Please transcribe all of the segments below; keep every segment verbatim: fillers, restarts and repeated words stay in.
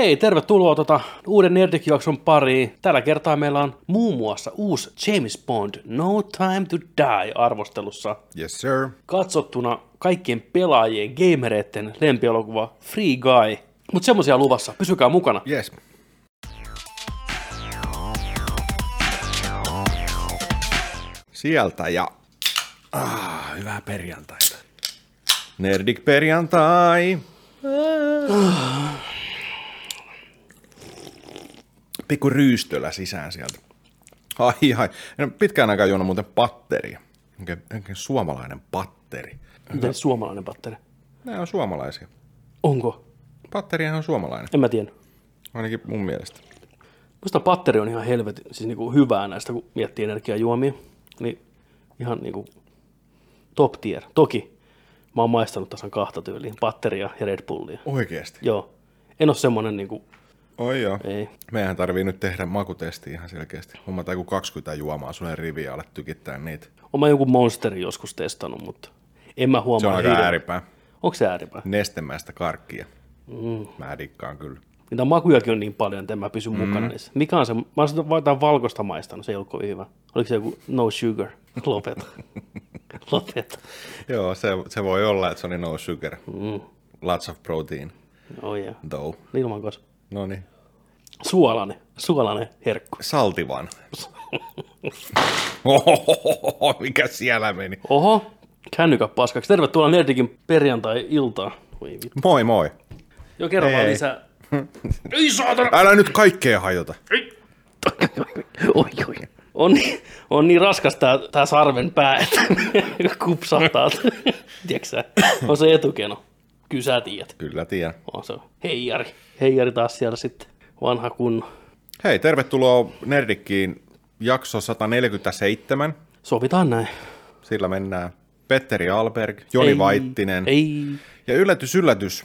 Hei, tervetuloa tota uuden Nerdik-jakson pariin. Tällä kertaa meillä on muun muassa uusi James Bond No Time to Die -arvostelussa. Yes, sir. Katsottuna kaikkien pelaajien, gamereiden lempielokuva Free Guy. Mutta semmoisia luvassa, pysykää mukana. Yes. Sieltä ja... Ah, hyvää perjantaita. Nerdik perjantai. Ah. Pikku ryystöllä sisään sieltä. Ai ai. Pitkään aikaa juonut muuten patteri. Oikein, oikein suomalainen patteri. Miten suomalainen patteri? Nämä on suomalaisia. Onko? Patterihan on suomalainen. En mä tiedä. Ainakin mun mielestä. Musta patteri on ihan helvetin, siis niinku hyvää näistä, kun miettii energiajuomia. Niin ihan niinku top tier. Toki mä oon maistanut tasan kahta tyyliin, patteria ja Red Bullia. Oikeesti? Joo. En oo semmonen niinku... Oi joo. Ei. Meidän tarvii nyt tehdä makutesti ihan selkeästi. Hommataan joku kaksikymmentä juomaa sulle riviä alle tykittää niitä. Oon mä joku monsteri joskus testannut, mutta en mä huomaa. Se on aika hiiden. Ääripää. Onko se ääripää? Nestemäistä karkkia. Mm. Mä dikkaan kyllä. Niitä makujakin on niin paljon, että en mä pysy mm. mukana niissä. Mikä on se? Mä oon valkoista maistanut, se ei ollut kovin hyvä. Oliko se joku no sugar? Lopeta. Lopeta. Joo, se, se voi olla, että se on no sugar. Mm. Lots of protein. Oh yeah. Though. Ilman kanssa. No niin. Suolainen, suolainen herkku. Saltivan. Ohohoho, mikä siellä meni? Oho, kännykä paskaksi. Tervetuloa Nerdikin perjantai-iltaan. Moi moi. Joo, kerro vaan lisää. Ei saatana! Älä nyt kaikkea hajota. Ei. Oi, oi. On niin, on niin raskas tää, tää sarven pää, että kupsahtaa. Tiedätkö sä? On se etukeno. Kyllä sä tiedät. Kyllä tiedän. On se. Heijari. Heijari taas siellä sitten. Vanha kunno. Hei, tervetuloa Nerdikkiin jakso sata neljäkymmentäseitsemän. Sovitaan näin. Sillä mennään. Petteri Alberg, Joni ei, Vaittinen. Ei. Ja yllätys, yllätys.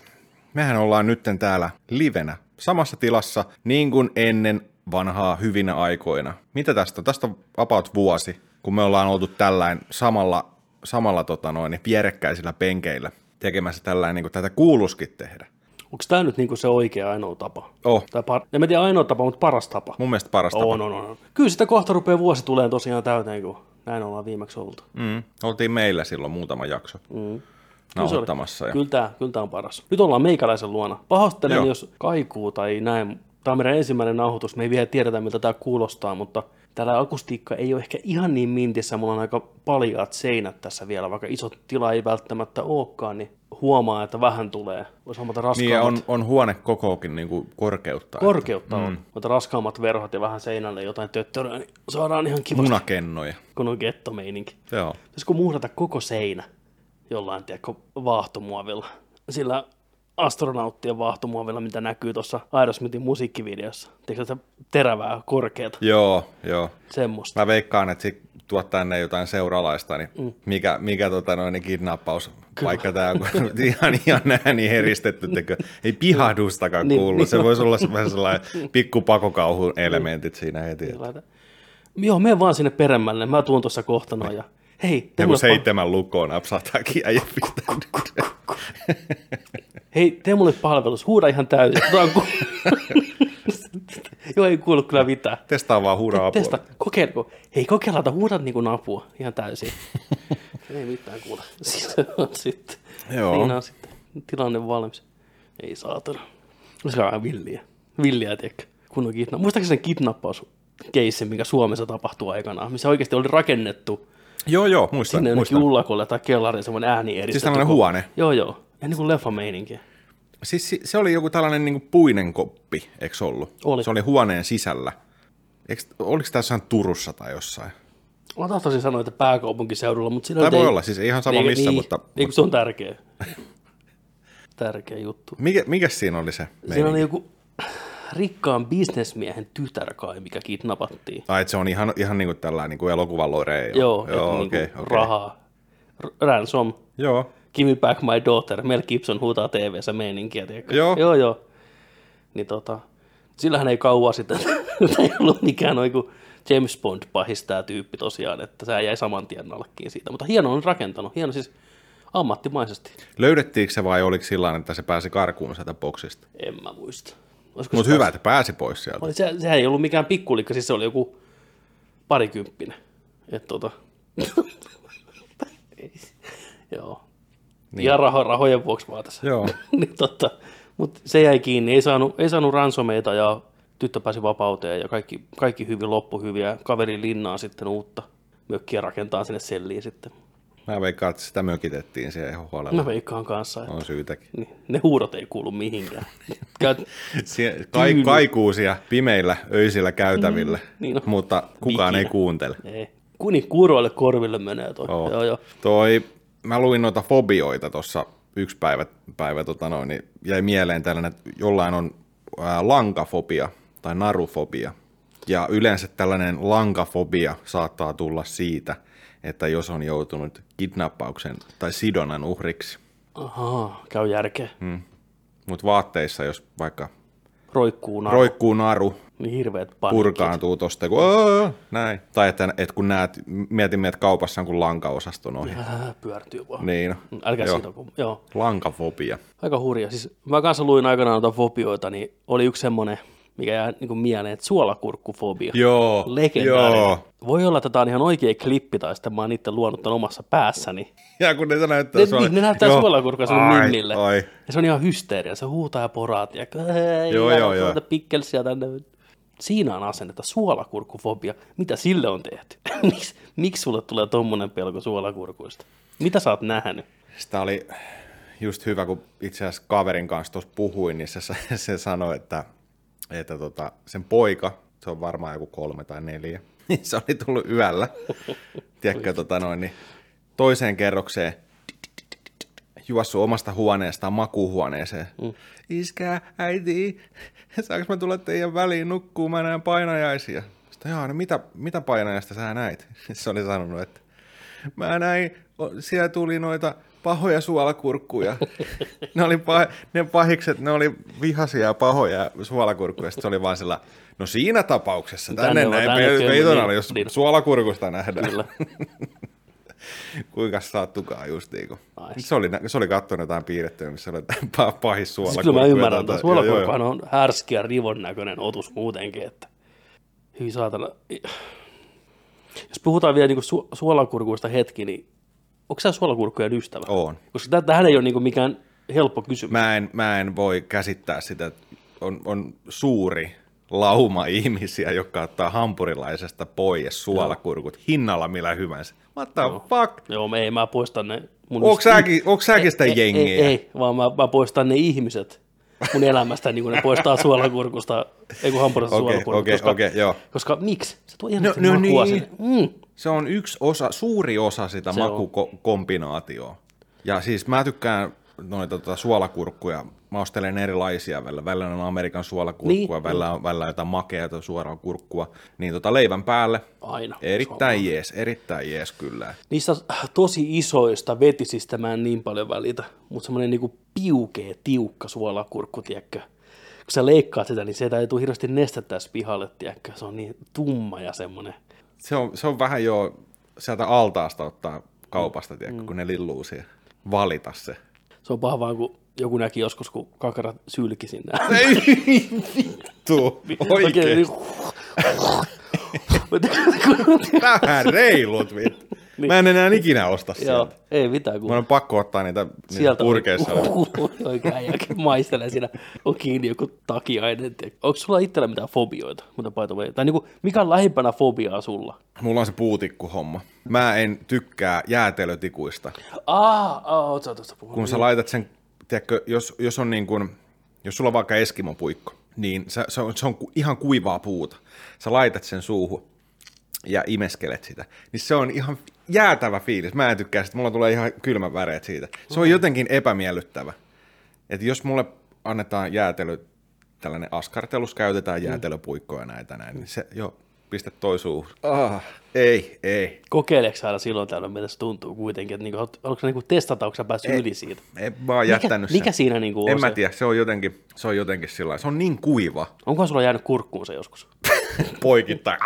Mehän ollaan nytten täällä livenä. Samassa tilassa, niin kuin ennen vanhaa hyvinä aikoina. Mitä tästä? Tästä on about vuosi, kun me ollaan oltu tällain samalla, samalla tota noin, vierekkäisillä penkeillä. Tekemässä tällainen, niin kuin tätä kuuluisikin tehdä. Onko tämä nyt niin kuin se oikea ainoa tapa? Oh. Tai par... En mä tiedä ainoa tapa, mutta paras tapa. Mun mielestä paras tapa. Oh, no, no, no. Kyllä sitä kohta rupeaa vuosi tulemaan tosiaan täyteen, kun näin ollaan viimeksi oltu. Mm. Oltiin meillä silloin muutama jakso mm. nauhoittamassa. Ja... Kyllä tämä kyllä on paras. Nyt ollaan meikäläisen luona. Pahoittelen, joo, jos kaikuu tai näin. Tämä on meidän ensimmäinen nauhoitus. Me ei vielä tiedetä, miltä tämä kuulostaa, mutta täällä akustiikka ei ole ehkä ihan niin mintissä. Mulla on aika paljaat seinät tässä vielä, vaikka isot tila ei välttämättä olekaan, niin huomaa, että vähän tulee. Voisi hommata raskaammat. Niin on, on huonekokookin niin kuin korkeutta. Korkeutta että. on. Mm. Mutta raskaammat verhot ja vähän seinälle jotain töttöä, niin saadaan ihan kivasti. Munakennoja. Kun on gettomeininki. Joo. Pitäisikö muuhdata koko seinä jollain tiedäkö vaahtomuovilla? Sillä... astronauttien vaahtomuovilla, mitä näkyy tuossa Aerosmithin musiikkivideossa. Tiedätkö sitä terävää, korkeata? Joo, joo. Semmosta. Mä veikkaan, että sit tuot tänne jotain seuralaista, niin mm. mikä, mikä tota noin kidnappaus, kyllä, vaikka tää on ihan, ihan näin niin heristetty, tekö. Ei pihahdustakaan niin, kuullut. Niin, se niin, voisi olla vähän sellainen pikku pakokauhun elementit siinä heti. Että... Joo, mene vaan sinne peremmälle. Mä tuun tuossa kohtana ja hei. Joku seitsemän lukkoon napsahtakin ja pitää. Hei, tee mulle palvelus, huuda ihan täysin. Ku... Joo, ei kuulu kyllä mitään. Testaa vaan huuda apua. Testa, kokeilko. Hei, kokeillaan, huudat niin kuin apua ihan täysin. Ei mitään kuule. Siinä on sitten. Siinä on sitten tilanne valmis. Ei saatana. Se on vähän villiä. Villiä, tiedäkö. Kun on kidna... Muistaakseni sen kidnappauskeissin, mikä Suomessa tapahtui aikanaan, missä oikeasti oli rakennettu. Joo, joo, muistan. Sinne jonnekin ullakolle tai kellariin semmoinen ääni eristä. Siis tämmöinen huone. Joo, joo. Ja niin kuin leffameininkiä. Siis se oli joku tällainen niin kuin puinen koppi, eikö ollut? Oli. Se oli huoneen sisällä. Eikö, oliko tämä jossain Turussa tai jossain? Mä tahtoisin sanoa, että pääkaupunkiseudulla, mutta siinä... Tai voi ei, olla, siis ei ihan sama ei, missä, niin, mutta... Niin, mutta... se on tärkeä. Tärkeä juttu. Mikä, mikä siinä oli se meininki? Siinä oli joku rikkaan bisnesmiehen tytär kai, mikä kidnappattiin. Ai, että se on ihan, ihan niin kuin tällainen niin kuin elokuvalore. Joo, joo, joo, okay, niin okay. Rahaa. Ransom. Joo. Give me back my daughter, Mel Gibson huutaa T V:ssä meininkiä, tiedätkö? Joo. Joo, joo. Niin tota, sillähän ei kauaa sitten, ei ollut mikään noin kuin James Bond pahis tää tyyppi tosiaan, että se jäi saman tien nalkkiin siitä, mutta hieno on rakentanut, hieno siis ammattimaisesti. Löydettiinkö se vai oliko sillä, että se pääsi karkuun sieltä boksista? En mä muista. Mutta pääs... hyvä, että pääsi pois sieltä. Se, sehän ei ollut mikään pikkulikka, siis se oli joku parikymppinen. Että tota... Joo. Niin. Ja raho, rahojen vuoksi vaan tässä. Joo. Niin totta. Mutta se jäi kiinni, ei saanut, ei saanut ransomeita ja tyttö pääsi vapauteen ja kaikki, kaikki hyvin loppu hyviä. Kaverin linnaan sitten uutta mökkiä rakentaa sinne selliin sitten. Mä veikkaan, että sitä mökitettiin siellä ihan huolella. Mä veikkaan kanssa. Että on syytäkin. Niin, ne huudot ei kuulu mihinkään. Kai, kaikuu siellä pimeillä öisillä käytävillä, mm, niin no, mutta kukaan mikinä ei kuuntele. Ei. Kuni kuuroille korville menee toi. Oh. Joo, joo. Toi, mä luin noita fobioita tuossa yksi päivä, päivä tota noin, niin jäi mieleen tällainen, että jollain on ää, lankafobia tai narufobia. Ja yleensä tällainen lankafobia saattaa tulla siitä, että jos on joutunut kidnappauksen tai sidonnan uhriksi. Ahaa, käy järkeä. Mm. Mutta vaatteissa, jos vaikka roikkuu naru, roikkuu naru niin hirveät panikit purkaantuu tuosta, kun näin. Tai että et kun näet, mietimme, että kaupassa on kuin lankaosaston ohi. Äh, pyörtyy vaan. Niin. Älkää joo. Siitä, kun, joo. Lankafobia. Aika hurja. Siis mä kanssa luin aikanaan noita fobioita, niin oli yksi semmoinen, mikä jää niin mieleen, että suolakurkkufobia. Joo, legendaarinen. Joo. Voi olla, että tämä on ihan oikea klippi, tai sitten mä oon itse luonut tämän omassa päässäni. Ja kun ne näyttää ne, suola... ne näyttää suolakurkkua sinne mimmille. Ja se on ihan hysteeriä, se huutaa ja poraat. Ja joo, joo, joo. Pikkelsiä tänne. Siinä on asennetta suolakurkkufobia. Mitä sille on tehty? Miks, miksi sulle tulee tommonen pelko suolakurkuista? Mitä sä oot nähnyt? Sitä oli just hyvä, kun itse asiassa kaverin kanssa tuossa puhuin, niin se, se sanoi, että että tota, sen poika, se on varmaan joku kolme tai neljä, niin se oli tullut yöllä, tiedätkö, tota noin, niin toiseen kerrokseen, juossut omasta huoneestaan makuuhuoneeseen. Mm. Iskä, äiti, saanko mä tulla teidän väliin nukkuu, mä näen painajaisia. Sitten, jaa, no mitä, mitä painajasta sä näit? Se oli sanonut, että mä näin, siellä tuli noita pahoja suolakurkkuja. Ne, oli pah- ne pahikset, ne oli vihaisia ja pahoja suolakurkkuja. Sitten se oli vaan sillä, no siinä tapauksessa, tänne, tänne näin peitonalle, niin, jos niin suolakurkusta nähdään. Kyllä. Kuinka saattukaan justiin. Nice. Se oli, se oli kattonut jotain piirrettyä, missä oli pahis suolakurkkuja. Kyllä mä ymmärrän, että suolakurkkuhan on härski ja rivon näköinen otus muutenkin. Että hyvin saatana. Jos puhutaan vielä niin su- suolakurkuista hetki, niin onko sä suolakurkkujen ystävä? Oon. Koska tämähän ei ole niinku mikään helppo kysymys. Mä en, mä en voi käsittää sitä, että on, on suuri lauma ihmisiä, jotka ottaa hampurilaisesta pois suolakurkut hinnalla millä hyvänsä. What the joo. fuck? Joo, ei, mä poistan ne. Onko säkin ei, sitä ei, jengiä? Ei, ei, vaan mä, mä poistan ne ihmiset mun elämästä, niin kun ne poistaa suolakurkusta, ei kun hampurilaisesta okay, suolakurkusta. Okei, okay, okei, okay, joo. Koska miksi? Se tuo ihan no, no, makua niin. Mm. Se on yksi osa, suuri osa sitä se makukombinaatioa. On. Ja siis mä tykkään noita tota, suolakurkkuja. Mä ostelen erilaisia välillä. Välillä on Amerikan suolakurkkua, niin, välillä on välillä jotain makeata suoraa kurkkua. Niin tota leivän päälle. Aina. Erittäin Suomaan. Jees, erittäin jees kyllä. Niistä tosi isoista vetisistä mä en niin paljon välitä, mutta semmoinen niinku piukee, tiukka suolakurkku, tiedätkö? Kun sä leikkaat sitä, niin sieltä ei tule hirveästi nestettä pihalle, tiedätkö? Se on niin tumma ja semmoinen. Se on, se on vähän jo sieltä altaasta ottaa kaupasta, tiedätkö, mm. kun ne lilluu siihen. Valita se. Se on paha vaan, kun joku näki joskus, kun kakarat sylki sinne. Ei vittu, oikein. Vähän reilut, vittu. Niin. Mä en enää ikinä osta sieltä. Joo, ei mitään. Mä on pakko ottaa niitä, niitä purkeissa. Oikein jälkeen maistelen siinä. On kiinni joku takiainen. Onko sulla itsellä mitään fobioita? Tai niinku, mikä on lähimpänä fobiaa sulla? Mulla on se puutikkuhomma. Mä en tykkää jäätelötikuista. Ah, ah oot sä tuosta puhunut. Kun sä laitat sen, tiedätkö, jos, jos, on niin kun, jos sulla on vaikka eskimopuikko, niin se, se, on, se on ihan kuivaa puuta. Sä laitat sen suuhun ja imeskelet sitä. Niin se on ihan jäätävä fiilis. Mä en tykkää sitä. Mulla tulee ihan kylmän väreet siitä. Se on jotenkin epämiellyttävä. Että jos mulle annetaan jäätelö, tällainen askartelus, käytetään jäätelöpuikkoja näitä näin, niin se jo pistä toi suuhun. Ah, ei, ei. Kokeileksä aina silloin tällöin, mitä se tuntuu kuitenkin? Että niinku, oliko se niinku testata, onko sä päässyt ei, yli siitä? En mä oon jättänyt mikä, mikä siinä niinku on? En mä tiedä. Se on jotenkin, se on jotenkin sillä se on niin kuiva. Onkohan sulla jäänyt kurkkuun se joskus? Poikittain.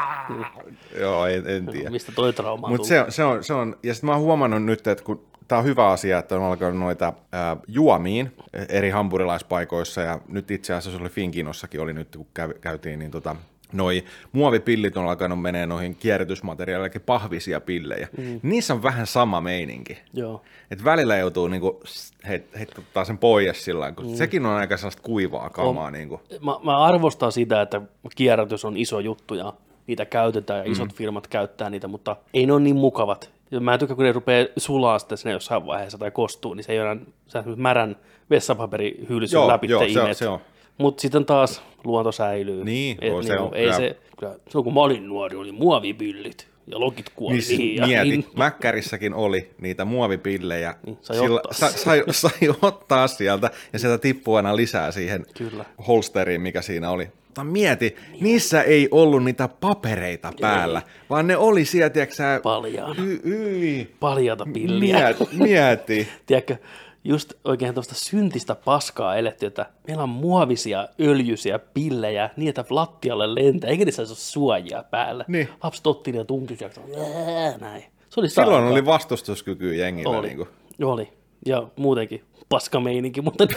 Joo, en, en tiedä. No, mistä toi trauma on tullut? Mut se, se on, se on, ja sitten mä oon huomannut nyt, että kun tämä on hyvä asia, että on alkanut noita ää, juomiin eri hampurilaispaikoissa, ja nyt itse asiassa se oli Finkinossakin oli nyt, kun käytiin, niin tota, noi muovipillit on alkanut menee noihin kierrätysmateriaaleihin, pahvisia pillejä. Mm. Niissä on vähän sama meininki. Joo. Et välillä joutuu niinku heittää sen pois sillä, kun mm. sekin on aika sellaista kuivaa kamaa. On, niinku. mä, mä arvostan sitä, että kierrätys on iso juttu ja niitä käytetään ja isot mm. firmat käyttää niitä, mutta ei ne ole niin mukavat. Mä en tykkää, kun ne rupeaa sulaa sitten sinne jossain vaiheessa tai kostuu, niin se ei ole märän vessapaperihyylisen läpi joo, se on, se on. Mutta sitten taas luonto säilyy. Niin, et, se niin on. Ei se, kyllä, silloin kun mä olin nuori, oli muovipillit ja lokit kuoli. Niin, mietit, niin. Mäkkärissäkin oli niitä muovipillejä. Niin, sai, Sillä, ottaa. Sa, sai, sai ottaa sieltä ja sieltä tippuu aina lisää siihen kyllä. holsteriin, mikä siinä oli. Mutta mieti, niin. niissä ei ollut niitä papereita päällä, ei. Vaan ne oli siellä, tiedätkö sä... Paljaana. Y- y- Paljata pilliä. Mieti. mieti. Tiedätkö... Just oikein tuosta syntistä paskaa eletty, että meillä on muovisia, öljyisiä pillejä, niitä lattialle lentää, eikä niissä ole suojia päällä. Niin. Lapset otti ne tunkivat ja näin. Se oli silloin oli vastustuskyky jengillä. Oli. Niin oli, ja muutenkin paskameininki, mutta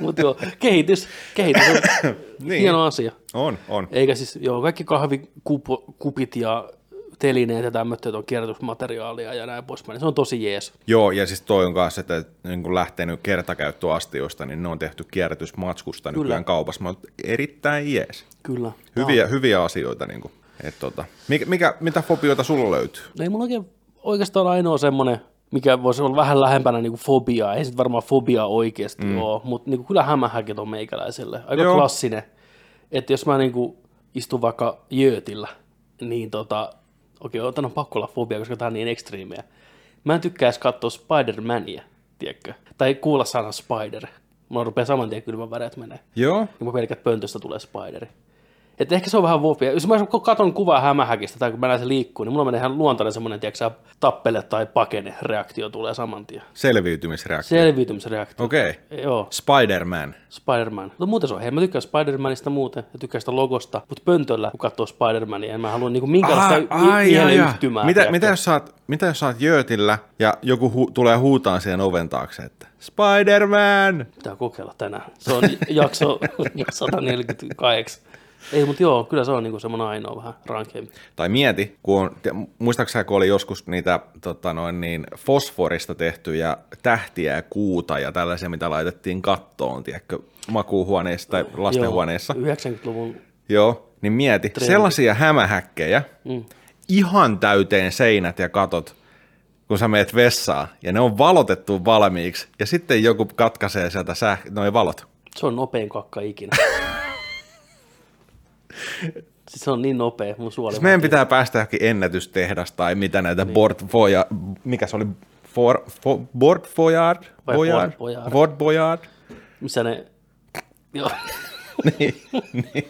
mut joo, kehitys, kehitys on niin. hieno asia. On, on. Eikä siis, joo, kaikki kahvikupit ja... telineet ja tämmöiset on kierrätysmateriaalia ja näin poispäin, se on tosi jees. Joo, ja siis toi on kanssa, että niin kun lähtee nyt kertakäyttöastioista, niin ne on tehty kierrätysmatskusta nykyään kaupassa, mutta erittäin jees. Kyllä. Hyviä, hyviä asioita. Niin kun, et tota. mikä, mikä, mitä fobioita sulla löytyy? Ei mulla oikein, oikeastaan ainoa semmoinen, mikä voisi olla vähän lähempänä niin kuin fobiaa, ei sit varmaan fobia oikeasti mm. ole, mutta niin kyllä hämähäkit on meikäläiselle, aika joo. klassinen. Että jos mä niin kuin istun vaikka jöötillä, niin tota... Okei, tämä on pakko olla fobia, koska tämä on niin ekstriimejä. Mä en tykkää katsoa Spider-Mania, tiedätkö? Tai kuulla sanan Spider. Mulla rupeaa saman tien kylmän väreet menee. Joo. Ja mä pelkät pöntöstä tulee Spideri. Että ehkä se on vähän fobia. Jos mä katson kuvaa hämähäkistä tai kun mä näen se liikkuu, niin mulla menee ihan luontainen semmoinen, tiedätkö, tappele tai pakene reaktio tulee saman tien. Selviytymisreaktio. Selviytymisreaktio. Okei. Okay. Joo. Spider-Man. Spider-Man. No muuten se on. Hei, mä tykkään Spider-Manista muuten ja tykkään sitä logosta, mutta pöntöllä kun katsoo Spider-Mania, en mä halua niinku minkäänlaista mieleyhtymää. Mitä, mitä jos sä oot, mitä jos sä oot jöötillä ja joku hu- tulee huutaan siihen oven taakse, että Spider-Man! Pitää kokeilla tänään. Se on jakso sata neljäkymmentäkahdeksan. Ei, mutta joo, kyllä se on niinku semmoinen ainoa vähän rankempi. Tai mieti, kun on, muistaakseni kun oli joskus niitä tota noin, niin fosforista tehtyjä tähtiä ja kuuta ja tällaisia, mitä laitettiin kattoon, tiedätkö, makuuhuoneessa tai lastenhuoneessa. Joo, yhdeksänkymmentäluvun. Joo, niin mieti, trendi. Sellaisia hämähäkkejä, mm. ihan täyteen seinät ja katot, kun sä meet vessaan, ja ne on valotettu valmiiksi, ja sitten joku katkaisee sieltä säh- noi valot. Se on nopein kakka ikinä. Siis se on niin nopea mun suoli. Siis meidän pitää päästä johonkin ennätystehdas tai mitä näitä niin. Bord Voyard, mikä se oli? For, for, Bord Voyard? Voyard? Bord Voyard? Missä ne... Joo. niin, niin,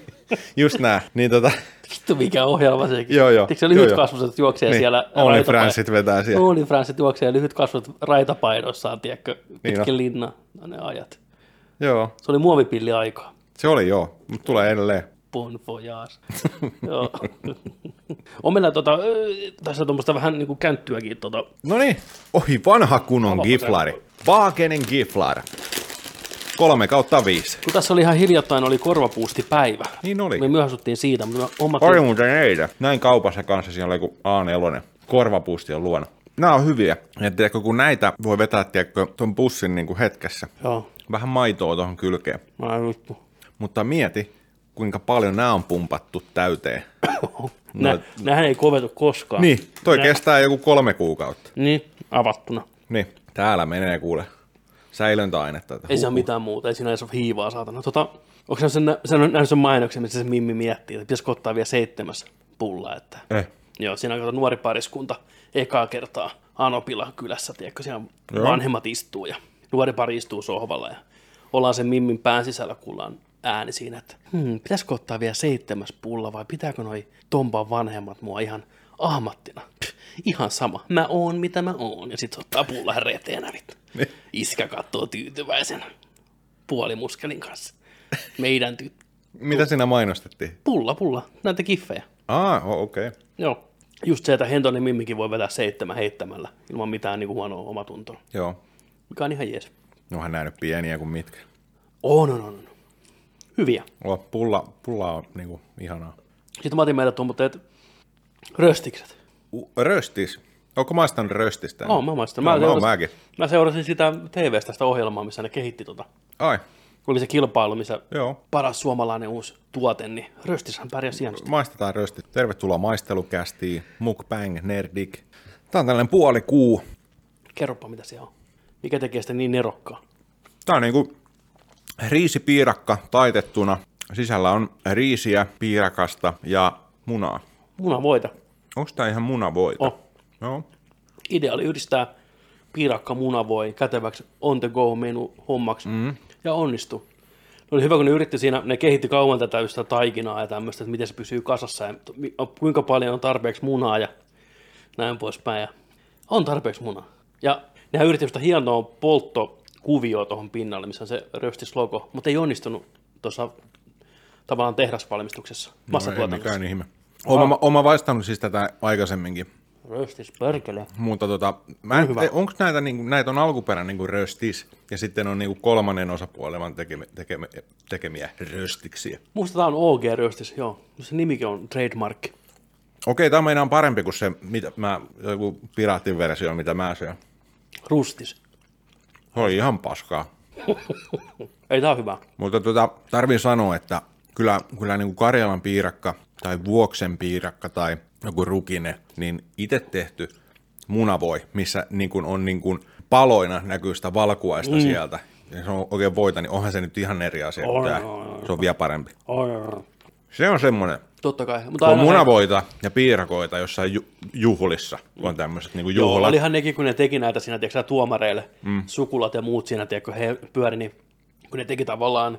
just nää. Niin tota... Vittu mikä ohjelma sekin. Joo, joo. Eikö se lyhytkasvuset juoksee niin. siellä Only Franceit vetää siellä. Only Franceit juoksee lyhytkasvuset raitapainoissaan, tiedätkö? Pitkin niin linna. No ne ajat. Joo. Se oli muovipilli aikaa. Se oli joo, mutta tulee edelleen. Bon voyage. Joo. On meillä tota, tässä tuommoista vähän niin kuin känttyäkin. Tota. No niin, ohi vanha kunnon giflari. Vaakenen giflar. Kolme kautta viisi. Kun tässä oli ihan hiljattain, oli korvapuustipäivä. Niin oli. Me myöhästyttiin siitä. Mutta omat... Oli muuten eitä. Näin kaupassa kanssa siinä oli kuin A neljä. Korvapuusti on luona. Nämä on hyviä. Ja tiedätkö, kun näitä voi vetää tiedätkö, ton bussin niin kuin hetkessä. Joo. Vähän maitoa tuohon kylkeen. Mä en juttu. Mutta mieti. Kuinka paljon nämä on pumpattu täyteen. Nä, no, nämähän ei kovetu koskaan. Niin, toi Nä... kestää joku kolme kuukautta. Niin, avattuna. Niin, täällä menee kuule säilöntäainetta. Ei se ole mitään muuta, ei siinä edes ole hiivaa saatana. Tota, onko sä nähnyt sen mainoksen, missä se Mimmi miettii, että pitäisikö ottaa vielä seitsemäs pulla? Että... Eh. Joo, siinä on nuori pariskunta ekaa kertaa Anopila kylässä, tiedätkö, siellä joo. vanhemmat istuu ja nuori pari istuu sohvalla ja ollaan sen Mimmin pään sisällä, kuullaan ääni siinä, että hmm, pitäisikö ottaa vielä seitsemäs pulla vai pitääkö noi Tompan vanhemmat mua ihan ahmattina? Pff, ihan sama. Mä oon mitä mä oon. Ja sit se ottaa pulla reteenä. Iskä kattoo tyytyväisenä puolimuskelin kanssa. Meidän tyttö. Mitä sinä mainostettiin? Pulla, pulla. Näitä kiffejä. Ah, okei. Okay. Joo. just se, että Hentonin Mimmikin voi vetää seitsemän heittämällä ilman mitään niin kuin huonoa omatuntoa. Joo. Mikä on ihan jees. Onhan nää nyt pieniä kuin mitkä. Oh, no, no, no. Hyviä. Oh, pulla, pulla on niin kuin ihanaa. Sitten mä otin meidät tuommoitteet röstikset. Uh, röstis? Oletko maistanut röstistä? Oon, mä maistan. Mä, no, mä, mä seurasin sitä T V:stä sitä ohjelmaa, missä ne kehitti tota. Ai. Oli se kilpailu, missä joo, paras suomalainen uusi tuote, niin röstishän pärjäs hienosti. Maistetaan röstit. Tervetuloa maistelukästiin, mukbang, nerdik. Tää on tällainen puoli kuu. Kerropa, mitä se on. Mikä tekee sitä niin nerokkaa? Tää on niinku riisipiirakka taitettuna. Sisällä on riisiä, piirakasta ja munaa. Munavoita. Onko tää ihan munavoita? On. Joo. Ideaali yhdistää piirakka munavoi käteväksi on the go menu hommaksi. Mm. Ja onnistu. No oli hyvä, kun ne yritti siinä, ne kehitti kauan tätä ystä taikinaa ja tämmöistä, että miten se pysyy kasassa ja kuinka paljon on tarpeeksi munaa ja näin poispäin. Ja on tarpeeksi munaa. Ja nehän yritti sitä hienoa polttokuvioa tuohon pinnalle, missä on se röstislogo, mutta ei onnistunut tuossa tavallaan tehdasvalmistuksessa. Massatuotannossa. No, ihme. Oma, oma vaistanut siis tätä aikaisemminkin. Röstis, pörkele. Mutta tota, mä en, onko näitä, niinku, näitä on alkuperä niinku röstis, ja sitten on niinku kolmannen osapuolevan tekemi, tekemi, tekemiä röstiksiä. Musta tää on O G röstis, joo. Se nimikin on trademark. Okei, tää on meinaan parempi kuin se, mitä mä, joku piraatin versio, mitä mä syön. Rustis. Se oli ihan paskaa. Ei tää on hyvä. Mutta tota, tarvii sanoa, että kyllä, kyllä niinku Karjalan piirakka tai Vuoksen piirakka tai joku rukine, niin itse tehty munavoi, missä niin kuin on niin kuin paloina näkyy sitä valkuaista mm. sieltä. Ja se on oikein voita, niin onhan se nyt ihan eri asia. On, on, on, se on vielä parempi. On, on. Se on semmoinen. Totta kai. Mutta on munavoita se... ja piirakoita jossain ju- juhlissa, mm. on tämmöiset niin kuin juhlat. Joo, olihan nekin, kun ne teki näitä siinä, tiedätkö, tuomareille, mm. sukulat ja muut siinä, tiedätkö, he pyöri, niin kun ne teki tavallaan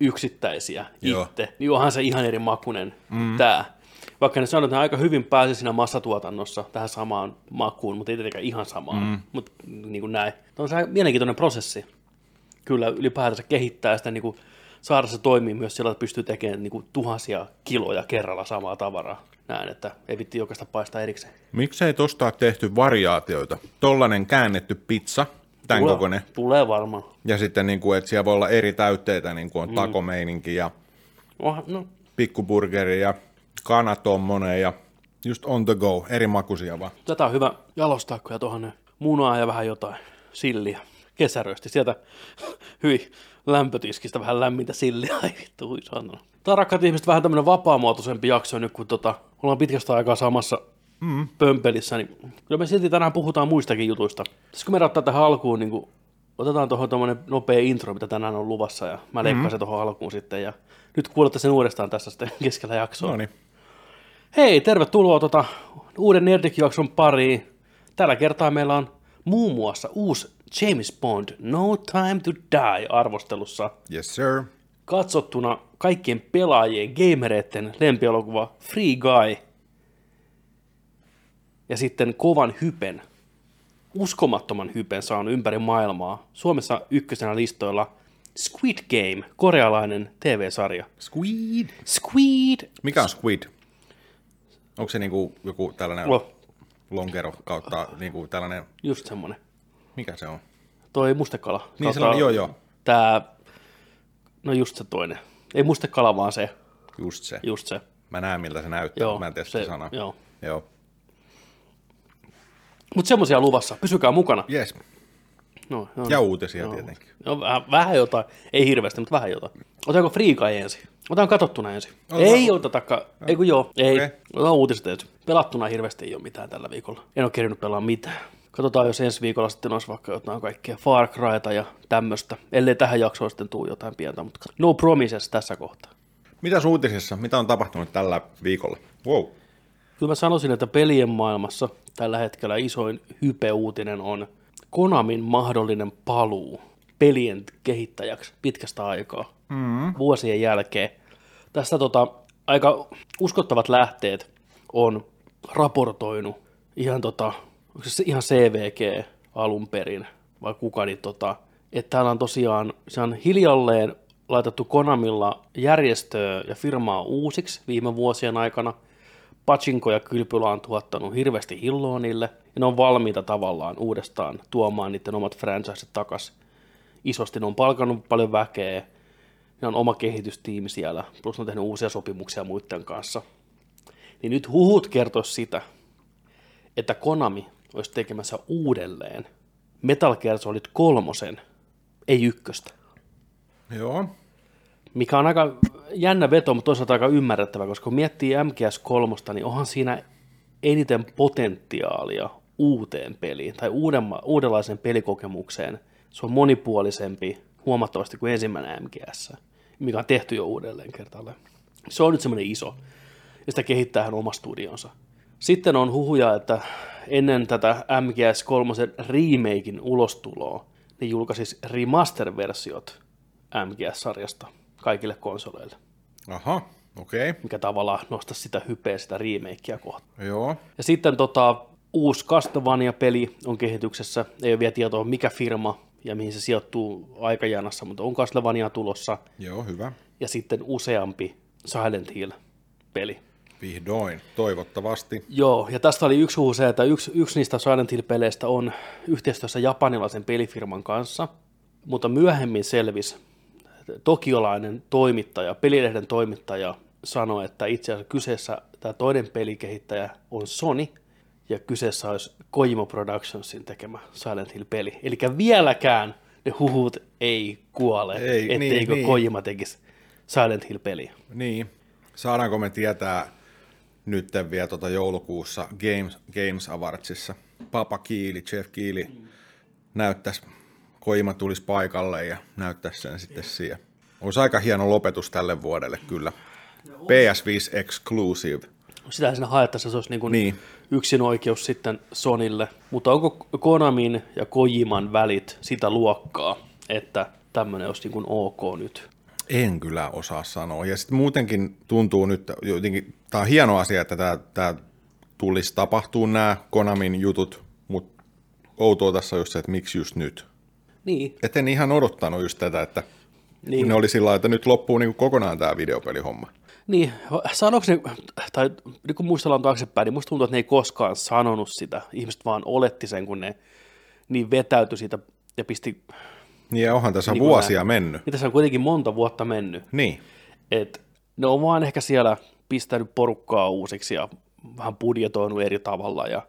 yksittäisiä itse, joo, niin onhan se ihan eri makunen mm. tää. Vaikka ne sanotaan, että ne aika hyvin pääsi siinä massatuotannossa tähän samaan makuun, mutta ei tietenkään ihan samaan, mm. mutta niin kuin näin. Tämä on se mielenkiintoinen prosessi. Kyllä ylipäätänsä kehittää sitä, niin kuin saada se toimii myös sillä, että pystyy tekemään niin kuin tuhansia kiloja kerralla samaa tavaraa. Näin, että ei vitti jokaista paistaa erikseen. Miksei tuosta ole tehty variaatioita? Tollainen käännetty pizza, tämän tulee, kokoinen. Tulee varmaan. Ja sitten, niin kuin, että siellä voi olla eri täytteitä, niin kuin on mm. takomeininki ja oh, no. pikkuburgeri ja... kana tommonen ja just on the go, eri makuisia vaan. Tätä on hyvä jalostaa, kun tuohon munaa ja vähän jotain silliä. Kesärösti sieltä, hyi, lämpötiskistä vähän lämmintä silliä. Ai vittu, hui sanoo. Tää on, rakkaat ihmiset, vähän tämmönen vapaamuotoisempi jakso nyt, kun tota, ollaan pitkästä aikaa samassa mm. pömpelissä. Niin kyllä me silti tänään puhutaan muistakin jutuista. Tässä kun me rattaa tähän alkuun, niin kun otetaan tuohon tommonen nopea intro, mitä tänään on luvassa, ja mä leikkaan mm. se tuohon alkuun sitten. Ja nyt kuulette sen uudestaan tässä sitten keskellä jaksoa. No niin. Hei, tervetuloa tuota, uuden Nerdik-jakson pariin. Tällä kertaa meillä on muun muassa uusi James Bond No Time to Die -arvostelussa. Yes, sir. Katsottuna kaikkien pelaajien, gamereiden lempielokuva Free Guy. Ja sitten kovan hypen, uskomattoman hypen saanut ympäri maailmaa. Suomessa ykkösenä listoilla Squid Game, korealainen T V-sarja. Squid. Squid. Mikä on Squid? Onko se niinku joku tällainen no. lonkero kautta niinku tällainen... Just semmoinen. Mikä se on? Toi mustekala. Niin sellainen, joo joo. Tää, no just se toinen. Ei mustekala, vaan se. Just se. Just se. Mä näen, miltä se näyttää, joo, mä en tiedä sitä sanaa. Joo. Joo. Mut semmosia luvassa, pysykää mukana. Jes. No, no, ja uutisia no, tietenkin. No, vähän jotain, ei hirveästi, mutta vähän jotain. Otetaanko Free Guy ensin? Otetaan katsottuna ensin. Ota. Ei otetakaan, no. ei kun joo, ei. Okay. Otetaan uutiset ensin. Pelattuna hirveästi ei ole mitään tällä viikolla. En ole kerinyt pelaa mitään. Katsotaan, jos ensi viikolla sitten olisi vaikka jotain kaikkea Far Cryta ja tämmöistä. Ellei tähän jaksoon sitten tule jotain pientä, mutta no promises tässä kohtaa. Mitäs uutisissa? Mitä on tapahtunut tällä viikolla? Wow. Kyllä mä sanoisin, että pelien maailmassa tällä hetkellä isoin hype-uutinen on Konamin mahdollinen paluu pelien kehittäjäksi pitkästä aikaa, mm. vuosien jälkeen. Tästä tota, aika uskottavat lähteet on raportoinut ihan, tota, ihan C V G alun perin, vai kuka, niin tota, että täällä on tosiaan se on hiljalleen laitettu Konamilla järjestöä ja firmaa uusiksi viime vuosien aikana, Pachinko ja kylpylä on tuottanut hirveästi hilloa niille, ja ne on valmiita tavallaan uudestaan tuomaan niiden omat franchiset takaisin. Isosti ne on palkannut paljon väkeä, ne on oma kehitystiimi siellä, plus ne on tehnyt uusia sopimuksia muiden kanssa. Niin nyt huhut kertoisi sitä, että Konami olisi tekemässä uudelleen Metal Gear Solid kolmosen, ei ykköstä. Joo. Mikä on aika jännä veto, mutta toisaalta aika ymmärrettävä, koska kun miettii M G S kolme, niin onhan siinä eniten potentiaalia uuteen peliin tai uudemma, uudenlaiseen pelikokemukseen. Se on monipuolisempi huomattavasti kuin ensimmäinen M G S, mikä on tehty jo uudelleen kertalle. Se on nyt semmoinen iso, ja sitä kehittää hän oma studionsa. Sitten on huhuja, että ennen tätä M G S kolme remakein ulostuloa, ne julkaisi remaster-versiot M G S-sarjasta kaikille konsoleille. Aha, okei. Okay. Mikä tavallaan nostaisi sitä hypeä, sitä remakea kohtaan. Joo. Ja sitten tota, uusi Castlevania-peli on kehityksessä. Ei ole vielä tietoa, mikä firma ja mihin se sijoittuu aikajanassa, mutta on Castlevania tulossa. Joo, hyvä. Ja sitten useampi Silent Hill-peli. Vihdoin, toivottavasti. Joo, ja tästä oli yksi huhu se, että yksi, yksi niistä Silent Hill-peleistä on yhteistyössä japanilaisen pelifirman kanssa, mutta myöhemmin selvisi, tokiolainen toimittaja, pelilehden toimittaja sanoi, että itse asiassa kyseessä tämä toinen pelikehittäjä on Sony, ja kyseessä olisi Kojima Productionsin tekemä Silent Hill-peli. Eli vieläkään ne huhut ei kuole, ei, etteikö niin, Kojima niin. tekisi Silent Hill-peliä. Niin. Saadaanko me tietää nyt vielä tuota joulukuussa Games, Games Awardsissa? Papa Kiili, Jeff Kiili mm. näyttäisi... Kojima tulisi paikalle ja näyttäisi sen sitten siihen. Olisi aika hieno lopetus tälle vuodelle kyllä. P S viisi exclusive. Sitähän siinä haettaessa se olisi niin kuin niin. yksinoikeus sitten Sonylle. Mutta onko Konamin ja Kojiman välit sitä luokkaa, että tämmöinen olisi niin kuin ok nyt? En kyllä osaa sanoa. Ja sitten muutenkin tuntuu nyt, jotenkin, tämä on hieno asia, että tämä, tämä tulisi tapahtua nämä Konamin jutut, mutta outoa tässä on just se, että miksi just nyt? Niin. Et en ihan odottanut just tätä, että niin. ne oli sillä lailla, että nyt loppuu niin kuin kokonaan tämä videopelihomma. Niin, sanoiko ne, tai niin kun muistellaan taaksepäin, niin musta tuntuu, että ne ei koskaan sanonut sitä. Ihmiset vaan oletti sen, kun ne niin vetäytyi siitä ja pisti... Niin, onhan tässä niin vuosia näin. mennyt. Niin, tässä on kuitenkin monta vuotta mennyt. Niin. Et ne on vaan ehkä siellä pistänyt porukkaa uusiksi ja vähän budjetoinut eri tavalla ja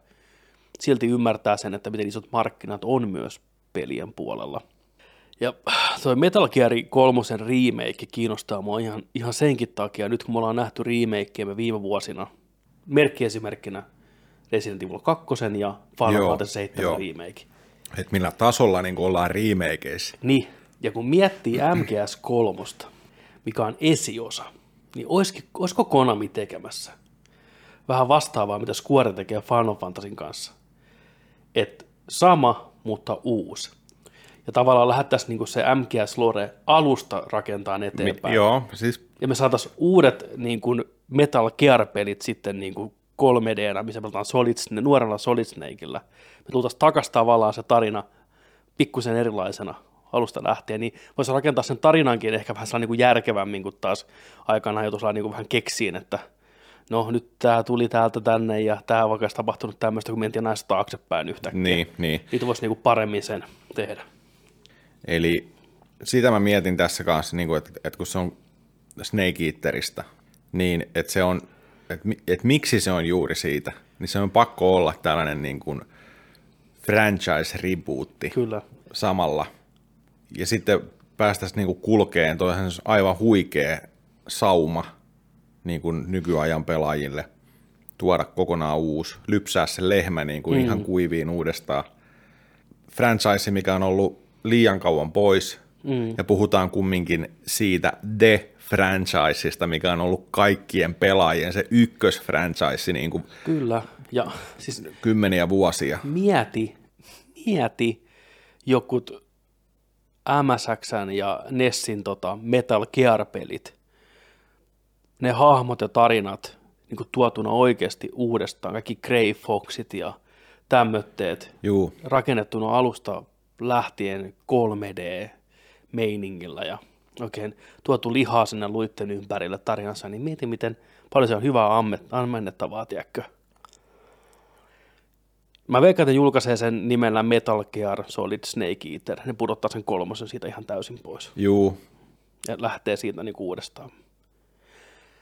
silti ymmärtää sen, että miten isot markkinat on myös pelien puolella. Ja toi Metal Gear kolmosen remake kiinnostaa mua ihan, ihan senkin takia, nyt kun me ollaan nähty remakeemme viime vuosina, merkkiesimerkkinä Resident Evil kaksi ja Final Fantasy seitsemän remake. Että millä tasolla niin ollaan remakeissä. Niin, ja kun miettii M G S kolme, mikä on esiosa, niin olisiko Konami tekemässä vähän vastaavaa, mitä Square tekee Final Fantasyn kanssa. Että sama mutta uusi. Ja tavallaan lähdettäisiin niinku se M G S-lore alusta rakentaan eteenpäin. Me, joo, siis... Ja me saataisiin uudet niinku Metal Gear-pelit sitten niinku kolme D-nä, missä pelataan Solid Snake, nuorella Solid Snakeillä. Me tultaisiin takaisin tavallaan se tarina pikkusen erilaisena alusta lähtien, niin voisi rakentaa sen tarinankin ehkä vähän niinku järkevämmin, kun taas aikanaan jo tuossa niinku vähän keksiin, että no nyt tämä tuli täältä tänne ja tämä on vaikka tapahtunut tämmöistä, kun mentiin näistä taaksepäin yhtäkkiä. Niin, niin. Niitä voisi niinku paremmin sen tehdä. Eli sitä mä mietin tässä kanssa, että kun se on Snake Eaterista, niin että se on, että, että miksi se on juuri siitä, niin se on pakko olla tällainen niin kuin franchise-rebootti. Kyllä. Samalla. Ja sitten päästäisiin niin kuin kulkeen, toihan on aivan huikea sauma niin kuin nykyajan pelaajille tuoda kokonaan uusi, lypsää se lehmä niin kuin mm. ihan kuiviin uudestaan. Franchise, mikä on ollut liian kauan pois, mm. ja puhutaan kumminkin siitä de franchisesta, mikä on ollut kaikkien pelaajien se ykkösfranchise niin kuin Kyllä. Ja, siis kymmeniä vuosia. Mieti, mieti jokut M S X:n ja Nessin tota Metal Gear-pelit. Ne hahmot ja tarinat niin kuin tuotuna oikeasti uudestaan, kaikki Grey Foxit ja tämmötteet, Juu. rakennettuna alusta lähtien kolme D-meiningillä ja oikein tuotu lihaa sinne luitten ympärille tarinassa, niin mieti, miten paljon se on hyvää ammennettavaa, tiedätkö? Mä veikkaan, että julkaisee sen nimellä Metal Gear Solid Snake Eater. Ne pudottaa sen kolmosen siitä ihan täysin pois. Juu. Ja lähtee siitä niin uudestaan.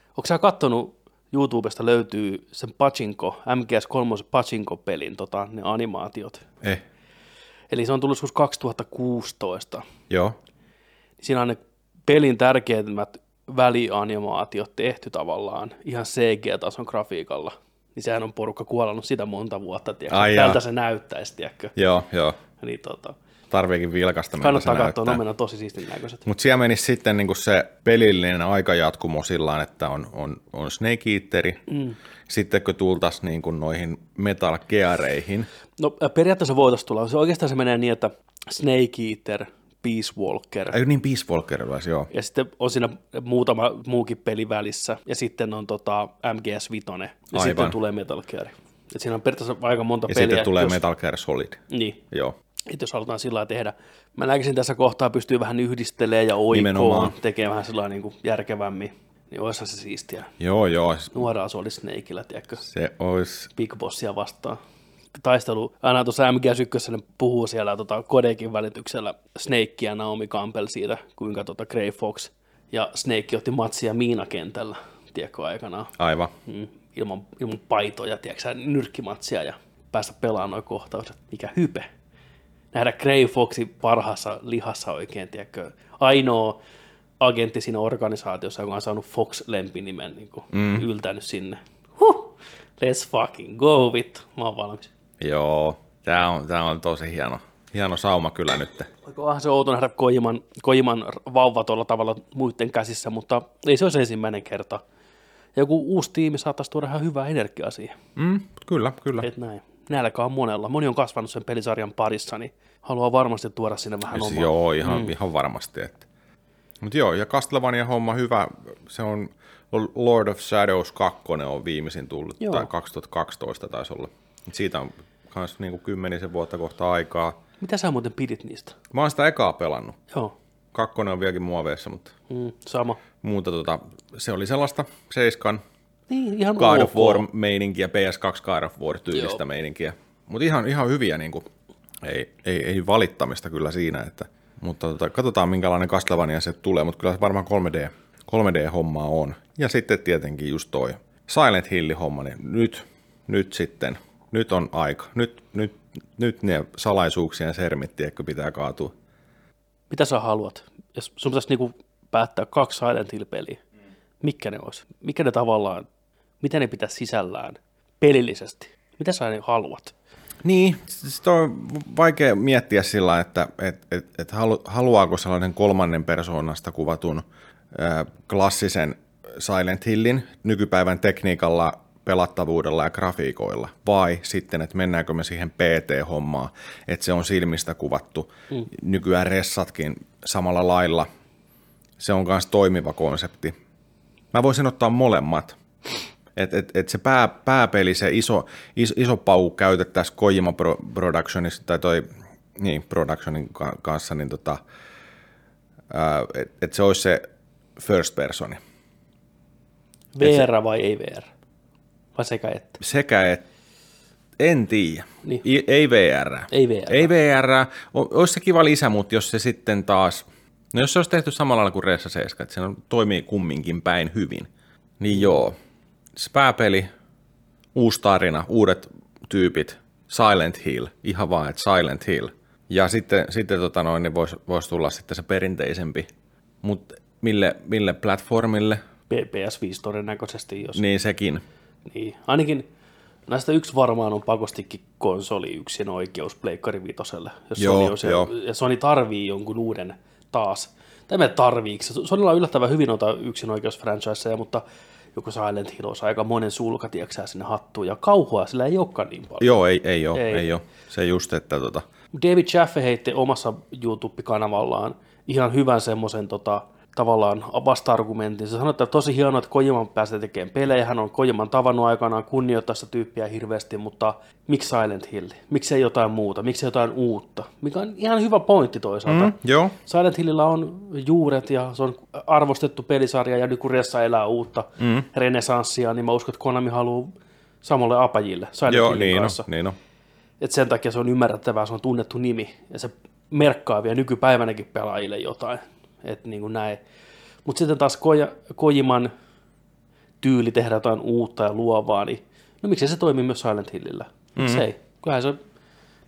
Ootko sä kattonut, YouTubesta löytyy sen Pachinko, M G S kolme Pachinko-pelin tota, ne animaatiot. Eh. Eli se on tullut joskus kaksituhattakuusitoista. Joo. Siinä on ne pelin tärkeimmät välianimaatiot tehty tavallaan ihan C G-tason grafiikalla. Niin sehän on porukka kuolannut sitä monta vuotta, tiedätkö? Ai tältä jaa. Se näyttäisi, tiedätkö? Joo, joo. Niin, tota, tarviikin vilkasta, miltä se näyttää. Kannattaa katsoa, tosi siistin näköiset. Mutta siellä menisi sitten niinku se pelillinen aikajatkumo sillä, että on, on, on Snake Eateri, mm. sitten kun tultaisiin niinku noihin Metal Geareihin. No periaatteessa voitaisiin tulla. Se oikeastaan se menee niin, että Snake Eater, Peace Walker. Ai niin, Peace Walker vai joo. Ja sitten on siinä muutama muukin peli välissä, ja sitten on tota M G S viisi, ja aivan. Sitten tulee Metal Gear. Et siinä on periaatteessa aika monta ja peliä. Ja sitten tulee jos... Metal Gear Solid. Niin. Joo. Että jos halutaan sillä tehdä, mä näkisin tässä kohtaa pystyy vähän yhdistelemään ja oikoon, tekemään vähän sillä niin järkevämmin, niin olisihan se siistiä. Joo, joo. Nuoraa se olisi Snakeillä, tiedätkö? Se olisi. Big Bossia vastaan. Taistelu, aina tuossa M G S yksi puhuu siellä tota, Kodekin välityksellä Snake ja Naomi Campbell siitä, kuinka tota, Grey Fox ja Snake otti matsia miinakentällä, tiedätkö, aikanaan. Aivan. Mm, ilman, ilman paitoja, tiedätkö, nyrkkimatsia ja päästä pelaamaan nuo kohtaukset. Mikä hype. Nähdä Grey Foxin parhaassa lihassa oikein, tiedätkö? Ainoa agentti siinä organisaatiossa, joka on saanut Fox-lempinimen, niin kuin mm. yltänyt sinne. Huh! Let's fucking go, vittu. Mä oon valmis. Joo, tää on, tää on tosi hieno, hieno sauma kyllä nyt. Onhan se outo nähdä Kojiman, Kojiman vauva tuolla tavalla muiden käsissä, mutta ei se olisi ensimmäinen kerta. Joku uusi tiimi saattaisi tuoda ihan hyvää energiaa siihen. Mm, kyllä, kyllä. Et näin. Nälkä on monella. Moni on kasvanut sen pelisarjan parissa, niin haluaa varmasti tuoda sinne vähän omaa. Joo, ihan, mm. ihan varmasti. Mutta joo, ja Castlevania-homma hyvä. Se on Lord of Shadows kaksi on viimeisin tullut, joo. Tai kaksituhattakaksitoista taisi olla. Siitä on myös niinku kymmenisen vuotta kohta aikaa. Mitä sä muuten pidit niistä? Mä oon sitä ekaa pelannut. Joo. Kakkonen on vieläkin muoveessa, mutta mm, sama. Muuta tota, se oli sellaista seiskan. Niin, ihan God of War-meininkiä, P S kaksi God of War-tyylistä meininkiä. Mutta ihan, ihan hyviä, niin kuin, ei, ei, ei valittamista kyllä siinä. Että, mutta tota, katsotaan, minkälainen Castlevania se tulee, mutta kyllä se varmaan kolme D, kolme D-hommaa on. Ja sitten tietenkin just toi Silent Hill-homma, niin nyt, nyt sitten, nyt on aika. Nyt, nyt, nyt ne salaisuuksien sermit, tiedätkö, pitää kaatua. Mitä sä haluat? Jos sun pitäisi niinku päättää kaksi Silent Hill-peliä, mitkä ne olisi? Mikä ne tavallaan... Mitä ne pitää sisällään pelillisesti? Mitä sä ne haluat? Niin, sitä on vaikea miettiä sillä, että et, et, et haluaako sellainen kolmannen persoonasta kuvatun äh, klassisen Silent Hillin nykypäivän tekniikalla, pelattavuudella ja grafiikoilla, vai sitten, että mennäänkö me siihen P T-hommaan, että se on silmistä kuvattu. Mm. Nykyään ressatkin samalla lailla. Se on myös toimiva konsepti. Mä voisin ottaa molemmat. Että et, et se pää, pääpeli, se iso, iso, iso pau käytettäisiin Kojima Productionissa tai toi, niin, Productionin kanssa, niin tota, että et se olisi se first personi. V R se, vai ei V R? Vai sekä että? Sekä että. En tiedä. Niin. Ei, ei V R. Ei V R. Ei V R. Olisi se kiva lisä, mutta jos se sitten taas, no jos se olisi tehty samalla lailla kuin Ressa seitsemän, että se toimii kumminkin päin hyvin, niin joo. Pääpeli, uusi tarina, uudet tyypit, Silent Hill, ihan vaan, että Silent Hill. Ja sitten, sitten tota noin, niin voisi vois tulla sitten se perinteisempi, mutta mille, mille platformille? P S viisi todennäköisesti. Jos... Niin sekin. Niin. Ainakin näistä yksi varmaan on pakostikin konsoli yksin oikeus Pleikkari Vitoselle. Jos joo, Sony jo. Ja Sony tarvii jonkun uuden taas. Tai me tarviiksi. Sonylla on yllättävän hyvin noita yksin oikeus franchiseja, mutta... Joku Silent Hill olisi aika monen sulka, tieksää sinne hattuun, ja kauhua sillä ei olekaan niin paljon. Joo, ei, ei ole, ei. Ei ole. Se just, että... Tota... David Jaffe heitti omassa YouTube-kanavallaan ihan hyvän semmoisen tota, tavallaan vasta-argumentin. Se sanoi, että tosi hienoa, että Kojiman pääsee tekemään pelejä. Hän on Kojiman tavannut aikanaan, kunnioittaa sitä tyyppiä hirveästi, mutta miksi Silent Hill? Miksi ei jotain muuta? Miksi jotain uutta? Mikä on ihan hyvä pointti toisaalta. Mm, joo. Silent Hillillä on juuret ja se on arvostettu pelisarja ja nyt kun Ressa elää uutta mm. renesanssia, niin mä uskon, että Konami haluaa samalle apajille Silent joo, Hillin niin kanssa. On, niin on. Et sen takia se on ymmärrettävää, se on tunnettu nimi ja se merkkaa vielä nykypäivänäkin pelaajille jotain. Että niin kuin näin. Mutta sitten taas Koja, Kojiman tyyli tehdä jotain uutta ja luovaa, niin no miksei se toimi myös Silent Hillillä? Miksei? Mm-hmm. Kyllähän se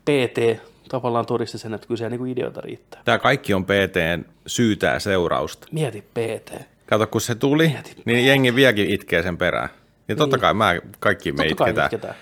P T tavallaan todisti sen, että kyllä se niin kuin ideoita riittää. Tämä kaikki on P T:n syytää seurausta. Mieti P T. Kato, kun se tuli, Mieti niin P T. Jengi vieläkin itkee sen perään. Ja totta niin. kai mä, kaikki me totta itketään. itketään.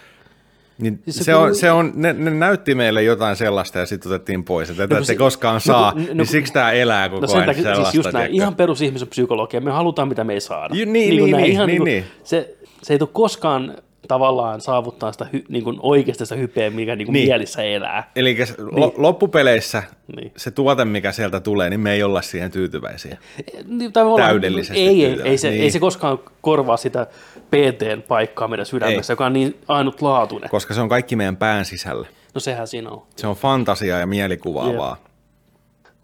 Niin siis se, se on, se on ne, ne näytti meille jotain sellaista ja sitten otettiin pois, että no, se ei koskaan no, saa, no, niin no, siksi tämä elää koko no, ajan takia, sellaista. Siis just näin, ihan perusihmisen psykologia, me halutaan mitä me ei saada. Ju, niin, niin, niin, niin, ihan, niin, niin, niin, niin. Se, se ei tule koskaan tavallaan saavuttaa sitä hy, niin kuin oikeasta sitä hypeä, mikä niin kuin niin. mielissä elää. Eli niin. loppupeleissä niin. se tuote, mikä sieltä tulee, niin me ei olla siihen tyytyväisiä. Niin, Täydellisesti ei, ei, ei, se, niin. ei se koskaan korvaa sitä P T:n paikkaa meidän sydämessä, ei. Joka on niin ainutlaatuinen. Koska se on kaikki meidän pään sisällä. No sehän siinä on. Se on fantasiaa ja mielikuvaavaa.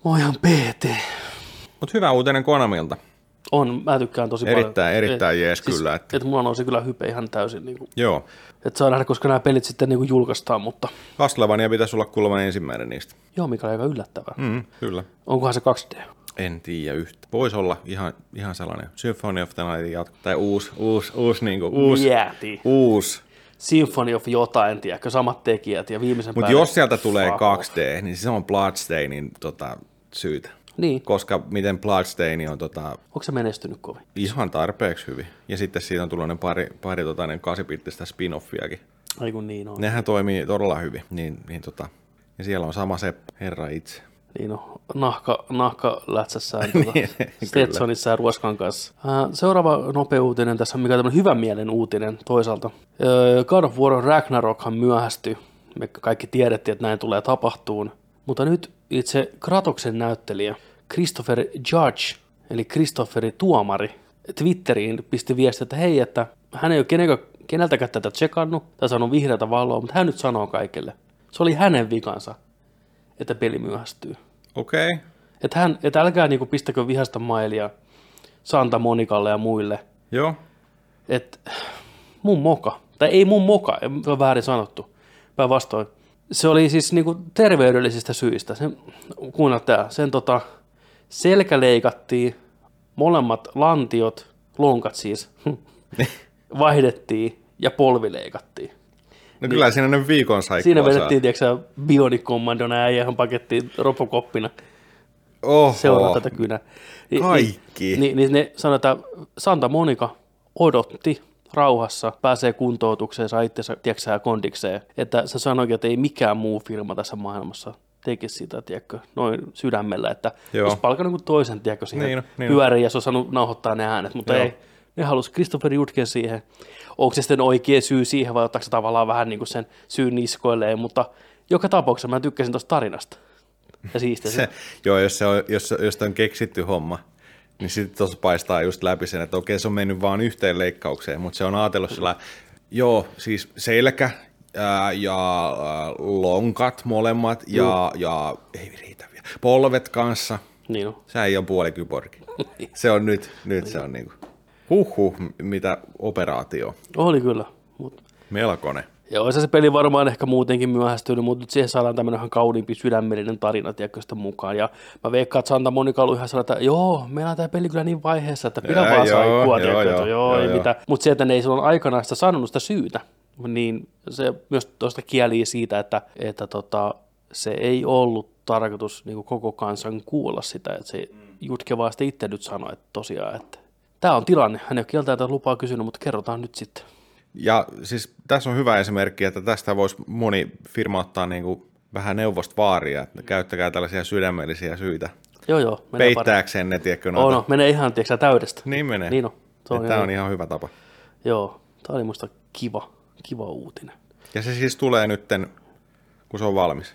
Moi on P T. Mut hyvä uutinen Konamilta. On, mä tykkään tosi erittäin, paljon. Erittäin jees siis, kyllä. Että et mulla nousi kyllä hype ihan täysin. Niin kuin, joo. Et saa nähdä, koska nämä pelit sitten niin kuin julkaistaan, mutta... Castlevania pitäisi olla kuulemma ensimmäinen niistä. Joo, mikä on aika yllättävää. Mm, kyllä. Onkohan se kaksi D? En tiedä yhtä. Voisi olla ihan, ihan sellainen Symphony of the Night jatko. Tai uusi, uusi, uusi, niin kuin, uusi, Mieti. uusi. Symphony of jotain, en tiedä, samat tekijät ja viimeisen Mut päivän... Mutta jos sieltä tulee kaksi D, niin se on Bloodstainin tota, syytä. Niin. Koska miten Bloodstaini on... Tota, onko se menestynyt kovin? Ihan tarpeeksi hyvin. Ja sitten siitä on tullut pari, pari tota, kahdeksanpittistä spin-offiakin. Ai kun niin on. Nehän toimii todella hyvin. Niin, niin, tota, ja siellä on sama se herra itse. Niin on, nahka, nahka lätsässään niin, Stetsonissa ja Ruoskan kanssa. Seuraava nopea uutinen tässä, mikä on tämmöinen hyvän mielen uutinen toisaalta. God of War Ragnarokhan myöhästyi. Me kaikki tiedettiin, että näin tulee tapahtuun. Mutta nyt itse Kratoksen näyttelijä Christopher Judge, eli Christopheri Tuomari, Twitteriin pisti viestiä, että hei, että hän ei ole kenenkään, keneltäkään tätä tsekannut, tässä on vihreätä valoa, mutta hän nyt sanoo kaikille. Se oli hänen vikansa, että peli myöhästyy. Okei. Okay. Että hän, että älkää niinku pistäkö vihasta mailia Santa Monicalle ja muille. Joo. Että mun moka, tai ei mun moka, se on väärin sanottu, päinvastoin. Se oli siis niinku terveydellisistä syistä. Sen, kuunnella tää, sen tota, selkä leikattiin, molemmat lantiot, lonkat siis, vaihdettiin ja polvi leikattiin. No kyllä niin, siinä ne viikon saikkua siinä vedettiin, tiiäksä, Bionic Commandon äijähän pakettiin ropokoppina. Oho, seuraa tätä kynää. Ni, kaikki. Niin ni, ne sanotaan, Santa Monica odotti rauhassa, pääsee kuntoutukseen, saa itsensä, tiiäksä, kondikseen. Että se sanoikin, että ei mikään muu firma tässä maailmassa tekisi sitä, tiedätkö, noin sydämellä, että Joo. olisi palkannut toisen, tiedätkö, siihen niin, niin pyöriin ja se on saanut nauhoittaa ne äänet, mutta Joo. ei. Ne halusi Christopher Judgen siihen. Onko se sitten oikea syy siihen vai ottaako se tavallaan vähän niin kuin sen syyn niskoilleen, mutta joka tapauksessa mä tykkäsin tuosta tarinasta ja siistäisin. Joo, jos se on, jos, jos on keksitty homma, niin sitten tuossa paistaa just läpi sen, että okei, se on mennyt vaan yhteen leikkaukseen, mutta se on ajatellut sillä, joo, siis selkä ää, ja ää, lonkat molemmat ja, ja ei riitä vielä, polvet kanssa. Niin on. Se ei ole puolikyborgi. Se on nyt, nyt niin. se on niin kuin. Huhhuh, mitä operaatio. Oli kyllä. Mut. Melkoinen. Ja olisi se peli varmaan ehkä muutenkin myöhästynyt, mutta nyt siihen saadaan tämmöinen ihan kauniimpi sydämellinen tarina, tiedätkö, sitä mukaan. Ja mä veikkaan, että Santa Monica ollut ihan sellainen, että joo, meillä on tämä peli kyllä niin vaiheessa, että pidä vaan saikkua, tiedätkö, joo, joo, ei joo. mitään. Mutta sieltä ne ei silloin aikanaan sitä sanonut sitä syytä, niin se myös tuosta kieliä siitä, että, että tota, se ei ollut tarkoitus niin kuin koko kansan kuulla sitä. Että se Jutke vaan sitten itse nyt sanoi, että tosiaan, että tämä on tilanne. Hän ei ole kieltä tätä lupaa kysynyt, mutta kerrotaan nyt sitten. Ja siis tässä on hyvä esimerkki, että tästä voisi moni firma ottaa niin kuin vähän neuvosta vaaria, että käyttäkää tällaisia sydämellisiä syitä. Joo, joo. Peittääkseen ne, tiedätkö, noita. Oh, no, menee ihan, tiedätkö, täydestä. Niin menee. Niin on. Tämä on ihan, ihan hyvä tapa. Joo, tämä oli musta kiva, kiva uutinen. Ja se siis tulee nytten, kun se on valmis?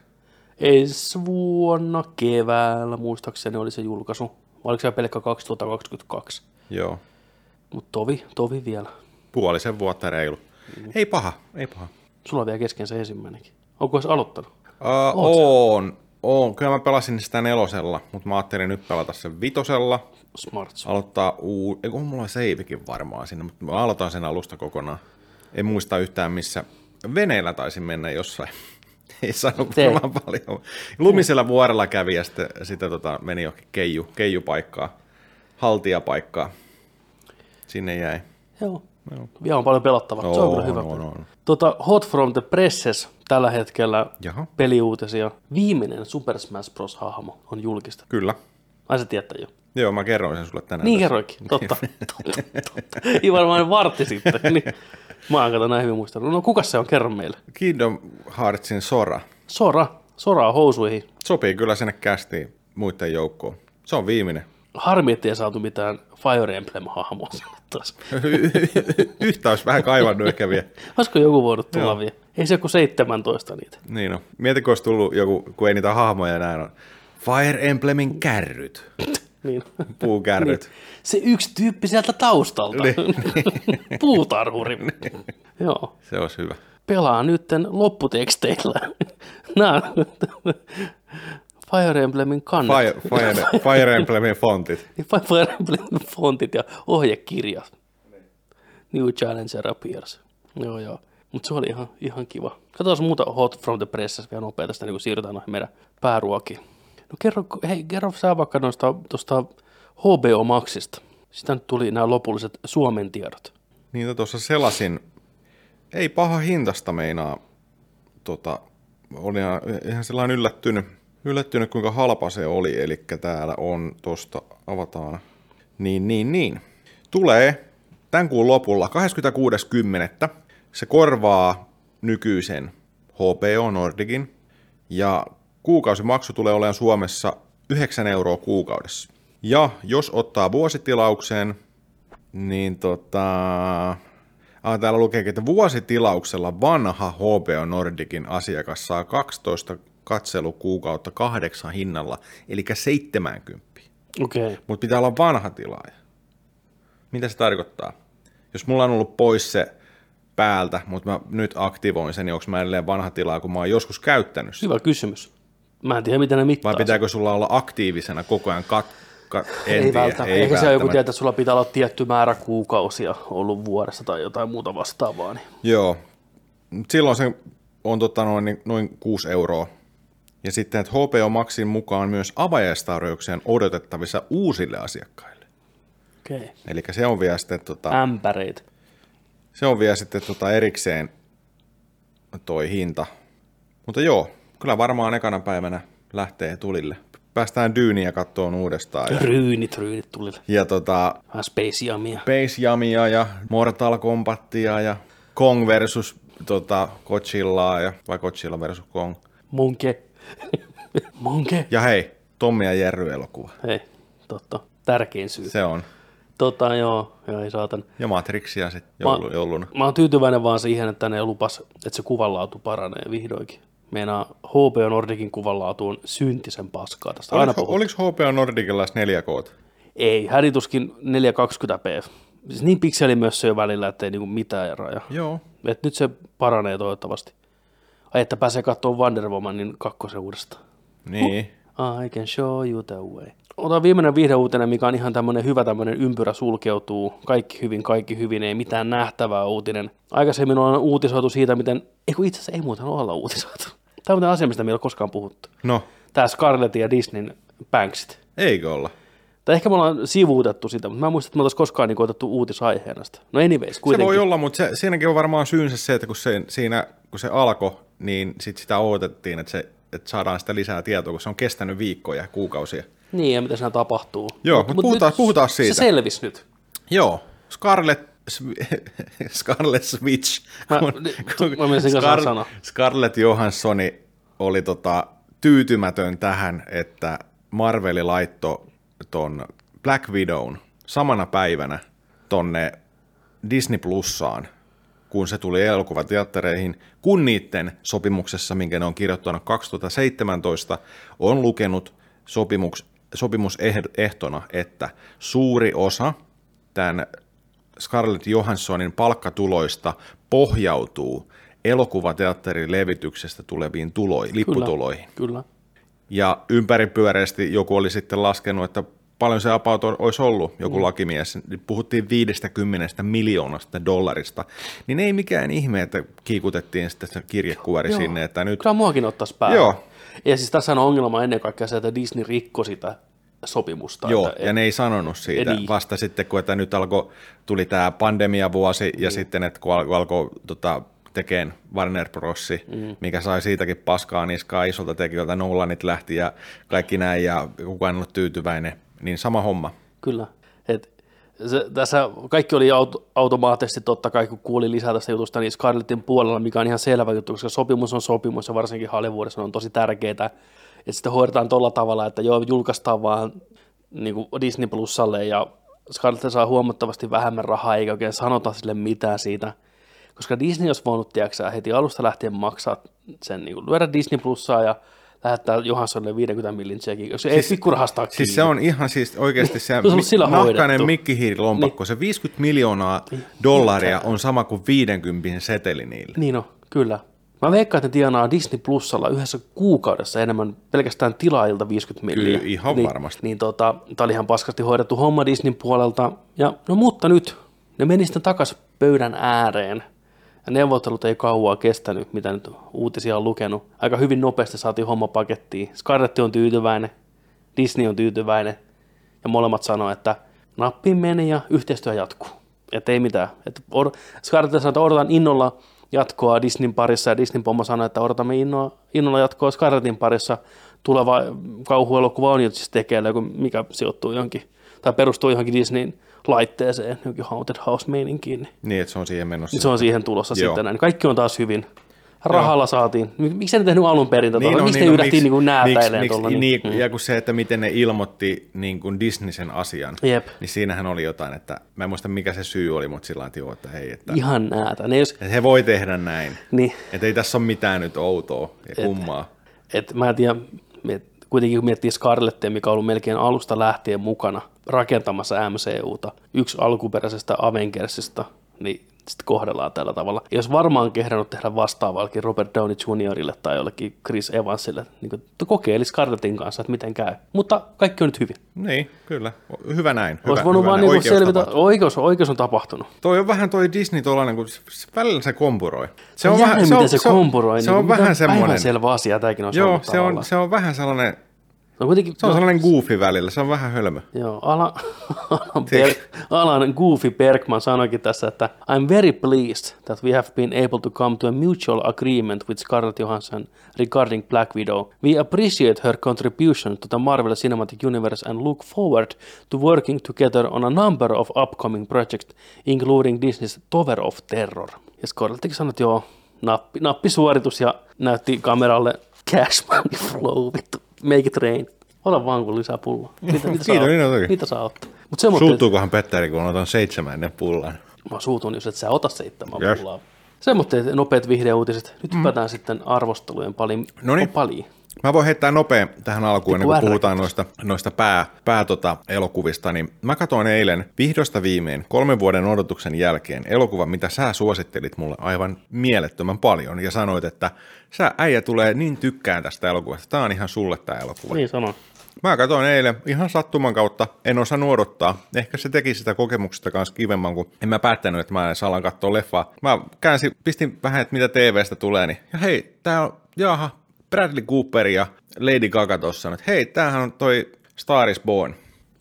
Ensi vuonna keväällä, muistaakseni oli se julkaisu. Oliko se pelkkä kaksituhattakaksikymmentäkaksi? Joo. Mutta tovi, tovi vielä. Puolisen vuotta reilu. Mm. Ei paha, ei paha. Sulla on vielä kesken se ensimmäinenkin. Onko olisi aloittanut? Uh, on, on. Kyllä mä pelasin sitä nelosella, mutta mä ajattelin nyt pelata sen vitosella. Smart. Aloittaa uuden. Eiku, mulla on seivikin varmaan siinä, mutta mä aloitan sen alusta kokonaan. En muista yhtään missä. Veneellä taisin mennä jossain. Ei saanut varmaan paljon. Lumisella vuorella kävi ja sitten, sitten tota, meni johonkin keiju, keijupaikkaa, haltijapaikkaa. Sinne jäi. Joo. Joo. Vielä on paljon pelattavaa. No, se on kyllä hyvä. No, no. Tota, Hot from the Presses tällä hetkellä. Jaha. Peliuutisia. Viimeinen Super Smash Bros. Hahmo on julkistettu. Kyllä. Ai se tietää jo. Joo, mä kerroin sen sulle tänään. Niin kerroinkin, totta. totta, totta. Ei varmaan vartti sitten. Niin. Mä oon kato näin hyvin muistanut. No kuka se on? Kerro meille. Kingdom Heartsin Sora. Sora. Sora housuihin. Sopii kyllä sinne kästiin muiden joukkoon. Se on viimeinen. Harmi, ettei saatu mitään Fire Emblem-hahmoa sinne taas. Yhtä olisi vähän kaivannut ehkä vielä. Olisiko joku voinut tulla no. vielä? Ei se joku seitsemäntoista niitä. Niin on. No. Mietikö olisi tullut joku, kun ei niitä hahmoja näin on. Fire Emblemin kärryt. Niin. Puukärryt. Niin. Se yksi tyyppi sieltä taustalta. Niin. Puutarhuri. Niin. Joo. Se olisi hyvä. Pelaa nytten lopputeksteillä. Nää Fire Emblemin kannet. Fire, fire, fire Emblemin fontit. Fire Emblemin fontit ja ohjekirja. New Challenger appears. Joo, joo. Mutta se oli ihan, ihan kiva. Katsotaan muuta Hot from the Presses vielä nopea tästä, niin kun siirrytään noihin meidän pääruokiin. No kerro, hei, kerro sä vaikka noista tuosta H B O Maxista. Sitä nyt tuli nämä lopulliset Suomen tiedot. Niitä tuossa selasin. Ei paha hintasta meinaa. Tota, olin ihan sellainen yllättynyt, yllättynyt, kuinka halpa se oli. Eli täällä on tuosta, avataan. Niin, niin, niin. Tulee tämän kuun lopulla kahdeskymmeneskuudes kymmenettä Se korvaa nykyisen H B O Nordicin ja kuukausimaksu tulee olemaan Suomessa yhdeksän euroa kuukaudessa. Ja jos ottaa vuositilaukseen, niin tota... Ah, täällä lukee, että vuositilauksella vanha H B O Nordicin asiakas saa kaksitoista katselukuukautta kahdeksan hinnalla, eli seitsemänkymmentä. Okay. Mutta pitää olla vanha tilaaja. Mitä se tarkoittaa? Jos mulla on ollut pois se päältä, mutta mä nyt aktivoin sen, niin onko mä edelleen vanha tilaa, kun mä oon joskus käyttänyt sitä? Hyvä kysymys. Mä en tiedä, mitä ne mittaa. Vai pitääkö sulla olla aktiivisena koko ajan? Kat... Kat... En ei välttämättä. Ei eikä se joku tiedä, että sulla pitää olla tietty määrä kuukausia ollut vuodessa tai jotain muuta vastaavaa. Niin. Joo. Silloin se on tota noin, noin kuusi euroa. Ja sitten, että H B O Maxin mukaan myös avajaistarjouksia on odotettavissa uusille asiakkaille. Okei. Okay. Eli se on vielä sitten... Tota, ämpäreitä. Se on vielä sitten tota erikseen toi hinta. Mutta joo. Kyllä varmaan ekana päivänä lähtee tulille. Päästään dyyniin ja kattoon uudestaan. Ja ryynit, ryynit tulille. Ja tota... Space Jamia. Space Jamia ja Mortal Kombatia ja Kong versus tota, Godzilla ja... Vai Godzilla versus Kong? Monke. Monke. Ja hei, Tommi ja Jerry-elokuva. Hei, totta. Tärkein syy. Se on. Tota joo, joo ei saatan. Ja Matrixia sitten joulu, jouluna. Mä oon tyytyväinen vaan siihen, että ne lupas, että se kuvanlaatu paranee vihdoinkin. Meinaa H B O Nordicin kuvanlaatu on syntisen paskaa tästä. Oliko, aina oliko H B O Nordicilla neljä K? Ei, härituskin neljäsataakaksikymmentä p. Siis niin pikselimössöjä välillä, ettei niinku mitään raja. Joo. Et nyt se paranee toivottavasti. Ai että pääsee katsomaan Wonder Womanin kakkosen uudestaan. Niin. Huh. I can show you the way. Otan viimeinen viihdeuutinen, mikä on ihan tämmöinen hyvä, tämmöinen ympyrä sulkeutuu. Kaikki hyvin, kaikki hyvin, ei mitään nähtävää uutinen. Aikaisemmin on uutisoitu siitä, miten... Eiku itse asiassa ei muuta olla uutisoitu. Tämä on asia, mistä meillä ei koskaan puhuttu. No. Tämä Scarletin ja Disneyn Banksit. Eikö olla? Tai ehkä me ollaan sivuutettu sitä, mutta mä en muista, että me oltaisiin koskaan niin otettu uutisaiheena sitä. No anyways, kuitenkin. Se voi olla, mutta se, siinäkin on varmaan syynsä se, että kun se, siinä, kun se alkoi, niin sit sitä odotettiin, että, se, että saadaan sitä lisää tietoa, kun se on kestänyt viikkoja ja kuukausia. Niin, ja mitä siinä tapahtuu. Joo, mutta mut puhutaan, puhutaan siitä. Se selvisi nyt. Joo, Scarlet, Scarlet Switch. Mä, kun, kun mä menisin Scar, sana. Scarlett Johanssoni oli tota, tyytymätön tähän, että Marveli laittoi ton Black Widown samana päivänä tonne Disney Plussaan, kun se tuli elokuvateattereihin, kun niiden sopimuksessa, minkä ne on kirjoittanut kaksituhattaseitsemäntoista, on lukenut sopimuks sopimusehtona, että suuri osa tämän Scarlett Johanssonin palkkatuloista pohjautuu elokuvateatterin levityksestä tuleviin tuloihin, lipputuloihin. Kyllä. Ja ympäripyöreästi joku oli sitten laskenut, että paljon se about olisi ollut, joku mm. lakimies. Puhuttiin viisikymmentä miljoonasta dollarista. Niin ei mikään ihme, että kiikutettiin sitten se kirjekuori Joo. sinne. Että nyt... Kyllä muakin ottaisi päälle. Joo. Ja siis tässä on ongelma ennen kaikkea se, että Disney rikkoi sitä sopimusta. Joo, että ja en... ne ei sanonut siitä. Eli... Vasta sitten, kun että nyt alko, tuli tämä pandemiavuosi mm. ja sitten, että kun alkoi alko, tota, tekemään Warner Bros., mm. mikä sai siitäkin paskaa niskaa isolta tekijöiltä, Nolanit lähti ja kaikki näin ja kukaan ei ollut tyytyväinen. Niin sama homma. Kyllä. Et se, tässä kaikki oli auto, automaattisesti totta kai, kun kuuli lisää tästä jutusta, niin Scarlettin puolella, mikä on ihan selvä juttu, koska sopimus on sopimus ja varsinkin Hollywoodissa on tosi tärkeää, että sitten hoidetaan tuolla tavalla, että joo, julkaistaan vaan niin kuin Disney Plusalle ja Scarlett saa huomattavasti vähemmän rahaa eikä oikein sanota sille mitään siitä, koska Disney olisi voinut tiedäksä, heti alusta lähtien maksaa sen, niin kuin lyödä Disney Plusaa ja lähettää Johanssonille viisikymmentä millin tsekin, koska ei pikkurahastaa siis, siis se on ihan siis oikeasti se mi- nahkainen mikkihiirilompakko, niin. Se viisikymmentä miljoonaa dollaria on sama kuin viidenkymmenen seteli niille. Niin on, kyllä. Mä veikkaan, että ne tienaa Disney Plusalla yhdessä kuukaudessa enemmän pelkästään tilaajilta viisikymmentä milliä. Kyllä, ihan niin, varmasti. Niin tota, tää oli ihan paskasti hoidettu homma Disneyn puolelta, ja no mutta nyt, ne meni sitten takaisin pöydän ääreen. Ja neuvottelut ei kauaa kestänyt, mitä nyt uutisia on lukenut. Aika hyvin nopeasti saatiin homma pakettiin. Scarlett on tyytyväinen, Disney on tyytyväinen ja molemmat sanoo, että nappiin meni ja yhteistyö jatkuu. Että ei mitään. Että or- Scarlett sanoo, että odotan innolla jatkoa Disneyn parissa ja Disneyn pommo sanoo, että odotamme innolla, innolla jatkoa Scarlettin parissa. Tuleva kauhuelokuva on jo siis tekeillä, mikä sijoittuu johonkin tai perustuu johonkin Disneyn laitteeseen, jokin Haunted House-meininkiin. Niin, että se on siihen menossa. Niin, se on siihen tulossa Joo. sitten näin. Kaikki on taas hyvin. Rahalla Joo. saatiin. Miksi ne tehnyt alun perin tätä? Niin, no, miksi niin, ne yhdähtiin no, niin näätäilemään tuolla? Niin, niin, ja kun se, että miten ne ilmoitti niin kuin Disney sen asian, Jep. niin siinähän oli jotain, että mä en muista mikä se syy oli, mutta sillä lailla, että hei, että ihan näätä. Ne jos... että he voi tehdä näin. Niin. Että ei tässä ole mitään nyt outoa ja et, kummaa. Et, mä en tiedä, kuitenkin kun miettii Scarlettia, mikä on ollut melkein alusta lähtien mukana rakentamassa M C U:ta, yksi alkuperäisestä Avengersista, niin sitten kohdellaan tällä tavalla. Ja jos varmaan kehdannut tehdä vastaavallakin Robert Downey juniorille tai jollekin Chris Evansille, niin kokeili Scarlettin kanssa, että miten käy. Mutta kaikki on nyt hyvin. Niin, kyllä. Hyvä näin. Olisi voinut vaan niin selvitä. Oikeus, oikeus on tapahtunut. Toi on vähän toi Disney tuollainen, kun välillä se kompuroi. Se on vähän, se on, se kompuroi. Se on, niin, se on vähän semmoinen. Päivänselvä asia tämäkin on Joo, se on, se on vähän sellainen. No, se on sellainen goofy välillä, se on vähän hölmö. Joo, Alan, Alan Goofy Bergman sanoikin tässä, että I'm very pleased that we have been able to come to a mutual agreement with Scarlett Johansson regarding Black Widow. We appreciate her contribution to the Marvel Cinematic Universe and look forward to working together on a number of upcoming projects, including Disney's Tower of Terror. Ja Scarlettkin sanoi, että joo, nappi, nappisuoritus ja näytti kameralle cash money flow, vittu. Make it rain. Ota vaan kun lisää pulloa. Mitä, mitä, Kiitos, saa, niin mitä saa ottaa? Suuttuukohan Petteri, kun otan seitsemännen pullan? Mä suutun, jos et sä ota seitsemän yes. pullaa. Semmoitteet nopeat vihdeuutiset. Nyt mm. päätään sitten arvostelujen paliin. Pali. Mä voin heittää nopea tähän alkuun, ennen kuin puhutaan noista, noista pää, pää, tota, elokuvista. Niin mä katsoin eilen vihdosta viimein kolmen vuoden odotuksen jälkeen elokuva, mitä sä suosittelit mulle aivan mielettömän paljon. Ja sanoit, että sä äijä tulee niin tykkään tästä elokuvasta. Tää on ihan sulle tää elokuva. Niin sanon. Mä katsoin eilen ihan sattuman kautta, en osannut odottaa. Ehkä se teki sitä kokemuksesta kanssa kivemman, kun en mä päättänyt, että mä en saa alan katsoa leffaa. Mä käänsin, pistin vähän, että mitä T V:stä tulee, niin ja hei, tää on, jaha, Bradley Cooper ja Lady Gaga tuossa, että hei, tämähän on toi Star is Born.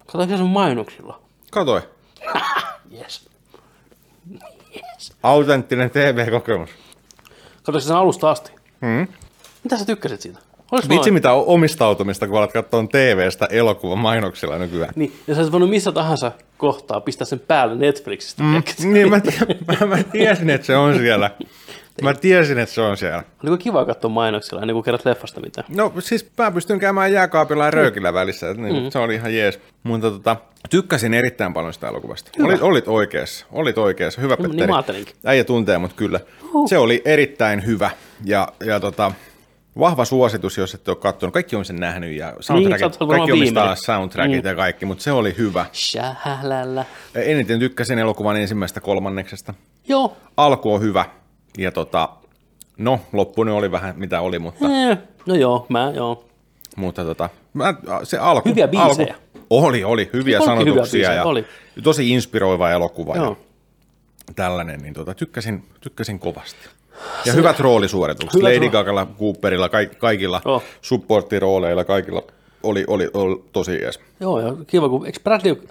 Katoinko se sun mainoksilla? Katoi. Yes. Yes. Autenttinen T V-kokemus. Katoinko se sen alusta asti? Mm. Mitä sä tykkäsit siitä? Olis Vitsi noin? Mitä omistautumista, kun alat katsomaan T V:stä elokuvan mainoksilla nykyään. Niin, ja sä olis voinut missä tahansa kohtaa pistää sen päälle Netflixistä. Mm. Niin, mä, t- mä, mä tiesin, että se on siellä. Mä tiesin, että se on siellä. Oliko kiva katsoa mainoksilla ennen kuin kerrät leffasta mitään? No siis mä pystyn käymään jääkaapilla ja röökillä välissä. Niin, mm-hmm. Se oli ihan jees. Mutta tota, tykkäsin erittäin paljon sitä elokuvasta. Olit, olit oikeassa. Olit oikeassa. Hyvä, Petteri. Niin mä ajattelinkin. Äijä tuntee mut kyllä. Se oli erittäin hyvä. Ja, ja tota, Vahva suositus, jos et ole katsonut. Kaikki on sen nähnyt ja soundtrackit, niin, kaikki omistaa soundtrackit mm. ja kaikki, mutta se oli hyvä. Shähälällä. Eniten tykkäsin elokuvan ensimmäistä kolmanneksesta. Joo. Alku on hyvä ja tota, no loppuun oli vähän mitä oli, mutta... Eh, no joo, mä joo. Mutta tota, mä, se alku... Hyviä biisejä. Alku, oli, oli. Hyviä Olki sanotuksia hyviä biisejä, ja oli. Tosi inspiroiva elokuva joo. ja tällainen, niin tota, tykkäsin, tykkäsin kovasti. Ja se, hyvät roolisuoritukset. Hyvät Lady Gagalla, Cooperilla, kaikilla, kaikilla oh. supportirooleilla, kaikilla oli, oli, oli tosi jees. Joo, ja kiva, kun eikö Bradley,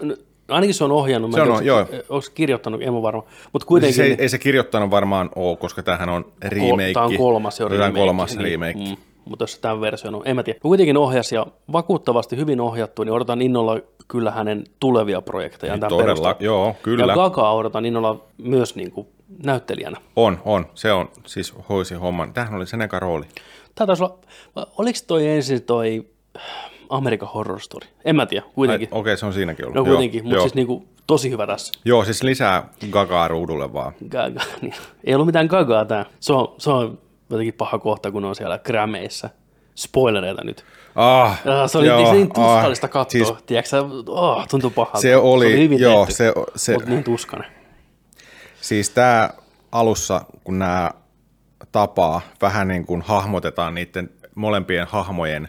ainakin se on ohjannut, se on, mä tiedän, on, onko se kirjoittanut, en ole varma, mutta kuitenkin... Siis ei, ei se kirjoittanut varmaan ole, koska tämähän on remake. Tämä on kolmas, jo remake. kolmas remake. Niin, mm, mutta jos tämän version on, en mä tiedä. Kuitenkin ohjas ja vakuuttavasti hyvin ohjattu, niin odotan innolla kyllä hänen tulevia projektejaan. Niin, todella, perusta. joo, kyllä. Ja Gagaa odotan innolla myös niin kuin näyttelijänä. On, on. Se on siis hoisi homman. Tämähän oli sen eka rooli. Tämä taisi olla, oliko toi ensin toi American Horror Story? En mä tiedä, kuitenkin. Okei, okay, se on siinäkin ollut. No kuitenkin, mutta siis niin kuin, tosi hyvä tässä. Joo, siis lisää Gagaa ruudulle vaan. Gaga, niin. Ei ollut mitään Gagaa tämä. Se on, se on jotenkin paha kohta, kun on siellä Grammyissa. Spoilereita nyt. Ah, se oli joo, niin tuskallista ah, katsoa, siis, tiedätkö oh, tuntui pahalta. Se oli, se oli hyvin joo, tehty, se, se, mutta niin tuskainen. Siis tämä alussa, kun nämä tapaa, vähän niin kuin hahmotetaan niiden molempien hahmojen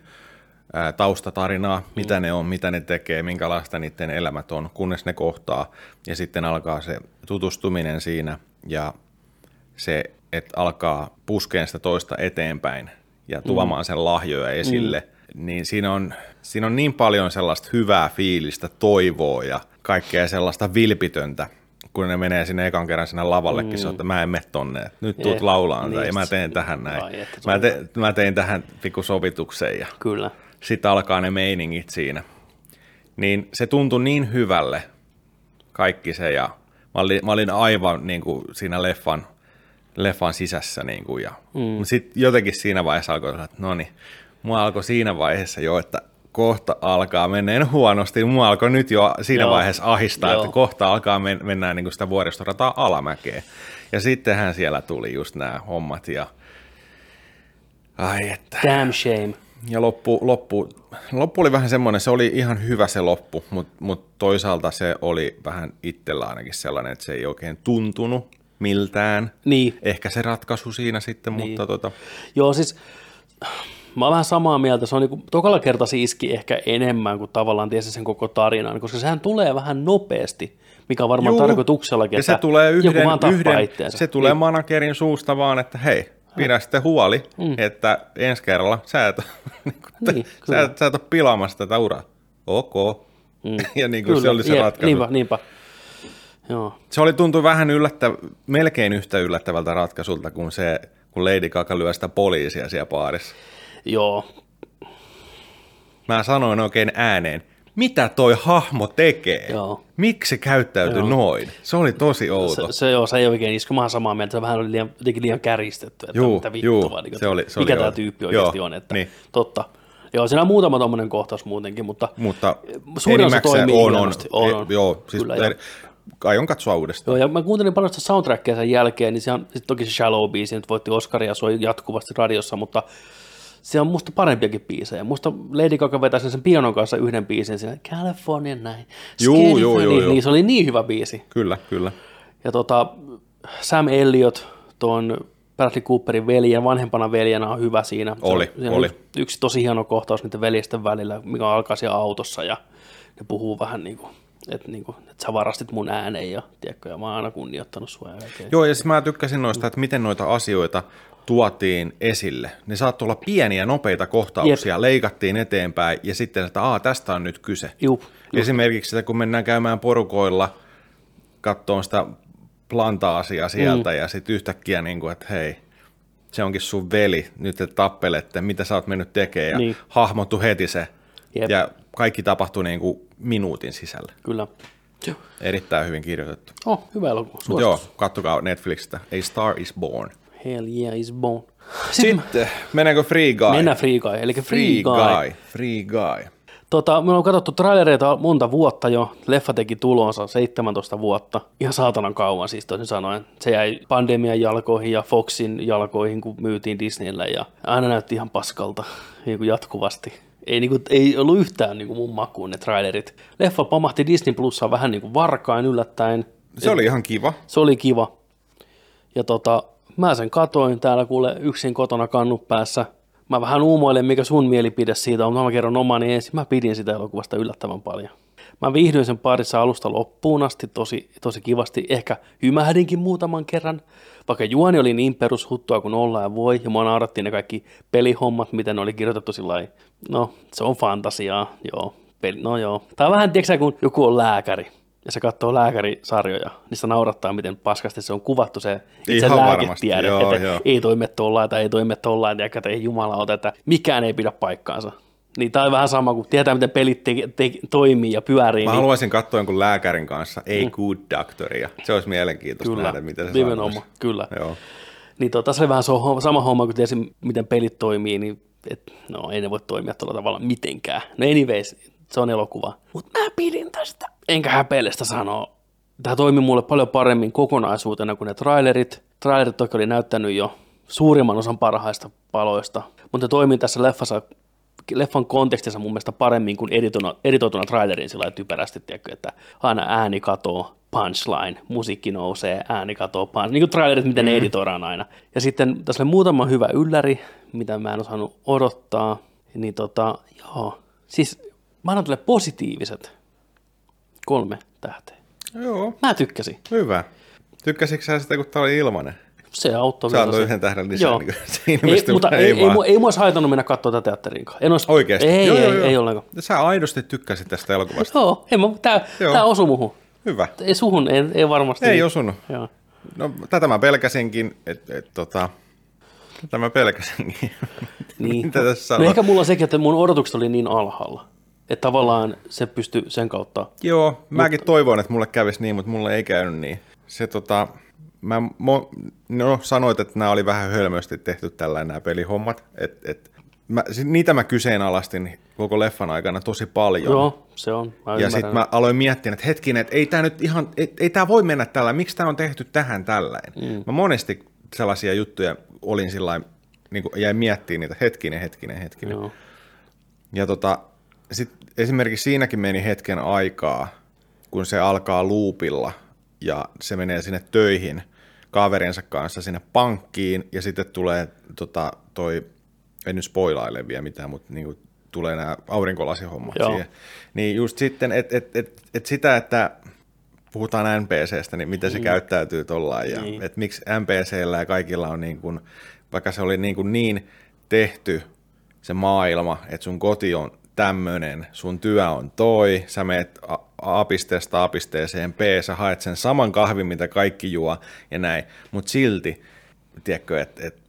ää, taustatarinaa, mitä mm. ne on, mitä ne tekee, minkälaista niiden elämät on, kunnes ne kohtaa. Ja sitten alkaa se tutustuminen siinä ja se, että alkaa puskeen sitä toista eteenpäin ja tuomaan mm. sen lahjoja esille. Mm. Niin siinä on, siinä on niin paljon sellaista hyvää fiilistä, toivoa ja kaikkea sellaista vilpitöntä. Kun ne menee sinne ekan kerran sinne lavallekin, mm. se on, että mä en mene tonne, nyt tuut laulaan niin, ja mä teen tähän näin. Ai, mä, te, mä tein tähän pikku sovituksen ja kyllä. Sit alkaa ne meiningit siinä. Niin se tuntui niin hyvälle kaikki se ja mä olin, mä olin aivan niin kuin siinä leffan, leffan sisässä. Niin kuin, ja, mm. sitten jotenkin siinä vaiheessa alkoi sanoa, että no niin, mua alkoi siinä vaiheessa jo, että kohta alkaa menneen huonosti. Mua alkoi nyt jo siinä joo, vaiheessa ahistaa, joo. että kohta alkaa men- mennä niin kuin sitä vuoristorataa alamäkeen. Ja sittenhän siellä tuli just nämä hommat. Ja... Ai että. Damn shame. Ja loppu, loppu, loppu oli vähän semmoinen, se oli ihan hyvä se loppu, mutta mut toisaalta se oli vähän itsellä ainakin sellainen, että se ei oikein tuntunut miltään. Niin. Ehkä se ratkaisu siinä sitten, niin. mutta tota... Joo siis... Mä oon vähän samaa mieltä, se on niin kuin, tokalla kertaa se iski ehkä enemmän kuin tavallaan tiesi sen koko tarinan, koska sehän tulee vähän nopeasti, mikä on varmaan Juu, tarkoituksellakin, että se tulee yhden, joku vaan tappaa yhden, itseensä. Se tulee niin. managerin suusta vaan, että hei, pidä sitten huoli, mm. että ensi kerralla sä et, niin, sä, et, sä et ole pilaamassa tätä uraa. Ok. Mm. Ja niin kuin kyllä, se oli se je, ratkaisu. Niinpä, niinpä. Joo. Se oli tuntui vähän yllättä, melkein yhtä yllättävältä ratkaisulta kuin se, kun Lady Gaga lyö sitä poliisia siellä baarissa. Joo. Mä sanoin oikein ääneen, mitä toi hahmo tekee? Joo. Miksi se käyttäytyi joo. noin? Se oli tosi outo. Se, se, joo, se ei oikein isku. Mä oon samaa mieltä, se vähän oli liian, liian käristetty. Että juu, mitä vittua, juu, niin, se oli, se mikä oli tämä outo. Tyyppi oikeasti joo, on. Että, niin. Totta. Joo, siinä on muutama tommoinen kohtaus muutenkin, mutta, mutta suurin osa toimii on, on, on, on. Joo, siis kyllä, eri, aion katsoa uudestaan. Joo, ja mä kuuntelin paljon sitä soundtrackia sen jälkeen, niin se on, sit toki se Shallow-biisi nyt voitti Oscaria, soi jatkuvasti radiossa, mutta se on musta parempiakin biisejä. Musta Lady Gaga vetäisi sen pianon kanssa yhden biisin siinä California Night. Juu, juu, juu, juu. Niin se oli niin hyvä biisi. Kyllä, kyllä. Ja tota, Sam Elliot, tuon Bradley Cooperin veljen, vanhempana veljenä on hyvä siinä. Oli, siinä oli. Yksi tosi hieno kohtaus niiden veljesten välillä, mikä alkaa siellä autossa ja ne puhuu vähän niin kuin, että niinku, et sä varastit mun ääneen ja, tiedätkö, ja mä oon aina kunnioittanut sua. Oikein. Joo, ja siis mä tykkäsin noista, että miten noita asioita tuotiin esille. Ne saattoi olla pieniä, nopeita kohtauksia, yep. leikattiin eteenpäin ja sitten, että aah, tästä on nyt kyse. Juh, juh. Esimerkiksi sitä, kun mennään käymään porukoilla, katsomaan sitä plantaasia sieltä mm. ja sitten yhtäkkiä, niin kuin, että hei, se onkin sun veli, nyt te tappelette, mitä sä oot mennyt tekemään ja niin. hahmottu heti se yep. ja kaikki tapahtui niin kuin minuutin sisällä. Kyllä. Joo. Erittäin hyvin kirjoitettu. Oh, hyvä elokuva. Suositus. Joo, katsokaa Netflixistä. A Star is Born. Hell yeah, is born. Sitten, Sitten menäänkö Free Guy? Mennään Free Guy, eli Free, free guy. guy. Free Guy. Tota, me on katsottu trailereita monta vuotta jo. Leffa teki tulonsa seitsemäntoista vuotta. Ihan saatanan kauan siis toisin sanoen. Se jäi pandemian jalkoihin ja Foxin jalkoihin, kun myytiin Disneylle ja aina näytti ihan paskalta niin kuin jatkuvasti. Ei, niin kuin, ei ollut yhtään niin kuin mun makuun ne trailerit. Leffa pamahti Disney Plussaan vähän niin kuin varkain yllättäen. Se oli ihan kiva. Se oli kiva. Ja tota, mä sen katoin täällä kuule yksin kotona kannut päässä. Mä vähän uumoilen, mikä sun mielipide siitä on, mutta mä kerron omani ensin. Mä pidin sitä elokuvasta yllättävän paljon. Mä viihdyin sen parissa alusta loppuun asti tosi, tosi kivasti. Ehkä hymähdinkin muutaman kerran, vaikka juoni oli niin perushuttua kuin ollaan voi. Ja mua naurattiin ne kaikki pelihommat, miten ne oli kirjoitettu sillai. No, se on fantasiaa, joo. Peli, no joo. Tää on vähän, tiiäksä, kun joku on lääkäri. Ja se katsoo lääkärisarjoja, niin se naurattaa, miten paskasti se on kuvattu se itse lääketiede, joo, että joo. ei toimme tollain tai ei toimme tollain, ja ei jumala ota, että mikään ei pidä paikkaansa. Niin tämä on vähän sama, kun tietää, miten pelit te- te- toimii ja pyörii. Mä niin... haluaisin katsoa jonkun lääkärin kanssa, ei mm. good doctoria. Se olisi mielenkiintoista kyllä, nähdä, mitä se sanoisi. Kyllä, joo. Niin tota, se oli vähän sama homma, kun tiesi, miten pelit toimii, niin et, no, ei ne voi toimia tuolla tavalla mitenkään. No anyways, se on elokuva. Mutta mä pidin tästä. Enkä häpeile sitä sanoa. Tämä toimi mulle paljon paremmin kokonaisuutena kuin ne trailerit. Trailerit toki oli näyttänyt jo suurimman osan parhaista paloista, mutta ne toimii tässä leffassa, leffan kontekstissa mun mielestä paremmin kuin editona, editoituna trailerin sillä typerästi, tiedätkö, että aina ääni katoo, punchline, musiikki nousee, ääni katoo, punchline. Niin kuin trailerit, miten ne editoidaan aina. Ja sitten tässä oli muutama hyvä ylläri, mitä mä en osannut odottaa. Niin tota, joo, siis mä annan tälle positiiviset kolme tähteä. Joo. Mä tykkäsin. Hyvä. Tykkäsitkö sä sitä, kun tää oli ilmanen? Se auttoi. Sä antoi yhden tähden lisää. Niin ei, mutta ei, ei, mua, ei mua olisi haitannut mennä katsoa tätä teatteriinkaan. En olisi... Oikeasti? Ei, joo, ei, joo, ei, joo. ei ollenkaan. Sä aidosti tykkäsit tästä elokuvasta. Joo, ei, mä, tää, joo. tää osui muhun. Hyvä. Ei suhun, ei, ei varmasti. Ei osunut. Joo. No tätä mä pelkäsinkin, että et, tota... Tätä mä pelkäsinkin. Niin. Mitä tässä sanoo? No ehkä mulla on sekin, että mun odotukset oli niin alhaalla. Että tavallaan se pystyy sen kautta. Joo, mäkin Mut... toivon, että mulle kävisi niin, mutta mulle ei käynyt niin. Se tota, mä mo, no, sanoit, että nämä oli vähän hölmösti tehty tällainen nämä pelihommat. Et, et, mä, niitä mä kyseenalaistin koko leffan aikana tosi paljon. Joo, se on. Ja sitten mä aloin miettiä, että hetkinen, että ei tämä nyt ihan, ei, ei tää voi mennä tällä. Miksi tämä on tehty tähän tällainen? Mm. Mä monesti sellaisia juttuja olin sillain, niin kuin jäin miettimään niitä hetkinen, hetkinen, hetkinen. Joo. Ja tota... Sitten esimerkiksi siinäkin meni hetken aikaa, kun se alkaa luupilla ja se menee sinne töihin kaverinsa kanssa sinne pankkiin ja sitten tulee tota, toi, en nyt spoilaile vielä mitään, mutta niinku, tulee nämä aurinkolasihommat siihen. Niin just sitten, että et, et, et sitä, että puhutaan N P C:stä, niin miten se mm. käyttäytyy tollaan ja mm. että miksi N P C:llä ja kaikilla on niin kuin, vaikka se oli niin, kuin niin tehty se maailma, että sun koti on tämmönen, sun työ on toi, sä meet A-pisteestä A-pisteeseen B, sä haet sen saman kahvin, mitä kaikki juo ja näin, mutta silti, tiedätkö, että et,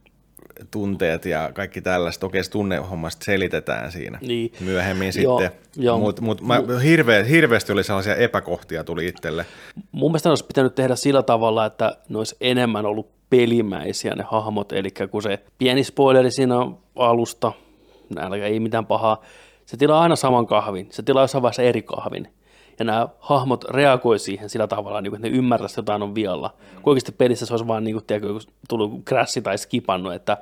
tunteet ja kaikki tällaiset, okei se tunnehommasta selitetään siinä niin. myöhemmin joo, sitten, mutta mut mut, hirveä, hirveästi oli sellaisia epäkohtia tuli itselle. Mun mielestä ne olisi pitänyt tehdä sillä tavalla, että ne olisi enemmän ollut pelimäisiä ne hahmot, eli kun se pieni spoileri siinä alusta, näillä ei mitään pahaa, se tilaa aina saman kahvin, se tilaa jossain vaiheessa eri kahvin. Ja nämä hahmot reagoi siihen sillä tavalla, että ne ymmärtäisivät, että jotain on vialla. Oikeasti pelissä se olisi vaan niin kuin, tiedätkö, tullut crassi tai skipannut, että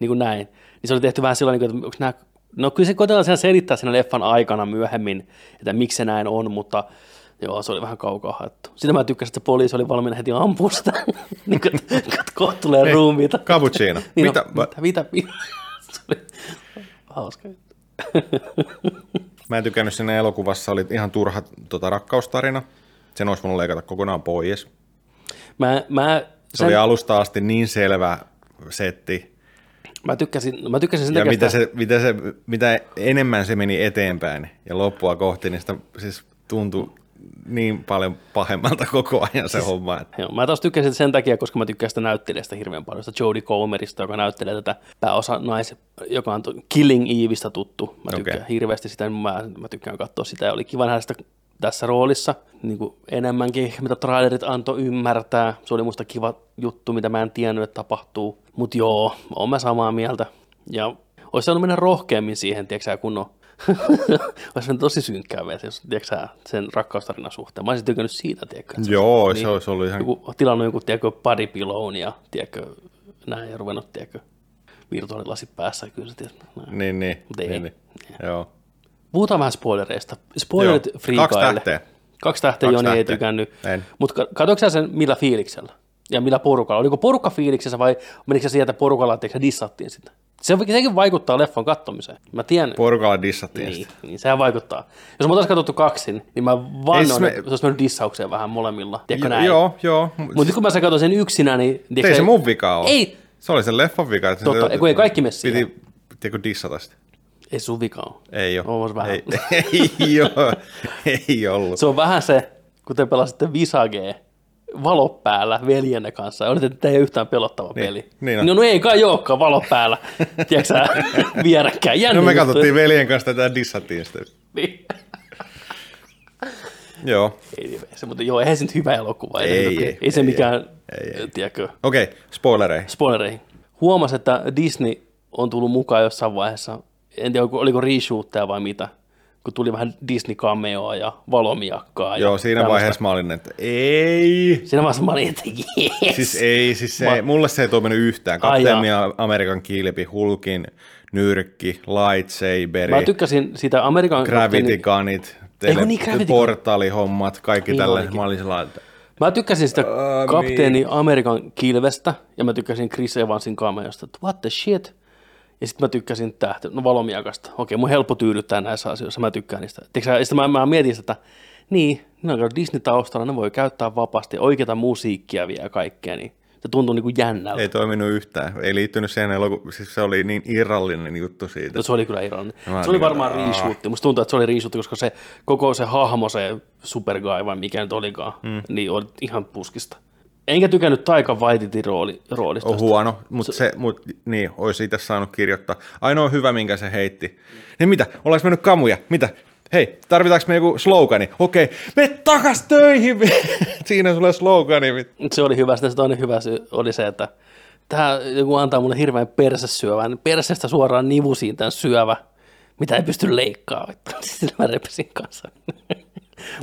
niin kuin näin. Niin se oli tehty vähän sillä tavalla, että nämä... no kyllä se koetellaan selittää siinä leffan aikana myöhemmin, että miksi se näin on, mutta joo, se oli vähän kaukaa haettu. Sitä mä tykkäsin, että se poliisi oli valmiina heti ampumaan sitä, niin kuin, että kohta tulee ruumiita. Cappuccino. niin, mitä? No, mitä? Mitä? Hauska. Mä en tykännyt siinä elokuvassa, oli ihan turha tota, rakkaustarina. Sen olisi voinut leikata kokonaan pois. Mä, mä, sen... Se oli alusta asti niin selvä setti. Mä tykkäsin, mä tykkäsin sen ja mitä, se, mitä, se, mitä enemmän se meni eteenpäin ja loppua kohti, niin sitä siis tuntui niin paljon pahemmalta koko ajan se siis, homma. Joo, mä taas tykkäsin sen takia, koska mä tykkään sitä näyttelijästä hirveän paljon, sitä Jodie Comerista, joka näyttelee tätä pääosa naisen, joka on Killing Eveistä tuttu. Mä tykkään okay. hirveästi sitä, mä, mä tykkään katsoa sitä ja oli kiva nähdä sitä tässä roolissa niin kuin enemmänkin, mitä trailerit antoi ymmärtää. Se oli musta kiva juttu, mitä mä en tiennyt, että tapahtuu. Mutta joo, oon mä samaa mieltä ja olisi saanut mennä rohkeammin siihen, tiedätkö sä, kun on Olisi tosi synkkää meitä, jos tiedätkö, sen rakkaustarina suhteen. Mä olisin tykännyt siitä, tiedätkö? Joo, se, niin, se olisi ollut ihan... Joku, tilannut joku, tiedätkö, body pillown ja, tiedätkö, näin ja ruvennut, tiedätkö, virtuaalilasit päässä. Kyllä se, tiedätkö, näin. Niin, niin. Mut ei, niin, niin. Joo. Puhutaan vähän spoilereista. Spoilerit Free Guylle. Kaksi tähteä. Kaksi tähteä, Joni ei tykännyt. Mutta katsoitko sä sen millä fiiliksellä? Ja millä porukalla? Oliko porukka fiiliksessä vai menikö se sieltä porukalla, että dissattiin sitä? Se, sekin vaikuttaa leffan katsomiseen. Mä tiedän. Porukalla dissattiin niin, sitä. Niin, sehän vaikuttaa. Jos me oltaisiin katsottu kaksin, niin mä vannoin, että me... se olisi mennyt dissaukseen vähän molemmilla. Tiedätkö jo, näin? Joo, joo. Mutta nyt kun mä sen katsoin sen yksinä, niin... Tiedätkö, ei se mun vika ole. Ei. Se oli sen leffan vika. Että totta, se... kun ei kaikki mene siihen. Piti, tiedätkö, dissata sitä. Ei sun vika ole. Ei ole. Vähän. Ei, ei, ole. Ei ollut. Se on vähän se, kun te pelasitte Visagea valot päällä veljenne kanssa. Olet, että tämä ei ole yhtään pelottava niin, peli. Niin on. No, no ei kai olekaan valot päällä. Tiedätkö vierekkäin. Jänni no me juttu. Katsottiin veljen kanssa tätä dissattiin sitä. Niin. Joo. Ei, se, mutta joo, eihän se nyt hyvä elokuva. Ei, ei, ei, ei, ei se ei, mikään, ei, ei. Tiedätkö. Okei, okay, spoilereihin. Spoilereihin. Huomasi, että Disney on tullut mukaan jossain vaiheessa. En tiedä, oliko reshoottaja vai mitä, kun tuli vähän Disney-cameoa ja valomiakkaa. Joo, ja siinä tämmöistä. Vaiheessa mä olin, että ei. Siinä vaiheessa mä olin, että yes. Siis ei, siis se, mä... mulle se ei toiminut yhtään. Kapteeni Amerikan kilpi, Hulkin, nyrkki, lightsaberi. Mä tykkäsin sitä Amerikan... Gravity Gunit, tele- niin, portaalihommat, kaikki niin tällaiset. Mä olin sellainen. Mä tykkäsin sitä uh, kapteeni me... Amerikan kilvestä ja mä tykkäsin Chris Evansin cameosta. What the shit? Ja sitten mä tykkäsin tähtä, no valomiakasta. Okei, mun helppo tyydyttää näissä asioissa, mä tykkään niistä. Ja sitten mä, mä mietin sitä, että niin, ne on Disney-taustalla, ne voi käyttää vapaasti, oikeata musiikkia vielä ja kaikkea, niin se tuntuu niin kuin jännältä. Ei toiminut yhtään, ei liittynyt siihen elokuun, siis se oli niin irrallinen juttu siitä. No se oli kyllä irrallinen. No, se oli varmaan riisuutti, musta tuntuu, että se oli riisuutti, koska se koko se hahmo, se superguy vai mikä nyt olikaan, mm. niin oli ihan puskista. Enkä tykännyt Taika Waititin rooli, roolista. On huono, mutta se, mut, niin, olisi itse saanut kirjoittaa. Ainoa hyvä, minkä se heitti. Niin mitä, ollaanko mennyt kamuja? Mitä? Hei, tarvitaanko me joku slogani? Okei, me takas töihin! Siinä sulle slogani. Se oli hyvä, sitten toinen hyvä syy oli se, että tämä joku antaa mulle hirveän persesyövän. Persestä suoraan nivusiin tämän syövä, mitä ei pysty leikkaamaan. Sillä mä repesin kanssa.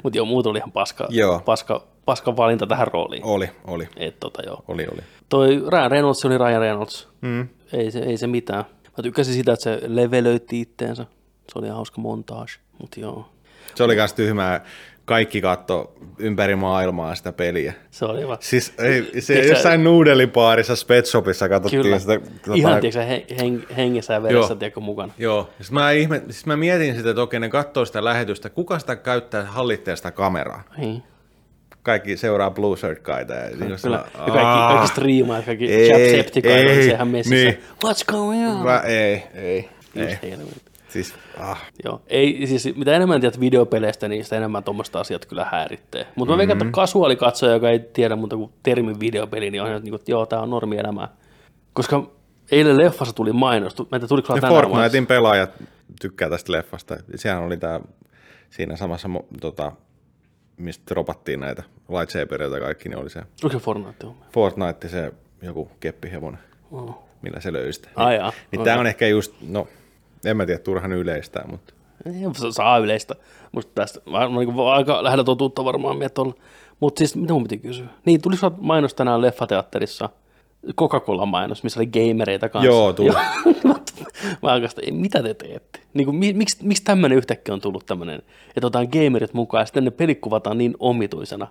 Mutta joo, muut oli ihan paska, paska, paska valinta tähän rooliin. Oli, oli. Et, tota, joo. Oli, oli. Toi Ryan Reynolds oli Ryan Reynolds. Mm. Ei, se, ei se mitään. Mä tykkäsin sitä, että se levelöitti itteensä. Se oli ihan hauska montage, mutta joo. Se oli myös tyhmää. Kaikki katto ympäri maailmaa sitä peliä. Se oli hyvä. Siis ei, se tiiäksä, jossain nuudelipaarissa Spetshopissa katsottiin kyllä. Sitä. Kyllä, ihan tiiäksä, heng, hengessä ja veressä tiedätkö mukana. Joo, siis mä, ihme, siis mä mietin sitä, että okei ne katsoo sitä lähetystä, kuka sitä käyttää hallittaa sitä kameraa. Hei. Kaikki seuraa Blue Shirt-kaita. Ja kyllä, kyllä. Ja kaikki, kaikki striimaa, kaikki Chapseptikaita on sehän messissä. Niin. What's going on? Mä, ei, ei, ei. ei. Siis, ah. Joo, ei, siis, mitä enemmän tiedät videopeleistä, niin sitä enemmän tuommoista asiat kyllä häirittää. Mutta mä mm-hmm. veikkaan, että kasuaalikatsoja, joka ei tiedä muuta kuin termin videopeli, niin on ihan, että joo, tää on normielämää. Koska eilen leffassa tuli mainos. Mä en tiedä, tuliko sulla tänään mainos? Fortnitein pelaajat tykkää tästä leffasta. Sehän oli tää, siinä samassa, tota, mistä ropattiin näitä lightsabereita kaikki, niin oli se. Onko se Fortnite? Fortnite, se joku keppihevonen, oh. millä se löysi sitä. Ah, niin, jaa, niin okay. Tää on ehkä just, no... En mä tiedä, turhan yleistää, mutta... Ei, saa yleistä. Musta tästä on aika lähellä totuutta varmaan mietolla. Mutta siis, mitä mun piti kysyä? Niin, tuli sulla mainos tänään leffateatterissa, Coca-Cola-mainos, missä oli gamereita kanssa. Joo, tuli. Mä alkaista, mitä te teette? Niin kuin, miksi miksi tämmöinen yhtäkkiä on tullut tämmöinen, että otetaan gamerit mukaan ja sitten ne pelit kuvataan niin omituisena?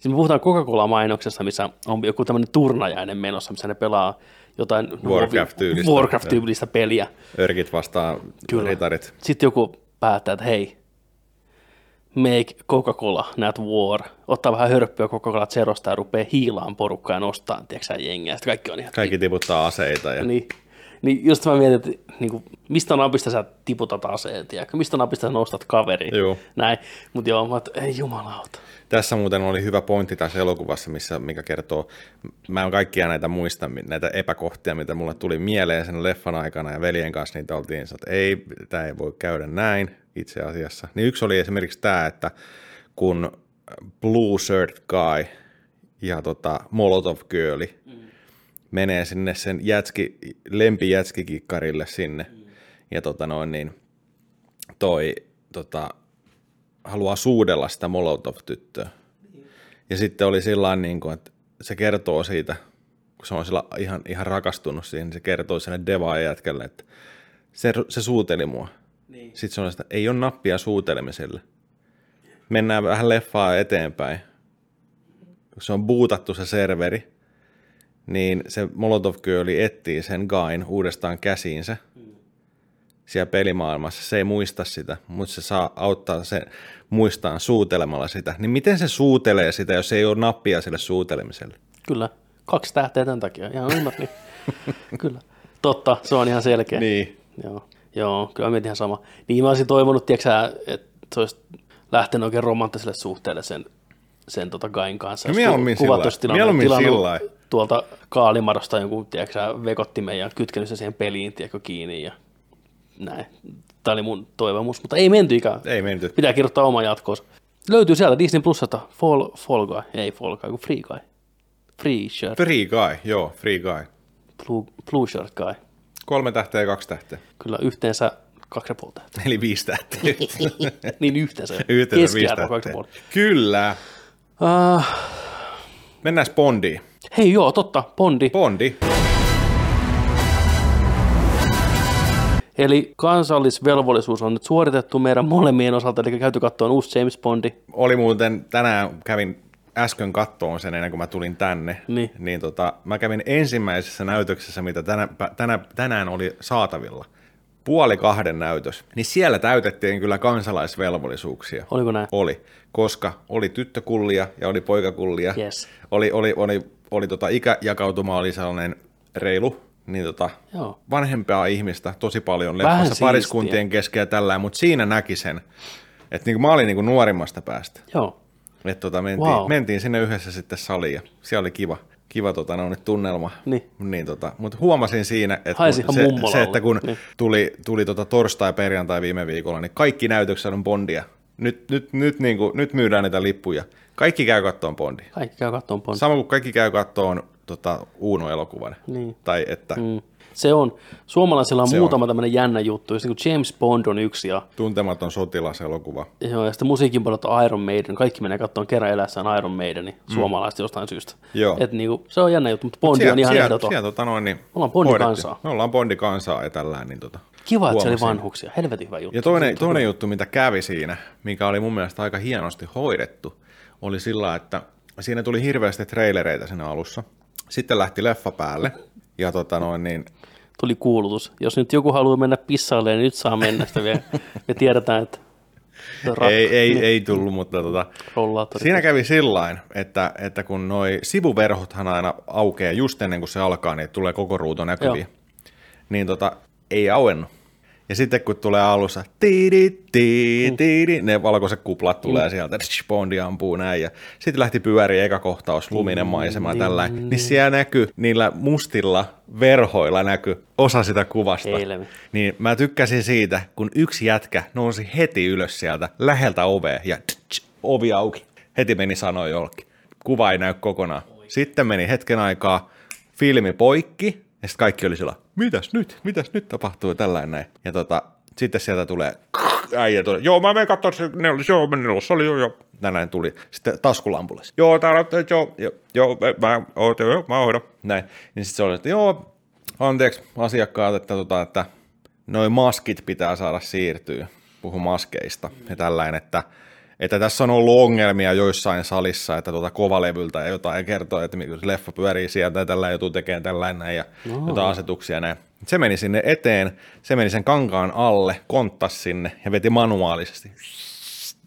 Siis me puhutaan Coca-Cola-mainoksessa, missä on joku tämmöinen turnajainen menossa, missä ne pelaa jotain Warcraft-tyylistä, Warcraft-tyylistä peliä. Örkit vastaan ritarit. Sitten joku päättää, että hei, make Coca-Cola, not war. Ottaa vähän hörppyä Coca-Cola Zerosta ja rupeaa hiilaan porukkaa ja nostaa, tiedätkö jengiä. Sitten kaikki on ihan... Kaikki tiputtaa aseita. Ja... Niin, niin just mä mietin, että niin kuin, mistä napista sä tiputat aseet, tiedätkö? Mistä napista sä nostat kaveriin. Joo. Näin. Mutta joo, mä että ei jumalauta. Tässä muuten oli hyvä pointti tässä elokuvassa, missä, mikä kertoo, mä en kaikkia näitä muista, näitä epäkohtia, mitä mulle tuli mieleen sen leffan aikana ja veljen kanssa, niitä oltiin, että ei, tämä ei voi käydä näin itse asiassa. Niin yksi oli esimerkiksi tämä, että kun Blue Shirt Guy ja tota Molotov Girl mm. menee sinne sen jätski, lempijätskikikkarille sinne mm. ja tota noin niin, toi tota, haluaa suudella sitä Molotov-tyttöä. Ja sitten oli sillain, niin kuin, että se kertoo siitä, kun se on sillä ihan, ihan rakastunut siihen, niin se kertoo sen deva-jätkälle, että se, se suuteli mua. Niin. Sitten se on sitä, ei ole nappia suutelemiselle. Mennään vähän leffaa eteenpäin. Kun se on bootattu se serveri, niin se Molotov-kyöli etsii sen gain uudestaan käsiinsä siellä pelimaailmassa. Se ei muista sitä, mutta se saa auttaa sen muistaan suutelemalla sitä. Niin miten se suutelee sitä, jos ei ole nappia sille suutelemiselle? Kyllä, kaksi tähteä tämän takia. Ihan ymmärrän. Kyllä. Totta, se on ihan selkeä. Niin. Joo, Joo kyllä mietin ihan sama. Niin mä olisin toivonut, tiiäksä, että se olisi lähtenyt oikein romanttiselle suhteelle sen, sen tota gain kanssa. Mieluummin sillä tuolta kaalimadosta jonkun, tiiäksä, vekottimen ja kytkenyt sen siihen peliin, tiiäkö, kiinni ja näin. Tämä oli mun toivomus, mutta ei menty ikään. Ei menty. Pitää kirjoittaa oma jatkoonsa. Löytyy siellä Disney Plusasta Fall, Fall Guy, ei Fall Guy, kun Free Guy. Free Shirt. Free Guy, joo, Free Guy. Blue, blue Shirt Guy. Kolme tähteä ja kaksi tähteä. Kyllä, yhteensä kaksi ja puoli tähteä. Eli viisi tähteä. Niin yhteensä. Yhteensä keskiarvo kaksi ja puoli. Kyllä. Uh... Mennään Bondiin. Hei joo, totta, Bondi. Bondi. Eli kansallisvelvollisuus on nyt suoritettu meidän molemmien osalta, eli käyty kattoon uusi James Bondi. Oli muuten, tänään kävin äsken kattoon sen ennen kuin mä tulin tänne, niin, niin tota, mä kävin ensimmäisessä näytöksessä, mitä tänä, tänä, tänään oli saatavilla, puoli kahden näytös, niin siellä täytettiin kyllä kansalaisvelvollisuuksia. Oliko näin? Oli, koska oli tyttökullia ja oli poikakullia, yes. oli, oli, oli, oli tota, ikäjakautuma oli sellainen reilu. Niin tota, vanhempaa ihmistä tosi paljon leffassa pariskuntien kesken tällä, mutta siinä näki sen, että niinku mä olin niinku nuorimmasta päästä. Joo. Et tota, mentiin, wow. mentiin sinne yhdessä sitten saliin ja siellä oli kiva, kiva tota, no, tunnelma. Niin. Niin, tota, mutta huomasin siinä, että se, se, että kun niin. tuli, tuli tota torstai perjantai viime viikolla, niin kaikki näytöksessä on Bondia. Nyt, nyt, nyt, niin kuin, nyt myydään niitä lippuja. Kaikki käy kattoon Bondia. Kaikki käy kattoon Bondia. Samoin kuin kaikki käy kattoon Tota, Uuno-elokuvan. Niin. Tai että... Mm. Se on. Suomalaisilla on se muutama on. Tämmöinen jännä juttu. Just James Bond on yksi ja... Tuntematon sotilas-elokuva. Joo, ja sitten musiikin puolella Iron Maiden. Kaikki menee katsomaan kerran elässään Iron Maideni mm. suomalaisesti jostain syystä. Joo. Et niinku, se on jännä juttu, mutta Bondi sieltä, on ihan sieltä, ehdoton. Sieltä, tota noin, niin ollaan Bondi-kansaa. Me ollaan Bondi-kansaa etällään. Niin tota, kiva, että se oli vanhuksia. Helvetin hyvä juttu. Ja toinen, toinen juttu, mitä kävi siinä, mikä oli mun mielestä aika hienosti hoidettu, oli sillä, että siinä tuli hirveästi trailereita siinä alussa. Sitten lähti leffa päälle ja tota noin niin... Tuli kuulutus. Jos nyt joku haluaa mennä pissalle, niin nyt saa mennä sitä vielä. Me tiedetään, että... Rak... Ei, ei, ei tullut, mutta tota... siinä kävi sillain, että, että kun noi sivuverhothan aina aukeaa just ennen kuin se alkaa, niin tulee koko ruutu näkyviin. Niin tota, ei auennut. Ja sitten kun tulee alussa, tiidi, tiidi, tiidi, ne valkoiset kuplat tulee mm. sieltä, Bondi ampuu näin, ja sitten lähti pyöriä eka kohtaus, luminen maisema mm. tällainen, niin siellä näkyy, niillä mustilla verhoilla näkyy osa sitä kuvasta. Eilemi. Niin mä tykkäsin siitä, kun yksi jätkä nousi heti ylös sieltä läheltä ovea, ja tsch, ovi auki, heti meni sanoi jollekin, kuva ei näy kokonaan. Sitten meni hetken aikaa, filmi poikki, ja sitten kaikki oli sillä, mitäs nyt, mitäs nyt tapahtuu, tällainen näin. Ja tota, sitten sieltä tulee äijä, tuli, joo mä menen katsoa, se ne oli, joo, ne oli, se oli, joo, joo. Näin tuli, sitten taskulampulle. Joo, täällä on, joo, joo, mä hoidan, joo, mä hoidan, näin. Niin sitten se oli, että joo, anteeksi asiakkaat, että, tota, että noi maskit pitää saada siirtyä, puhu maskeista. Ja tällainen, että, että tässä on ollut ongelmia joissain salissa, että tuota kovalevyltä ja jotain kertoo, että leffa pyörii sieltä ja tällä joutuu tekemään tällainen ja no. jotain asetuksia näin. Se meni sinne eteen, se meni sen kankaan alle, konttas sinne ja veti manuaalisesti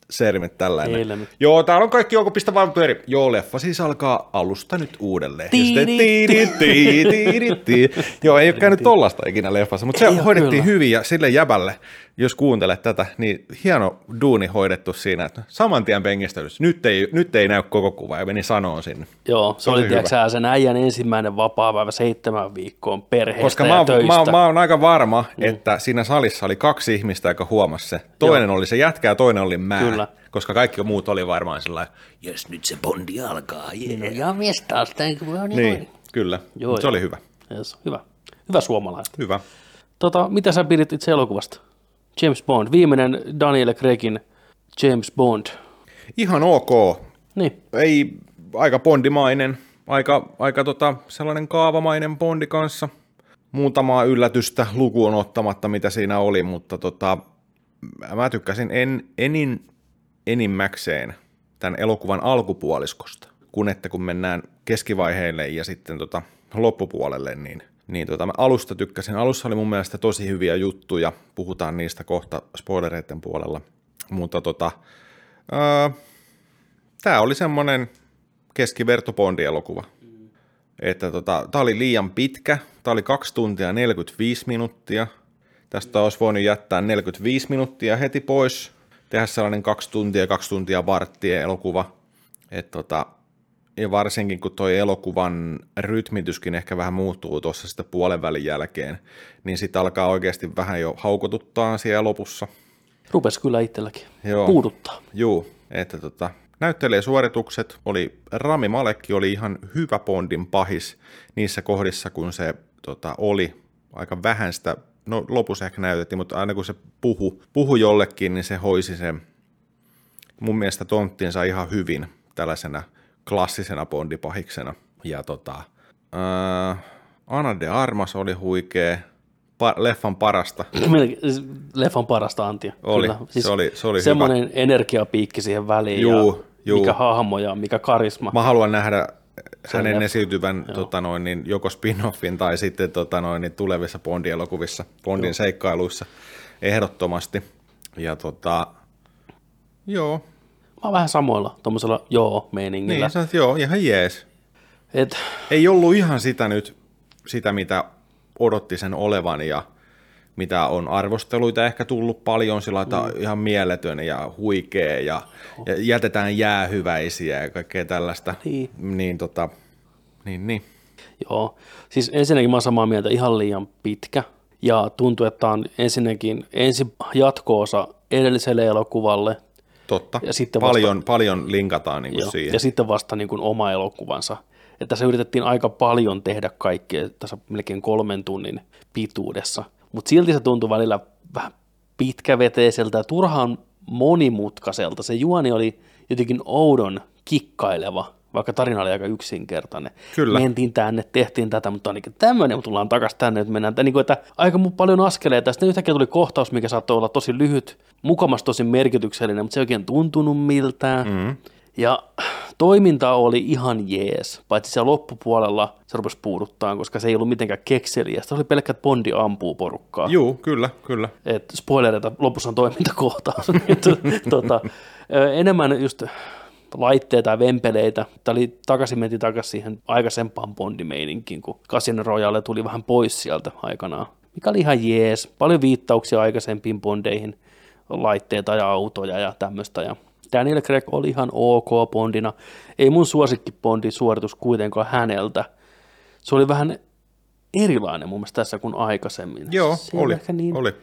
sermit tällainen. Elämä. Joo, täällä on kaikki, onko pistä vaan pyöri. Joo, leffa siis alkaa alusta nyt uudelleen. Joo, ei ole käynyt tollasta ikinä leffassa, mutta se hoidettiin hyvin ja sille jäbälle, jos kuuntelet tätä, niin hieno duuni hoidettu siinä, että saman tien pengistelyssä. Nyt ei, nyt ei näy koko kuva ja meni sanoon sinne. Joo, se oli tiiäksä sen äijän ensimmäinen vapaapäivä seitsemän viikkoon perheestä koska ja mä, töistä. Koska mä, mä oon aika varma, mm. että siinä salissa oli kaksi ihmistä, joka huomasi se. Toinen Joo. oli se jätkä ja toinen oli mä. Kyllä. Koska kaikki muut oli varmaan sellainen, jos nyt se Bondi alkaa, jee. Yeah. No, ja mies taas tämän, kun on niin Niin, kyllä. Joo, se oli hyvä. Yes, hyvä. Hyvä suomalaista. Hyvä. Tota, mitä sä pidit itse elokuvasta? James Bond. Viimeinen Daniel Craigin James Bond. Ihan ok. Niin. Ei, aika bondimainen, aika, aika tota, sellainen kaavamainen bondi kanssa. Muutamaa yllätystä lukuun ottamatta, mitä siinä oli, mutta tota, mä tykkäsin en, enin, enimmäkseen tämän elokuvan alkupuoliskosta, kun että kun mennään keskivaiheelle ja sitten tota, loppupuolelle, niin, niin tota, mä alusta tykkäsin. Alussa oli mun mielestä tosi hyviä juttuja, puhutaan niistä kohta spoilereiden puolella, mutta tota, ää, tää oli semmoinen keskiverto-bondi-elokuva. Että tota, tää oli liian pitkä, tää oli kaksi tuntia neljäkymmentäviisi minuuttia, tästä olisi voinut jättää neljäkymmentäviisi minuuttia heti pois, tehdä sellainen kaksi tuntia, kaksi tuntia varttien elokuva, et tota, ja varsinkin kun toi elokuvan rytmityskin ehkä vähän muuttuu tuossa sitten puolen välin jälkeen, niin sit alkaa oikeasti vähän jo haukotuttaa siellä lopussa. Rupes kyllä itselläkin, joo, puuduttaa. Joo, että tota... Näyttelijäsuoritukset oli, Rami Malek oli ihan hyvä Bondin pahis niissä kohdissa, kun se tota, oli aika vähän sitä, no lopussa ehkä näytettiin, mutta aina kun se puhui puhu jollekin, niin se hoisi sen mun mielestä tonttinsa ihan hyvin tällaisena klassisena Bondi-pahiksena. Ja tota, ää, Ana de Armas oli huikea. Pa- leffan parasta. Leffan parasta antia. Oli, kyllä. Siis se oli, se oli semmoinen hyvä energiapiikki siihen väliin, juu, ja mikä hahmo ja mikä karisma. Mä haluan nähdä sen hänen leffa esiintyvän tota noin, niin joko spin-offin tai sitten tota noin, niin tulevissa Bond-elokuvissa, Bondin joo, seikkailuissa ehdottomasti. Ja tota, joo. Mä oon vähän samoilla tuommoisella joo-meiningillä. Niin, sanot joo, ihan jees. Et... Ei ollut ihan sitä nyt, sitä mitä odotti sen olevan ja mitä on arvosteluita ehkä tullut paljon, sillä että mm. ihan mieletön ja huikea ja, ja jätetään jäähyväisiä ja kaikkea tällaista. Niin. Niin, tota, niin, niin. Joo, siis ensinnäkin mä oon samaa mieltä, ihan liian pitkä ja tuntuu, että on ensinnäkin ensin jatko-osa edelliselle elokuvalle. Totta, ja sitten paljon, vasta, paljon linkataan niin kuin siihen. Ja sitten vasta niin kuin oma elokuvansa. Että tässä yritettiin aika paljon tehdä kaikkea tässä melkein kolmen tunnin pituudessa, mutta silti se tuntui välillä vähän pitkäveteiseltä ja turhaan monimutkaiselta. Se juoni oli jotenkin oudon kikkaileva, vaikka tarina oli aika yksinkertainen. Kyllä. Mentiin tänne, tehtiin tätä, mutta ainakin tämmöinen, mutta tullaan takaisin tänne, että mennään. Niin kuin, että aika paljon askeleita. Sitten yhtäkkiä tuli kohtaus, mikä saattoi olla tosi lyhyt, mukamassa tosi merkityksellinen, mutta se ei oikein tuntunut miltään. Mm-hmm. Ja toiminta oli ihan jees, paitsi se loppupuolella se rupesi puuduttaa, koska se ei ollut mitenkään kekseliä. Se oli pelkkä, että Bondi ampuu porukkaa. Joo, kyllä, kyllä. Et spoilereita, lopussa on toimintakohtaus. tota, enemmän just laitteita ja vempeleitä. Tämä oli takaisin, mentiin takaisin siihen aikaisempaan Bondi-meininkiin, kun Casino Royale tuli vähän pois sieltä aikanaan, mikä oli ihan jees. Paljon viittauksia aikaisempiin Bondeihin, laitteita ja autoja ja tämmöistä ja... Daniel Craig oli ihan ok Bondina. Ei mun suosikki Bondin suoritus kuitenkaan häneltä. Se oli vähän erilainen mun mielestä tässä kuin aikaisemmin. Joo, oli, niin, oli.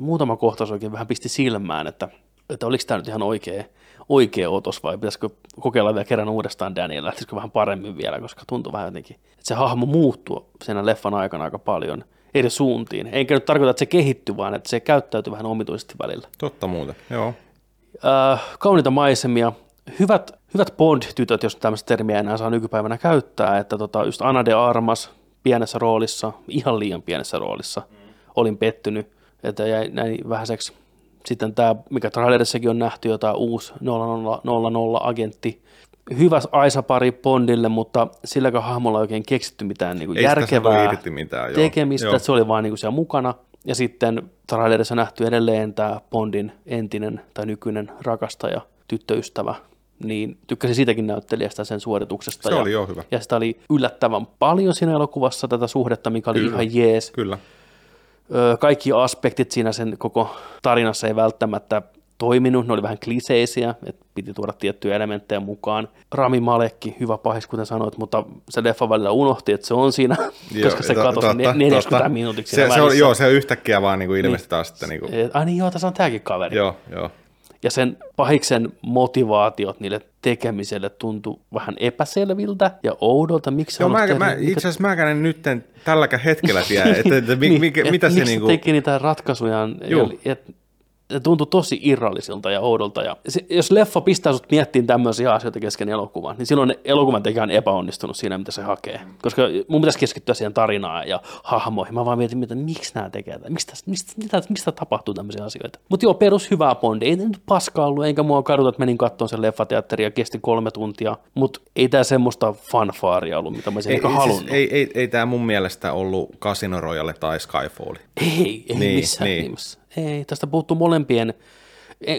Muutama kohtaus oikein vähän pisti silmään, että, että oliko tämä nyt ihan oikea, oikea otos vai pitäisikö kokeilla vielä kerran uudestaan Daniel, lähtisikö vähän paremmin vielä, koska tuntui vähän jotenkin, että se hahmo muuttui sen leffan aikana aika paljon eri suuntiin. Eikä nyt tarkoita, että se kehittyi, vaan että se käyttäytyi vähän omituisesti välillä. Totta muuta, joo. Äh, kauniita maisemia, hyvät, hyvät Bond-tytöt, jos tämmöistä termiä enää saa nykypäivänä käyttää, että tota, just Ana de Armas pienessä roolissa, ihan liian pienessä roolissa, mm. olin pettynyt, että jäi näin vähäiseksi. Sitten tämä, mikä trailerissakin on nähty, jotain uusi nolla nolla agentti, hyvä aisapari Bondille, mutta silläkään hahmolla ei oikein keksitty mitään niin kuin järkevää mitään, tekemistä, joo. Se oli vaan niin kuin siellä mukana. Ja sitten trailerissa nähty edelleen tämä Bondin entinen tai nykyinen rakastaja, tyttöystävä, niin tykkäsin siitäkin näyttelijästä, sen suorituksesta. Se ja, oli jo hyvä. Ja sitä oli yllättävän paljon siinä elokuvassa tätä suhdetta, mikä oli kyllä, ihan jees. Kyllä. Ö, kaikki aspektit siinä sen koko tarinassa ei välttämättä toiminut, ne oli vähän kliseisiä, että piti tuoda tiettyjä elementtejä mukaan. Rami Malekki, hyvä pahis, kuten sanoit, mutta se leffa välillä unohti, että se on siinä, joo, koska se katosi neljäkymmentä minuutiksi se, se on, joo, se yhtäkkiä vaan niinku ilmestyi niin, taas sitten. Niinku. Ai niin joo, tässä on tämäkin kaveri. Joo, joo. Ja sen pahiksen motivaatiot niille tekemiselle tuntui vähän epäselviltä ja oudolta. Miksi joo, mä, tehdä, mä, mikä... Itse asiassa mäkään en nyt tälläkään hetkellä tiedä, että, että, että, että, että, että, että, että, että, että, että miksi se niinku... teki niitä ratkaisujaan. Joo. ne tuntui tosi irrallisilta ja oudolta. Ja se, jos leffa pistää sut miettimään tämmöisiä asioita kesken elokuvan, niin silloin elokuvan tekijä on epäonnistunut siinä, mitä se hakee. Koska mun pitäisi keskittyä siihen tarinaan ja hahmoihin. Mä vaan mietin, että miksi nämä tekee tätä, mistä, mistä, mistä tapahtuu tämmöisiä asioita. Mutta joo, perus hyvää Bondia. Ei nyt paskaa ollut, enkä mua kaduta, että menin katsomaan sen leffateatteria, kesti kolme tuntia. Mutta ei tää semmoista fanfaaria ollut, mitä mä sen ei, halunnut. Siis, ei, ei, ei tää mun mielestä ollut Casino Royale tai Skyfall. Ei, ei niin, missään niin. nimessä. Ei, tästä puuttuu molempien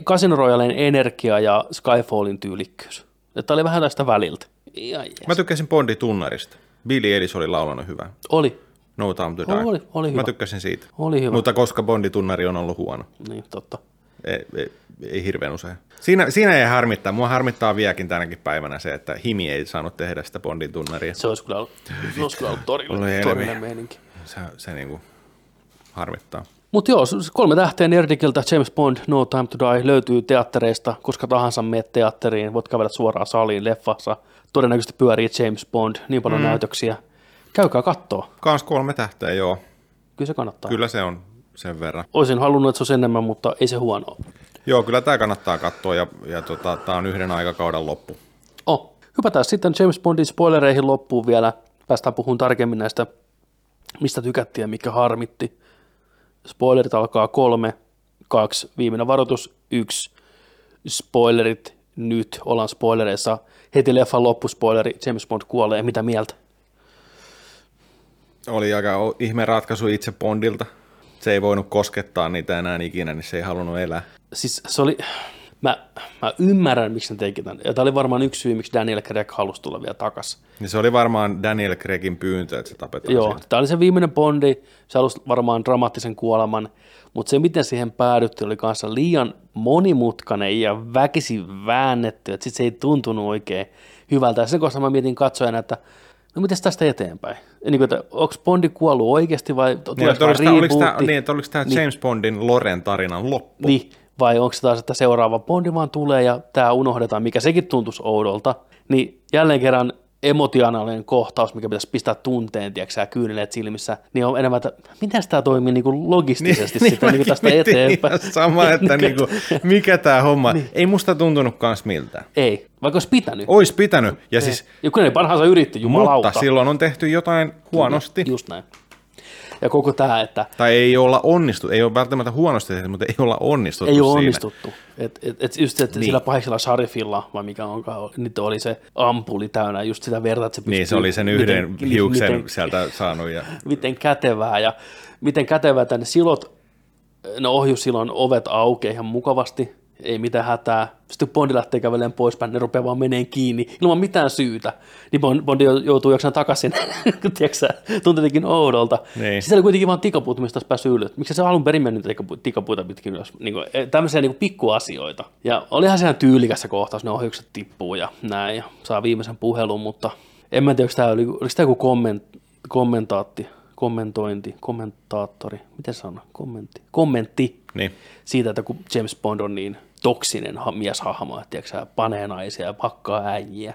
Casino Royalen energia ja Skyfallin tyylikkyys. Tämä oli vähän tästä väliltä. Ja, yes. Mä tykkäsin Bondin tunnarista. Billy Ellis oli laulanut hyvä. Oli. No Time to Die. Oli, oli hyvä. Mä tykkäsin siitä. Oli hyvä. Mutta koska Bondin tunnari on ollut huono. Niin, totta. Ei, ei, ei hirveän usein. Siinä, siinä ei harmittaa. Mua harmittaa vieläkin tänäkin päivänä se, että Himi ei saanut tehdä sitä Bondin tunnaria. Se olisi kyllä ollut, olisi kyllä ollut torille, torille meininki. Se, se niin kuin harmittaa. Mutta joo, kolme tähteä Nerdikiltä, James Bond, No Time to Die, löytyy teattereista, koska tahansa meet teatteriin, voit kävellä suoraan saliin leffassa, todennäköisesti pyörii James Bond, niin paljon mm. näytöksiä. Käykää kattoo. Kans kolme tähteä, joo. Kyllä se kannattaa. Kyllä se on sen verran. Olisin halunnut, että se olisi enemmän, mutta ei se huonoa. Joo, kyllä tämä kannattaa katsoa ja, ja tota, tämä on yhden aikakauden loppu. Oh, hypätään sitten James Bondin spoilereihin loppuun vielä. Päästään puhumaan tarkemmin näistä, mistä tykättiin ja mikä harmitti. Spoilerit alkaa kolme, kaksi, viimeinen varoitus, yksi. Spoilerit nyt, ollaan spoilereissa. Heti leffan loppuspoileri, James Bond kuolee, mitä mieltä? Oli aika ihme ratkaisu itse Bondilta. Se ei voinut koskettaa niitä enää ikinä, niin se ei halunnut elää. Siis se oli, mä, mä ymmärrän miksi ne teki tämän. Ja tämä oli varmaan yksi syy, miksi Daniel Craig halusi tulla vielä takaisin. Niin se oli varmaan Daniel Craigin pyyntö, että se tapetaan. Joo, siitä. Tämä oli se viimeinen Bondi, se halusi varmaan dramaattisen kuoleman, mutta se miten siihen päädyttiin oli kanssa liian monimutkainen ja väkisin väännetty, että sitten se ei tuntunut oikein hyvältä. Ja sen kohdassa mä mietin katsojana, että no mites tästä eteenpäin? Niin kuin, että onko Bondi kuollut oikeasti vai tuleeko niin, riipuutti? Niin, että oliko tämä James niin. Bondin Loren tarinan loppu? Niin, vai onko se taas, että seuraava Bondi vaan tulee ja tämä unohdetaan, mikä sekin tuntuisi oudolta. Niin jälleen kerran emotionaalinen kohtaus, mikä pitäisi pistää tunteen, tiedätkö sä, kyyneleet silmissä, niin on enemmän, että miten tämä toimii niin kuin logistisesti niin, sitä, niin, niin tästä eteenpäin. Sama, että niin kuin, mikä tämä homma, niin. Ei musta tuntunut kans miltään. Ei, vaikka olisi pitänyt. Olisi pitänyt. Ja ei. Siis, ja kyllä ne parhaansa yritti, jumalauta. Mutta silloin on tehty jotain huonosti. Just näin. Ja koko tämä, että... Tai ei olla onnistuttu, ei ole välttämättä huonosti tehty, mutta ei olla onnistuttu siinä. Ei ole onnistuttu. Että et, et just et niin. Sillä pahiksella sharifilla, vai mikä onkaan, nyt oli se ampuli täynnä, just sitä verta, että se pystyy... Niin, se oli sen yhden miten, hiuksen miten, sieltä saanut. Ja... Miten kätevää, ja miten kätevää tänne silot, no ohjus silloin ovet aukeaa ihan mukavasti, ei mitään hätää. Sitten Bondi lähtee kävelemään poispäin, ne rupeaa vaan meneen kiinni ilman mitään syytä. Niin Bondi joutuu jaksamaan takaisin, tiedätkö tunteekin oudolta. Niin. Sitten oli kuitenkin vaan tikapuut, mistä olisi päässyt ylös. Miksi se alun perin mennyt tikapuita pitkin ylös? Niin kuin, tämmöisiä niin kuin pikkuasioita. Ja olihan sehän tyylikässä kohtaus, ne ohjukset tippuu ja näin. Ja saa viimeisen puhelun, mutta en mä tiedä, oliko tämä, oli, oliko tämä joku komment, kommentaatti, kommentointi, kommentaattori, miten sanoo, kommentti, kommentti. Niin. Siitä, että kun James Bond on niin toksinen mieshahmo, että panee naisia ja pakkaa äijiä,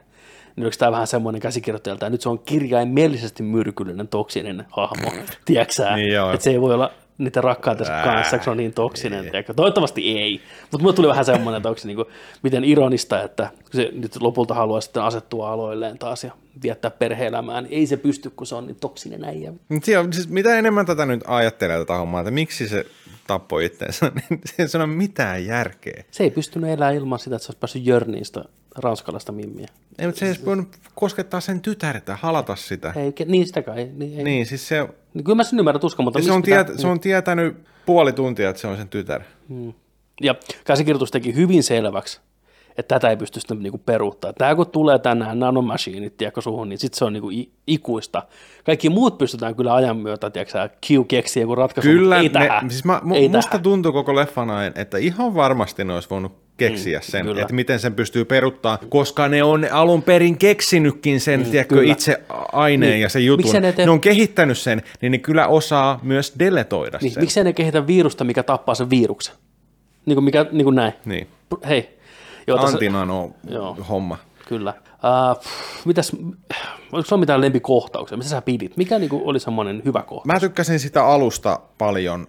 niin oliko tämä vähän semmoinen käsikirjoittajalta, että nyt se on kirjaimellisesti myrkyllinen toksinen hahmo, tiedätkö niin että se ei voi olla niitä rakkaita kanssa, kun se on niin toksinen, tiedätkö? Toivottavasti ei, mutta mulle tuli vähän semmoinen, että onko se niin kuin, miten ironista, että se nyt lopulta haluaa sitten asettua aloilleen taas ja viettää perhe-elämään, niin ei se pysty, kun se on niin toksinen äijä. Siis mitä enemmän tätä nyt ajattelee tätä hommaa, että miksi se... tappoi itseensä, niin se ei sano mitään järkeä. Se ei pystynyt elämään ilman sitä, että se olisi päässyt jörniistä ranskalaista mimmiä. Ei, mutta se ei voinut koskettaa sen tytärtä, halata sitä. Ei, niin sitäkään. Ei, niin, ei. Niin, siis se... Niin, kyllä mä sen ymmärrän tuskan, mutta... Se on, pitää, tiet, niin. Se on tietänyt puoli tuntia, että se on sen tytär. Hmm. Ja käsikirjoitus teki hyvin selväksi, että tätä ei pysty sitten niinku peruuttaa. Tämä kun tulee tänään nanomasiinit, tiedätkö suhun, niin sitten se on niinku ikuista. Kaikki muut pystytään kyllä ajan myötä, tiedätkö, kiukeksiä joku ratkaisu, kyllä ei ne, tähän. Siis mä, ei musta tähän. Tuntui koko leffan ajan, että ihan varmasti ne olisi voinut keksiä mm, sen, kyllä. Että miten sen pystyy peruuttaa, koska ne on alun perin keksinytkin sen, mm, tiedätkö, kyllä. Itse aineen niin. Ja sen jutun. Ne, te... ne on kehittänyt sen, niin ne kyllä osaa myös deletoida niin. Sen. Miksei ne kehitä virusta, mikä tappaa sen viruksen? Niin kuin, mikä, niin kuin näin. Niin. Hei. Antinano-homma. kyllä. Uh, pff, mitäs, oliko sulla mitään lempikohtauksia? Missä sä pidit? Mikä niinku oli semmoinen hyvä kohtaus? Mä tykkäsin sitä alusta paljon.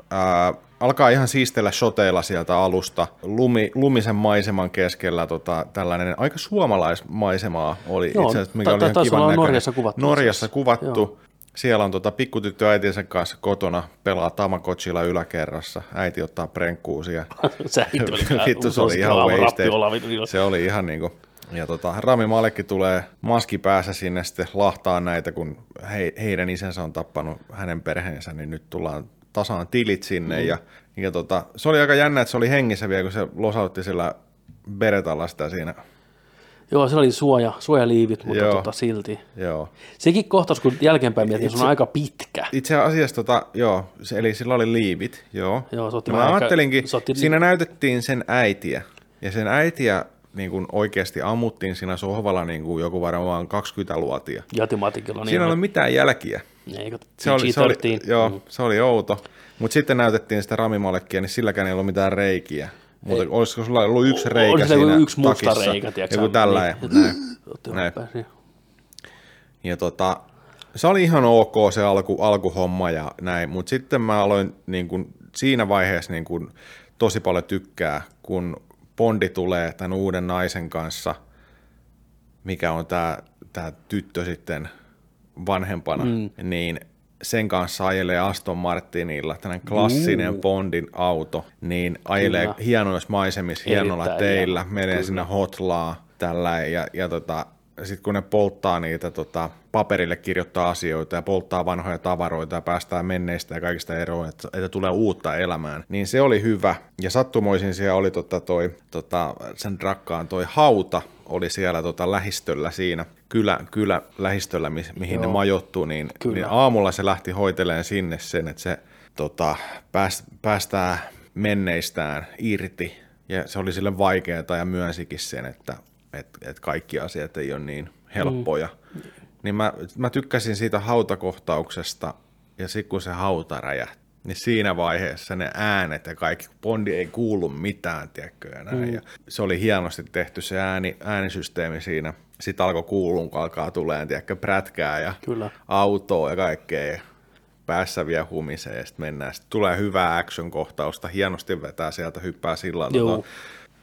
Uh, alkaa ihan siistellä shoteilla sieltä alusta. Lumi, lumisen maiseman keskellä tota, tällainen aika suomalaismaisemaa oli itse asiassa, mikä oli ihan kivan näköinen. Norjassa kuvattu. Norjassa kuvattu. Siellä on tota pikkutyttö äitinsä kanssa kotona, pelaa Tamagotchilla yläkerrassa. Äiti ottaa prenkkuusia. Vittu, se oli ihan wasted. Se oli ihan niinku. Ja tota, Rami Malekki tulee maski päässä sinne sitten lahtaa näitä, kun he, heidän isänsä on tappanut hänen perheensä, niin nyt tullaan tasaan tilit sinne. Mm-hmm. Ja, ja tota, se oli aika jännä, että se oli hengissä vielä, kun se losautti sillä Beretalla sitä siinä. Joo, se oli suoja, suojaliivit, mutta joo, tota, silti. Joo. Sekin kohtaus, kun jälkeenpäin mietin, se on aika pitkä. Itse asiassa, tota, joo, se, eli sillä oli liivit, joo. Joo, no, mä ajattelinkin, sotti... siinä näytettiin sen äitiä, ja sen äitiä niin kuin oikeasti ammuttiin siinä sohvalla niin kuin joku varmaan kaksikymmentäluotia. Jatimatikilla. Siinä ei niin, ole mitään jälkiä. Ei, se, oli, se, oli, joo, mm. se oli outo, mutta sitten näytettiin sitä Rami Malekkia, niin silläkään ei ollut mitään reikiä. Mutta olisiko sulla ollut yksi reikä oli siinä yksi musta takissa, reikä, joku tällainen. Niin. Ja tota, se oli ihan ok se alku, alkuhomma ja näin, mutta sitten mä aloin niin kun, siinä vaiheessa niin kun, tosi paljon tykkää, kun Bondi tulee tämän uuden naisen kanssa, mikä on tää, tää tyttö sitten vanhempana, mm. niin sen kanssa ajelee Aston Martinilla, tällainen klassinen mm. Bondin auto, niin ajelee kyllä hienoissa maisemissa, hienolla teillä, menee sinne hotlaa, tälläin, ja, ja tota, sitten kun ne polttaa niitä tota, paperille kirjoittaa asioita ja polttaa vanhoja tavaroita ja päästään menneistä ja kaikista eroon, että, että tulee uutta elämään, niin se oli hyvä. Ja sattumoisin siellä oli tota, toi, tota, sen rakkaan toi hauta, oli siellä tota lähistöllä siinä, kylä, kylä lähistöllä, mi, mihin joo, ne majoittuu, niin, niin aamulla se lähti hoiteleen sinne sen, että se tota, pääst, päästää menneistään irti. Ja se oli sille vaikeaa ja myönsikin sen, että et, et kaikki asiat ei ole niin helppoja. Mm. Niin mä, mä tykkäsin siitä hautakohtauksesta, ja sitten kun se hauta räjähti, niin siinä vaiheessa ne äänet ja kaikki, Bondi ei kuulu mitään, tiedätkö, ja näin. Mm. Ja se oli hienosti tehty se ääni, äänisysteemi siinä. Sitten alkoi kuulun, kun alkaa tulemaan, tiedätkö, prätkää ja kyllä autoa ja kaikkea. Päässä vielä humisee ja sitten mennään. Sitten tulee hyvää action-kohtausta, hienosti vetää sieltä, hyppää sillan tuota,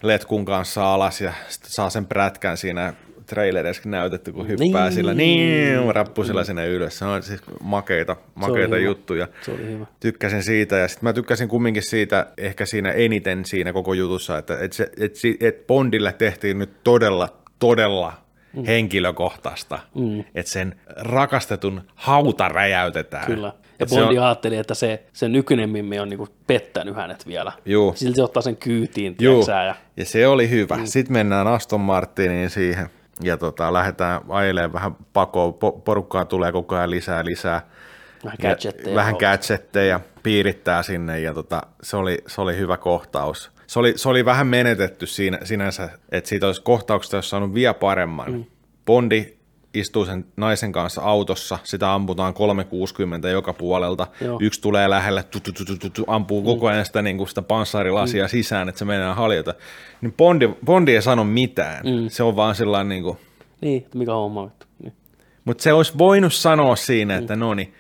letkun kanssa alas ja saa sen prätkän siinä trailerissakin näytetty, kun hyppää niin, sillä niin, rappusilla niin sinne ylös. Se on siis makeita, makeita juttuja. Tykkäsin siitä ja sitten mä tykkäsin kumminkin siitä ehkä siinä eniten siinä koko jutussa, että et se, et, et Bondille tehtiin nyt todella, todella mm. henkilökohtaista, mm. että sen rakastetun hauta räjäytetään. Kyllä. Ja Bondi ajatteli, että se, se nykyinen mimmi on niinku pettänyt hänet vielä. Juu. Silti se ottaa sen kyytiin, tiiäksä. Ja... ja se oli hyvä. Mm. Sitten mennään Aston Martiniin siihen ja tota, lähdetään ajelemaan vähän pakoon. Porukkaa tulee koko ajan lisää lisää. Vähän gadgetteja. Vähän on. gadgetteja, piirittää sinne ja tota, se, oli, se oli hyvä kohtaus. Se oli, se oli vähän menetetty siinä, sinänsä, että siitä olisi kohtauksesta olisi saanut vielä paremman. Mm. Bondi istuu sen naisen kanssa autossa, sitä amputaan kolmesataakuusikymmentä joka puolelta, joo, yksi tulee lähelle, tu, tu, tu, tu, tu, ampuu koko ajan sitä, niin kuin sitä panssarilasia mm. sisään, että se menee haljata. Niin Bondi, Bondi ei sano mitään, mm. se on vaan sillain niin kuin... Niin, mikä homma. Niin. Mutta se olisi voinut sanoa siinä, että mm. no niin,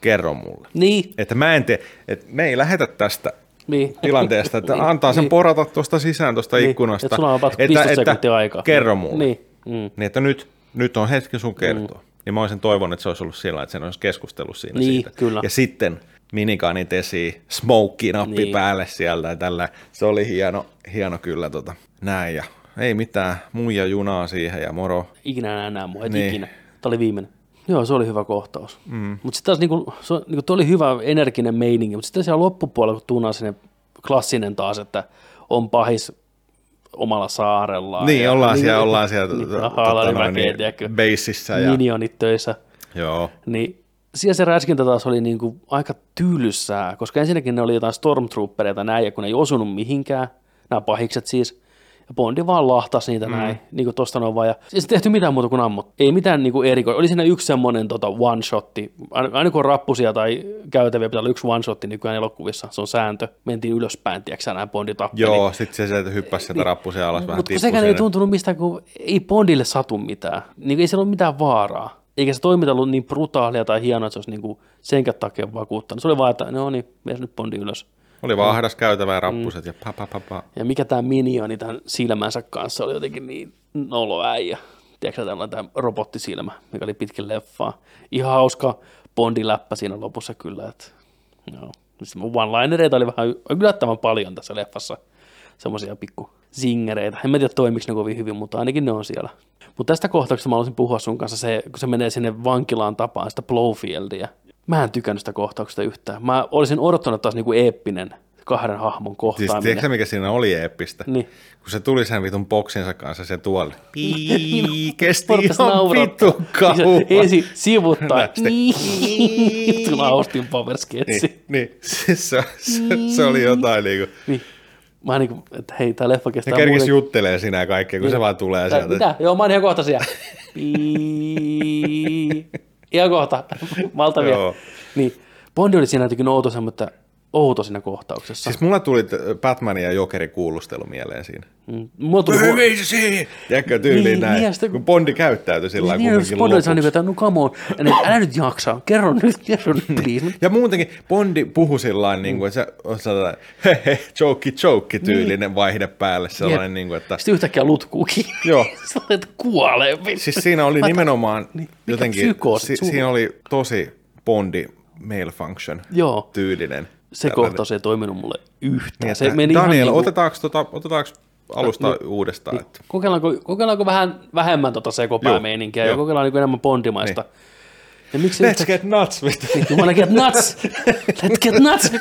kerro mulle. Niin. Että mä en tee, että me ei lähetä tästä niin tilanteesta, että niin, antaa sen niin porata tuosta sisään, tuosta niin ikkunasta. Että sulla on vasta viisitoista sekuntia aikaa. Kerro mulle. Niin, mm. niin että nyt... Nyt on hetki sun kertoa. Mm. Niin mä olisin toivonut, että se olisi ollut sillä, että sen olisi keskustellut siinä niin, siitä. Kyllä. Ja sitten minikaanit esiin, smokki-nappi niin päälle sieltä ja tällä. Se oli hieno, hieno kyllä tota, näin. Ja ei mitään, muija junaa siihen ja moro. Ikinä enää mua, et niin ikinä. Tämä oli viimeinen. Joo, se oli hyvä kohtaus. Mm. Mutta sitten taas niinku, se niinku, oli hyvä energinen meininki, mutta sitten siellä loppupuolella, kun tuunaan sinne klassinen taas, että on pahis omalla saarellaan. Niin, ollaan siellä, ollaan siellä beississä ja minionit töissä. Joo. Niin siellä se räiskintä taas oli niinku aika tylsää, koska ensinnäkin ne oli jotain stormtroopereita näin, kun ne ei osunut mihinkään, nämä pahikset siis. Bondi vaan lahtasi niitä mm. näin, niin kuin tuosta noin vaan. Ja ei se tehty mitään muuta kuin ammut. Ei mitään niin kuin erikoista. Oli siinä yksi semmoinen tota, one-shotti. Aina kun on rappusia tai käytäviä, pitää olla yksi one-shotti nykyään elokuvissa. Se on sääntö. Mentiin ylöspäin, tiedätkö näin Bondi tappeli. Joo, sitten se sieltä hyppäsi sieltä rappusia alas, vähän tippui. Mutta sekään ei tuntunut mistään, kun ei Bondille satu mitään. Niin, ei siellä ole mitään vaaraa. Eikä se toiminta ollut niin brutaalia tai hienoa, että se olisi niin senkään takia vakuuttanut. Se oli vaan, että no niin, mies nyt Bondi ylös. Oli vaan ahdas käytävä ja rappuset mm. ja pa, pa, pa, pa. Ja mikä tämä minioni tämän silmänsä kanssa oli jotenkin niin nolo äijä. Tiedätkö tällainen tämä robottisilmä, mikä oli pitkin leffaa. Ihan hauska Bondi-läppä siinä lopussa kyllä. Että, no. One-linereita oli vähän yllättävän paljon tässä leffassa. Semmoisia pikku zingereitä. En mä tiedä toimiksi ne kovin hyvin, mutta ainakin ne on siellä. Mutta tästä kohtauksesta mä haluaisin puhua sun kanssa, se, kun se menee sinne vankilaan tapaan sitä Blofieldia. Mä en tykännyt sitä kohtauksesta yhtään. Mä olisin odottanut taas niinku eeppinen kahden hahmon kohtaaminen. Siis tiedätkö mikä siinä oli eeppistä? Niin. Kun se tuli sen vitun boksinsa kanssa se tuoli. Piii, kesti ihan vitun kauan. Ensin sivuttaa. Nyt kun Austin Powers-ketsi. Niin, siis se, se, se oli jotain niinku. Niin. Mä niinku, että hei, tää leffa kestää muuten. Ja kerkis juttelee sinä kaikkea, kun niin. Se vaan tulee sieltä. Mitä? Joo, mä oon ihan kohta siellä. Piii. Ihan kohta, maltavia. Niin, Bondi oli siinä jotenkin outo, semmoinen, outo siinä kohtauksessa. Siis mulla tuli Batman ja Jokerin kuulustelu mieleen siinä. Mm. Mulla tuli... Jäkkö tyyliin niin, näin, niin, kun Bondi käyttäytyi sillä niin, kumminkin Bondi lopussa. Bondi oli sanonut, että no come on, älä nyt jaksaa, kerro nyt, kerro nyt, please. Ja muutenkin Bondi puhui sillä niin kuin, että se on hehe, joke, joke tyylinen niin. Vaihde päälle. Sellainen, niin kuin, että... Sitten yhtäkkiä lutkuukin. Joo. Sellainen, että kuolee. Siis siinä oli nimenomaan niin, jotenkin, si- siinä oli tosi Bondi malfunction joo. Tyylinen. Se tällainen. Kohta se ei toiminut mulle yhtään. Se meni Daniel, niin kuin... otetaanko, tota, otetaanko alusta no, uudestaan? Niin, että... kokeillaanko, kokeillaanko vähän vähemmän tota sekopäämeininkiä ja kokeillaan niin enemmän bondimaista? Niin. Ja miksi Let's get nuts! You wanna get nuts! Let's get nuts!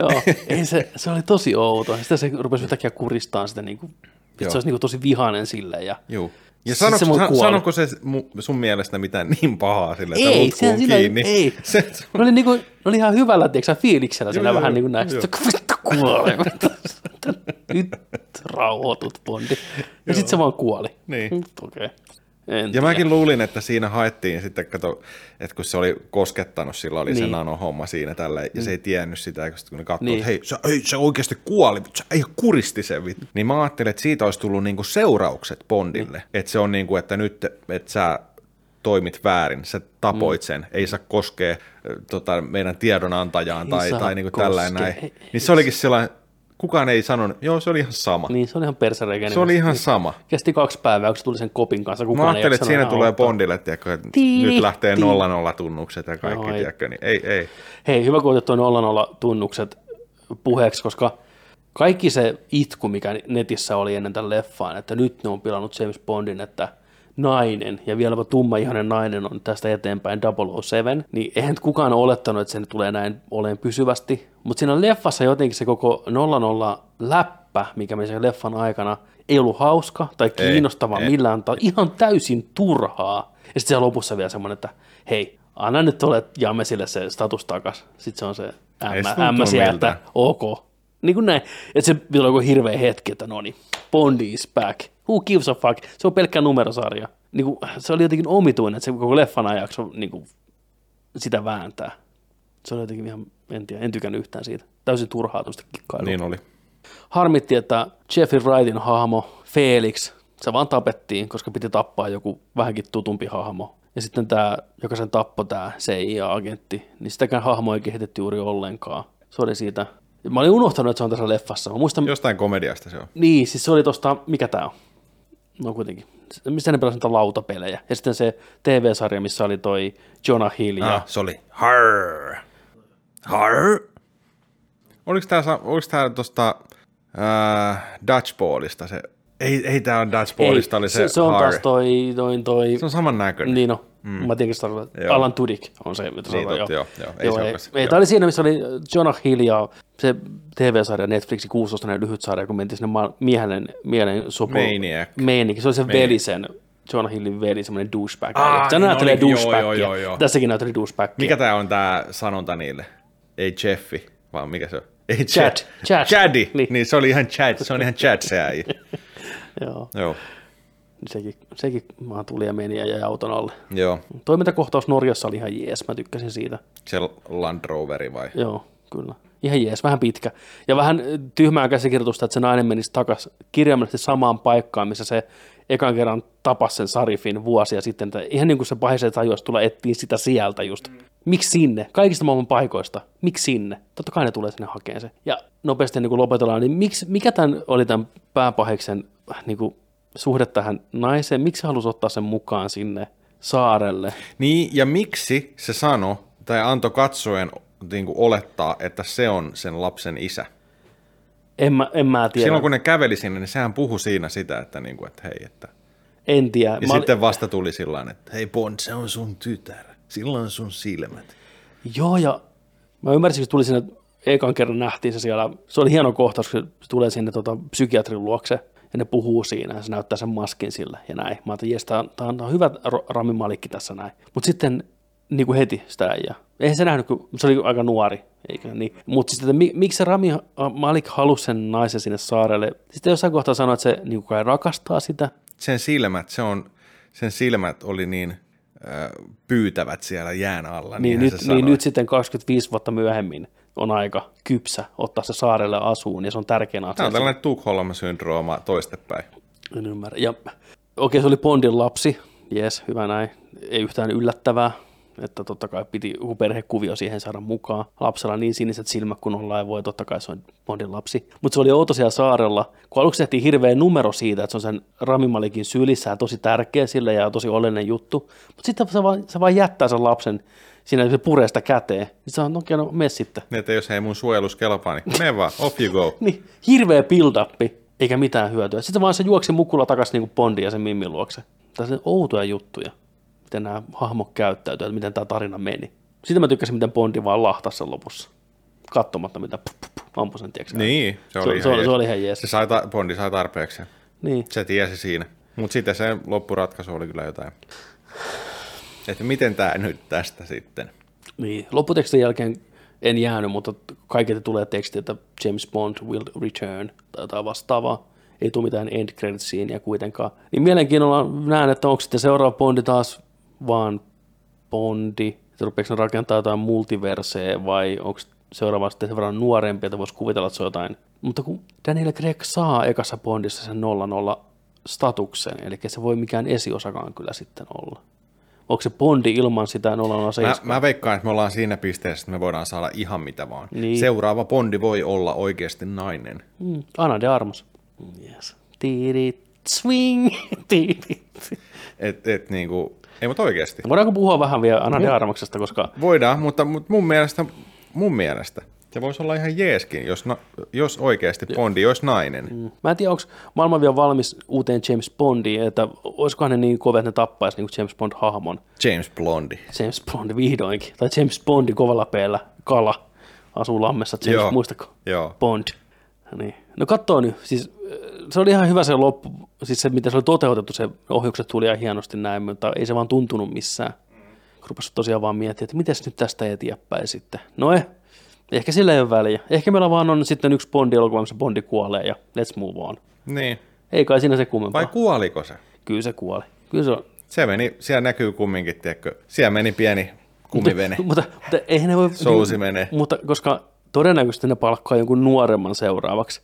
Joo, ei se, se oli tosi outo. Sitten se rupesi yhtäkkiä kuristamaan sitä, niin kuin, että se olisi niin kuin tosi vihainen sille. Ja... Ja sanoko se, san, sanoko se sun mielestä mitään niin pahaa sillä, että ei, lutkuun sillä, kiinni? Ei, se ne oli, niinku, ne oli ihan hyvällä tiiäksä, fiiliksellä sillä joo, vähän niin kuin näin. Sitten vittu kuolee. Nyt rauhoitut, Bondi. Ja sitten se vaan kuoli. Niin. Okay. Ja mäkin luulin, että siinä haettiin sitten, kato, että kun se oli koskettanut, sillä oli niin. Se nanohomma siinä tällä, ja se ei tiennyt sitä, kun ne katsoi, niin. Että hei, se, ei, se oikeasti kuoli, se ei kuristi sen. Niin mä ajattelin, että siitä olisi tullut niinku seuraukset Bondille, niin. Että se on niin kuin, että nyt että sä toimit väärin, sä tapoit sen, mm. ei saa koskea tota, meidän tiedonantajaan ei tai, tai niin kuin tällainen näin. Niin se olikin sellainen... Kukaan ei sanonut, joo, se oli ihan sama. Niin, se oli ihan persereikinen. Se oli ihan sama. Kesti kaksi päivää, kun tuli sen kopin kanssa. Kukaan mä ajattelin, että siinä tulee Bondille, tiedätkö, että nyt lähtee nolla nolla tunnukset ja kaikki, no, tiedätkö, niin ei, ei. Hei, hyvä, kun otit tuo nolla nolla tunnukset puheeksi, koska kaikki se itku, mikä netissä oli ennen tämän leffaan, että nyt ne on pilannut James Bondin, että nainen, ja vieläpä tummaihainen nainen on tästä eteenpäin double oh seven, niin eihän kukaan ole olettanut, että se tulee näin oleen pysyvästi. Mutta siinä leffassa jotenkin se koko nolla nolla läppä, mikä meni sen leffan aikana, ei ollut hauska tai kiinnostava ei, millään ei. Tai ihan täysin turhaa. Ja sitten siellä lopussa vielä semmoinen, että hei, anna nyt ole Jamesille se status takas. Sitten se on se ämmä sieltä, ok. Niin kuin näin. Että se pitää olla joku hirveä hetki, että no niin, Bondi is back. Who gives a fuck? Se on pelkkä numerosarja. Niin kuin, se oli jotenkin omituinen, että se koko leffan ajaksi niin kuin, sitä vääntää. Se oli jotenkin ihan, en tiedä, en tykännyt yhtään siitä. Täysin turhaa tuosta kikkailua. Niin oli. Harmitti, että Jeffrey Wrightin hahmo, Felix, se vaan tapettiin, koska piti tappaa joku vähänkin tutumpi hahmo. Ja sitten tämä, joka sen tappoi, tämä C I A-agentti, niin sitäkään hahmoa ei kehitetty juuri ollenkaan. Se oli siitä. Mä olin unohtanut, että se on tässä leffassa. Mä muistan... Jostain komediasta se on. Niin, siis se oli tuosta, mikä tää on? No kuitenkin. Mistä ne pelasivat lautapelejä? Ja sitten se T V-sarja, missä oli toi Jonah Hill. Ja... Ah, se oli Harr. Harr. Oliko tää, oliko tää tosta äh, Dutchballista se? Ei, ei tää on Dutchballista, oli se, se, se on taas toi, toi, toi... Se on saman näköinen. Niin no. Mm. Mä tiedän, että Alan Tudyk on se. Mitä niin, totta, joo. Joo, ei joo, se ei, ei, tämä oli siinä, missä oli Jonah Hill ja se T V-sarja Netflixin kuusitoista lyhyt sarja, kun mentiin sinne mielen, mielen sopo. Maniac. Maniac. Se oli se veli sen, Jonah Hillin veli, semmoinen douchebag. Ah, se niin näyttelee douchebagia. Tässäkin näyttelee douchebagia. Mikä tämä on tämä sanonta niille? Ei Jeffi, vaan mikä se on? Ei Chad. Chad. Chadi, niin. niin se oli ihan Chad, se on ihan Chad se äijä. Joo. Joo. Sekin, sekin vaan tuli ja meni ja jäi auton alle. Joo. Toimintakohtaus Norjassa oli ihan jees, mä tykkäsin siitä. Se Land Roveri vai? Joo, kyllä. Ihan jees, vähän pitkä. Ja vähän tyhmää käsikirjoitusta, että se nainen menisi takaisin kirjaimellisesti samaan paikkaan, missä se ekan kerran tapasi sen Sarifin vuosia sitten. Ihan niin kuin se pahis ei tajuisi, tulee etsiä sitä sieltä just. Miksi sinne? Kaikista maailman paikoista. Miksi sinne? Totta kai ne tulee sinne hakemaan se. Ja nopeasti niin kuin lopetellaan, niin miksi, mikä tämän oli tämän pääpahiksen niin kuin suhde tähän naiseen? Miksi halusi ottaa sen mukaan sinne saarelle? Niin, ja miksi se sanoi tai antoi katsojen niin kuin olettaa, että se on sen lapsen isä? En mä, en mä tiedä. Silloin kun ne käveli sinne, niin sehän puhui siinä sitä, että, niin kuin, että hei, että... En tiedä. Ja mä sitten vasta tuli sillain, että hei Bond, se on sun tytär. Sillä on sun silmät. Joo, ja mä ymmärsin, kun tuli sinne, ekan kerran nähtiin se siellä, se oli hieno kohtaus, kun se tulee sinne tota, psykiatrin luokse, ja ne puhuu siinä, ja se näyttää sen maskin sillä, ja näin. Mä ajattelin, jes, tää on hyvä Rami Malekki tässä näin. Mutta sitten niin kuin heti sitä äijää. Eihän se nähnyt, kun se oli aika nuori, eikä niin. Mutta sitten, että miksi se Rami Malek halusi sen naisen sinne saarelle? Sitten jossain kohtaa sanoi, että se niin kuin rakastaa sitä. Sen silmät, se on, sen silmät oli niin... pyytävät siellä jään alla. Niin, nyt, niin nyt sitten kaksikymmentäviisi vuotta myöhemmin on aika kypsä ottaa se saarelle asuun, ja se on tärkeänä asia. Tämä on tällainen Tukholma-syndrooma toistepäin. En ymmärrä. Ja, okei, se oli Bondin lapsi. Jes, hyvä näin. Ei yhtään yllättävää, että totta kai piti perhekuvio siihen saada mukaan. Lapsella niin siniset silmät kun ollaan, ja voi totta kai se on Bondin lapsi. Mutta se oli outo siellä saarella, kun aluksi nähtiin hirveä numero siitä, että se on sen Rami Malekin sylissään tosi tärkeä sille ja tosi oleellinen juttu. Mutta sitten se vaan, se vaan jättää sen lapsen siinä, se puree sitä käteen. Niin se on, okei, no mene sitten. Niin, että jos ei mun suojelus kelpaa, niin mene vaan, off you go. Niin, hirveä build-uppi, eikä mitään hyötyä. Sitten vaan se juoksi mukulla takaisin niin kuin Bondin ja sen Mimmin luokse. Tässä on outoja juttuja. Miten nämä hahmot käyttäytyy, että miten tämä tarina meni. Sitten mä tykkäsin, miten Bondi vaan lahtasi sen lopussa, katsomatta mitä ampui sen, tiedätkö? Niin, se oli, se, ihan, se oli, se oli ihan jees. Se sai, Bondi sai tarpeeksi. Niin. Se tiesi siinä. Mutta sitten se loppuratkaisu oli kyllä jotain. Että miten tämä nyt tästä sitten? Niin, lopputekstin jälkeen en jäänyt, mutta kaikilta tulee teksti, että James Bond will return tai jotain vastaavaa. Ei tule mitään end creditseen ja kuitenkaan. Niin mielenkiinnolla näen, että onko sitten seuraava Bondi taas vaan Bondi, että rupeeko ne rakentaa jotain multiversea, vai onko seuraava sitten sen verran nuorempi, että voisi kuvitella, että se on jotain. Mutta kun Daniel Craig saa ekassa Bondissa sen nolla nolla statuksen, eli se voi mikään esiosakaan kyllä sitten olla. Onko se Bondi ilman sitä nolla nolla seitsemän? Mä, mä veikkaan, että me ollaan siinä pisteessä, että me voidaan saada ihan mitä vaan. Niin. Seuraava Bondi voi olla oikeasti nainen. Mm. Ana de Armas. Yes. Tiirit, swing, tiirit. Et, et niinku... Ei, mutta oikeasti. Voidaanko puhua vähän vielä Ana de Armaksesta, koska... Voidaan, mutta, mutta mun mielestä, mun mielestä se voisi olla ihan jeeskin, jos, no, jos oikeasti Bondi olisi nainen. Mä en tiedä, onko maailma vielä valmis uuteen James Bondiin, että olisikohan ne niin kova, että ne tappaisi niin kuin James Bond-hahmon. James Blondi. James Blondi, vihdoinkin. Tai James Bondi kovalla peellä, kala, asuu lammessa, James, joo, muistako? Joo. Bond. Niin. No katsoo nyt, siis... Se oli ihan hyvä se loppu, siis se, mitä se oli toteutettu, se ohjukset tuli ihan hienosti näin, mutta ei se vaan tuntunut missään. Rupasi tosiaan vaan miettiä, että mites nyt tästä eteenpäin sitten. No eh, ehkä sillä ei ole väliä. Ehkä meillä vaan on sitten yksi Bondi-elokuva, missä Bondi kuolee ja let's move on. Niin. Ei kai siinä se kummempaa. Vai kuoliko se? Kyllä se kuoli. Kyllä se on. Se meni, siellä näkyy kumminkin, tiedätkö, siellä meni pieni kumivene. Mutta, mutta, mutta eihän ne voi... Sousi menee. Mutta koska todennäköisesti ne palkkaa jonkun nuoremman seuraavaksi.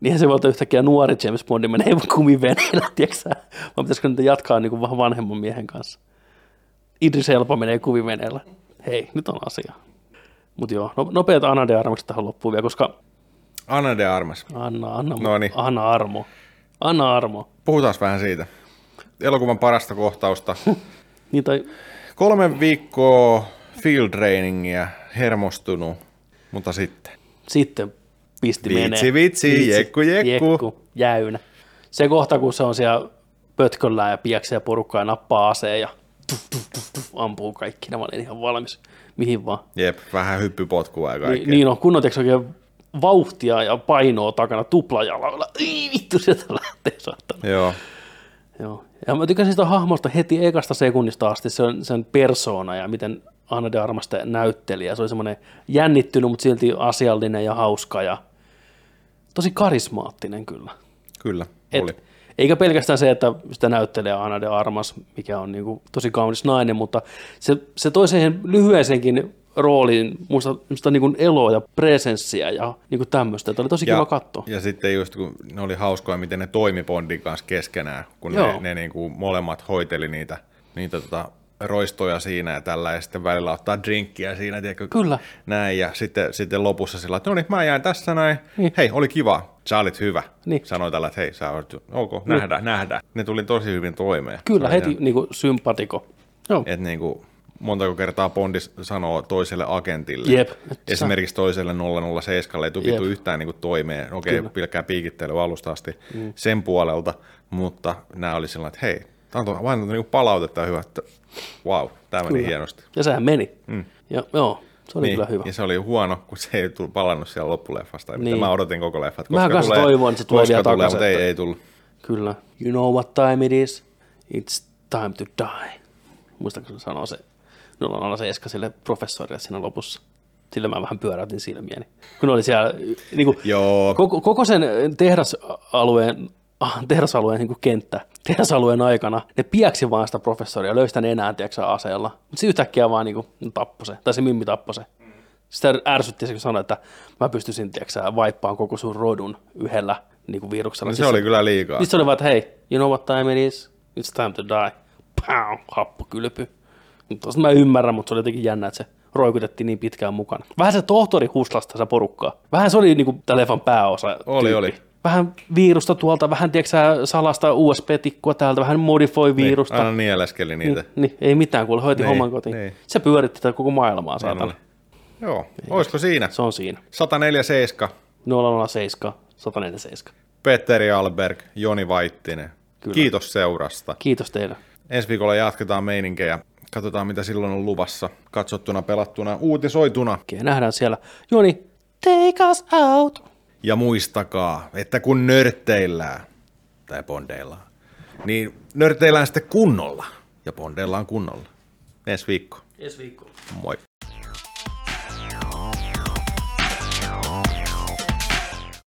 Niinhän se voi olla yhtäkkiä nuori James Bondi menee kumiveneellä, tiedätkö sä? Vai pitäisikö niitä jatkaa niin kuin vähän vanhemman miehen kanssa? Idris Elba menee kumiveneellä. Hei, nyt on asia. Mutta joo, nopeat Ana de Armas tähän loppuun vielä, koska... Ana de Armas. Anna, Anna, Noniin. Anna Armo. Anna Armo. Puhutaan vähän siitä. Elokuvan parasta kohtausta. niin tai... Kolme viikkoa field trainingia, hermostunut, mutta sitten. Sitten. Pisti vitsi, menee. Vitsi, jekku, jekku, jekku. Jäynä. Se kohta, kun se on siellä pötköllä ja piäksee porukkaa ja nappaa aseen ja tuff, tuff, tuff, tuff, ampuu kaikki. Mä olin ihan valmis. Mihin vaan. Jep, vähän hyppypotkua ja kaikkea. Ni, niin on, kun on oikein vauhtia ja painoa takana tuplajalalla. Ei vittu, sieltä lähtee saattanut. Joo. Joo. Ja mä tykkäsin sitä hahmosta heti ekasta sekunnista asti, sen, sen persoona ja miten Ana de Armasta näyttelijä. Se oli semmoinen jännittynyt, mutta silti asiallinen ja hauska ja tosi karismaattinen kyllä. Kyllä, oli. Et, eikä pelkästään se, että sitä näyttelee Ana de Armas, mikä on niin kuin tosi kaunis nainen, mutta se, se toi siihen lyhyesenkin rooliin muista, muista niin kuin eloa ja presenssiä ja niin kuin tämmöistä. Tämä oli tosi ja, kiva katsoa. Ja sitten just kun ne oli hauskoja, miten ne toimi Bondin kanssa keskenään, kun Joo. ne, ne niin kuin molemmat hoiteli niitä, niitä tota, roistoja siinä ja tällä, ja sitten välillä ottaa drinkkiä siinä, tiedätkö, Kyllä. näin, ja sitten, sitten lopussa sillä että no niin, mä jään tässä näin, niin. hei, oli kiva, sä olit hyvä, niin. sanoi tällä, että hei, sä olet, ok, niin. nähdään, nähdään. Ne tuli tosi hyvin toimeen. Kyllä, näin, heti niin kuin sympatiko. Joo. Että niin kuin montako kertaa Bondi sanoo toiselle agentille, Jep. esimerkiksi toiselle nolla nolla seitsemän, ei tukitu Jep. yhtään niin kuin toimeen, okei, okay, pilkkää piikittely alusta asti mm. sen puolelta, mutta nämä oli sellainen, että hei, Anto, vain niin palautetta hyvä, että vau, wow, tämä meni hienosti. Ja sehän meni. Mm. Ja, joo, se oli niin, kyllä hyvä. Ja se oli huono, kun se ei tullut palannut siellä loppuleffasta. Niin. Mä odotin koko leffat, koska Mähän tulee, toivon, että se tulee vielä takaisin. Mutta ei, ei tullut. Kyllä. You know what time it is? It's time to die. Muistatko se sanoo se nolla nolla seitsemän sille professorille siinä lopussa? Sillä mä vähän pyöräytin silmiäni. Kun oli siellä niin kuin, koko, koko sen tehdasalueen Ah, tehdasalueen niin kenttä, tehdasalueen aikana, ne pieksi vaan sitä professoria, löysi tämän enää tiiäksä, aseella, mutta se yhtäkkiä vaan niin tappoi se, tai se mimmi tappoi se. Sitä ärsytti se, kun sanoi, että mä pystyisin tiiäksä, vaippaan koko sun rodun yhdellä niin viruksella. No, se siis, oli kyllä liikaa. Niin se oli vaan, että hei, you know what time it is? It's time to die. Pow, happokylpy. Tuosta mä ymmärrän, mutta se oli jotenkin jännä, että se roikutettiin niin pitkään mukana. Vähän se tohtori huslasi tässä porukkaa. Vähän se oli niin tämän leffan pääosa. Oli, tyyppi. oli. Vähän viirusta tuolta, vähän tiedätkö, salasta U S B-tikkua täältä, vähän modifoi viirusta. Niin, aina nieleskeli niitä. Ni, ni, ei mitään, kuule, hoiti niin, homman kotiin. Niin. Se pyöritti tätä koko maailmaa, saatana. Joo, olisiko siinä? Se on siinä. sata neljäkymmentäseitsemän. nolla nolla seitsemän, sata neljäkymmentäseitsemän. Petteri Alberg, Joni Vaittinen. Kyllä. Kiitos seurasta. Kiitos teille. Ensi viikolla jatketaan meininkejä. Katsotaan, mitä silloin on luvassa. Katsottuna, pelattuna, uutisoituna. Okei, nähdään siellä. Joni, take us out. Ja muistakaa, että kun nörtteillään, tai bondeillaan, niin nörtteillään sitten kunnolla, ja bondeillaan kunnolla. Ensi viikko. Ensi viikko. Moi.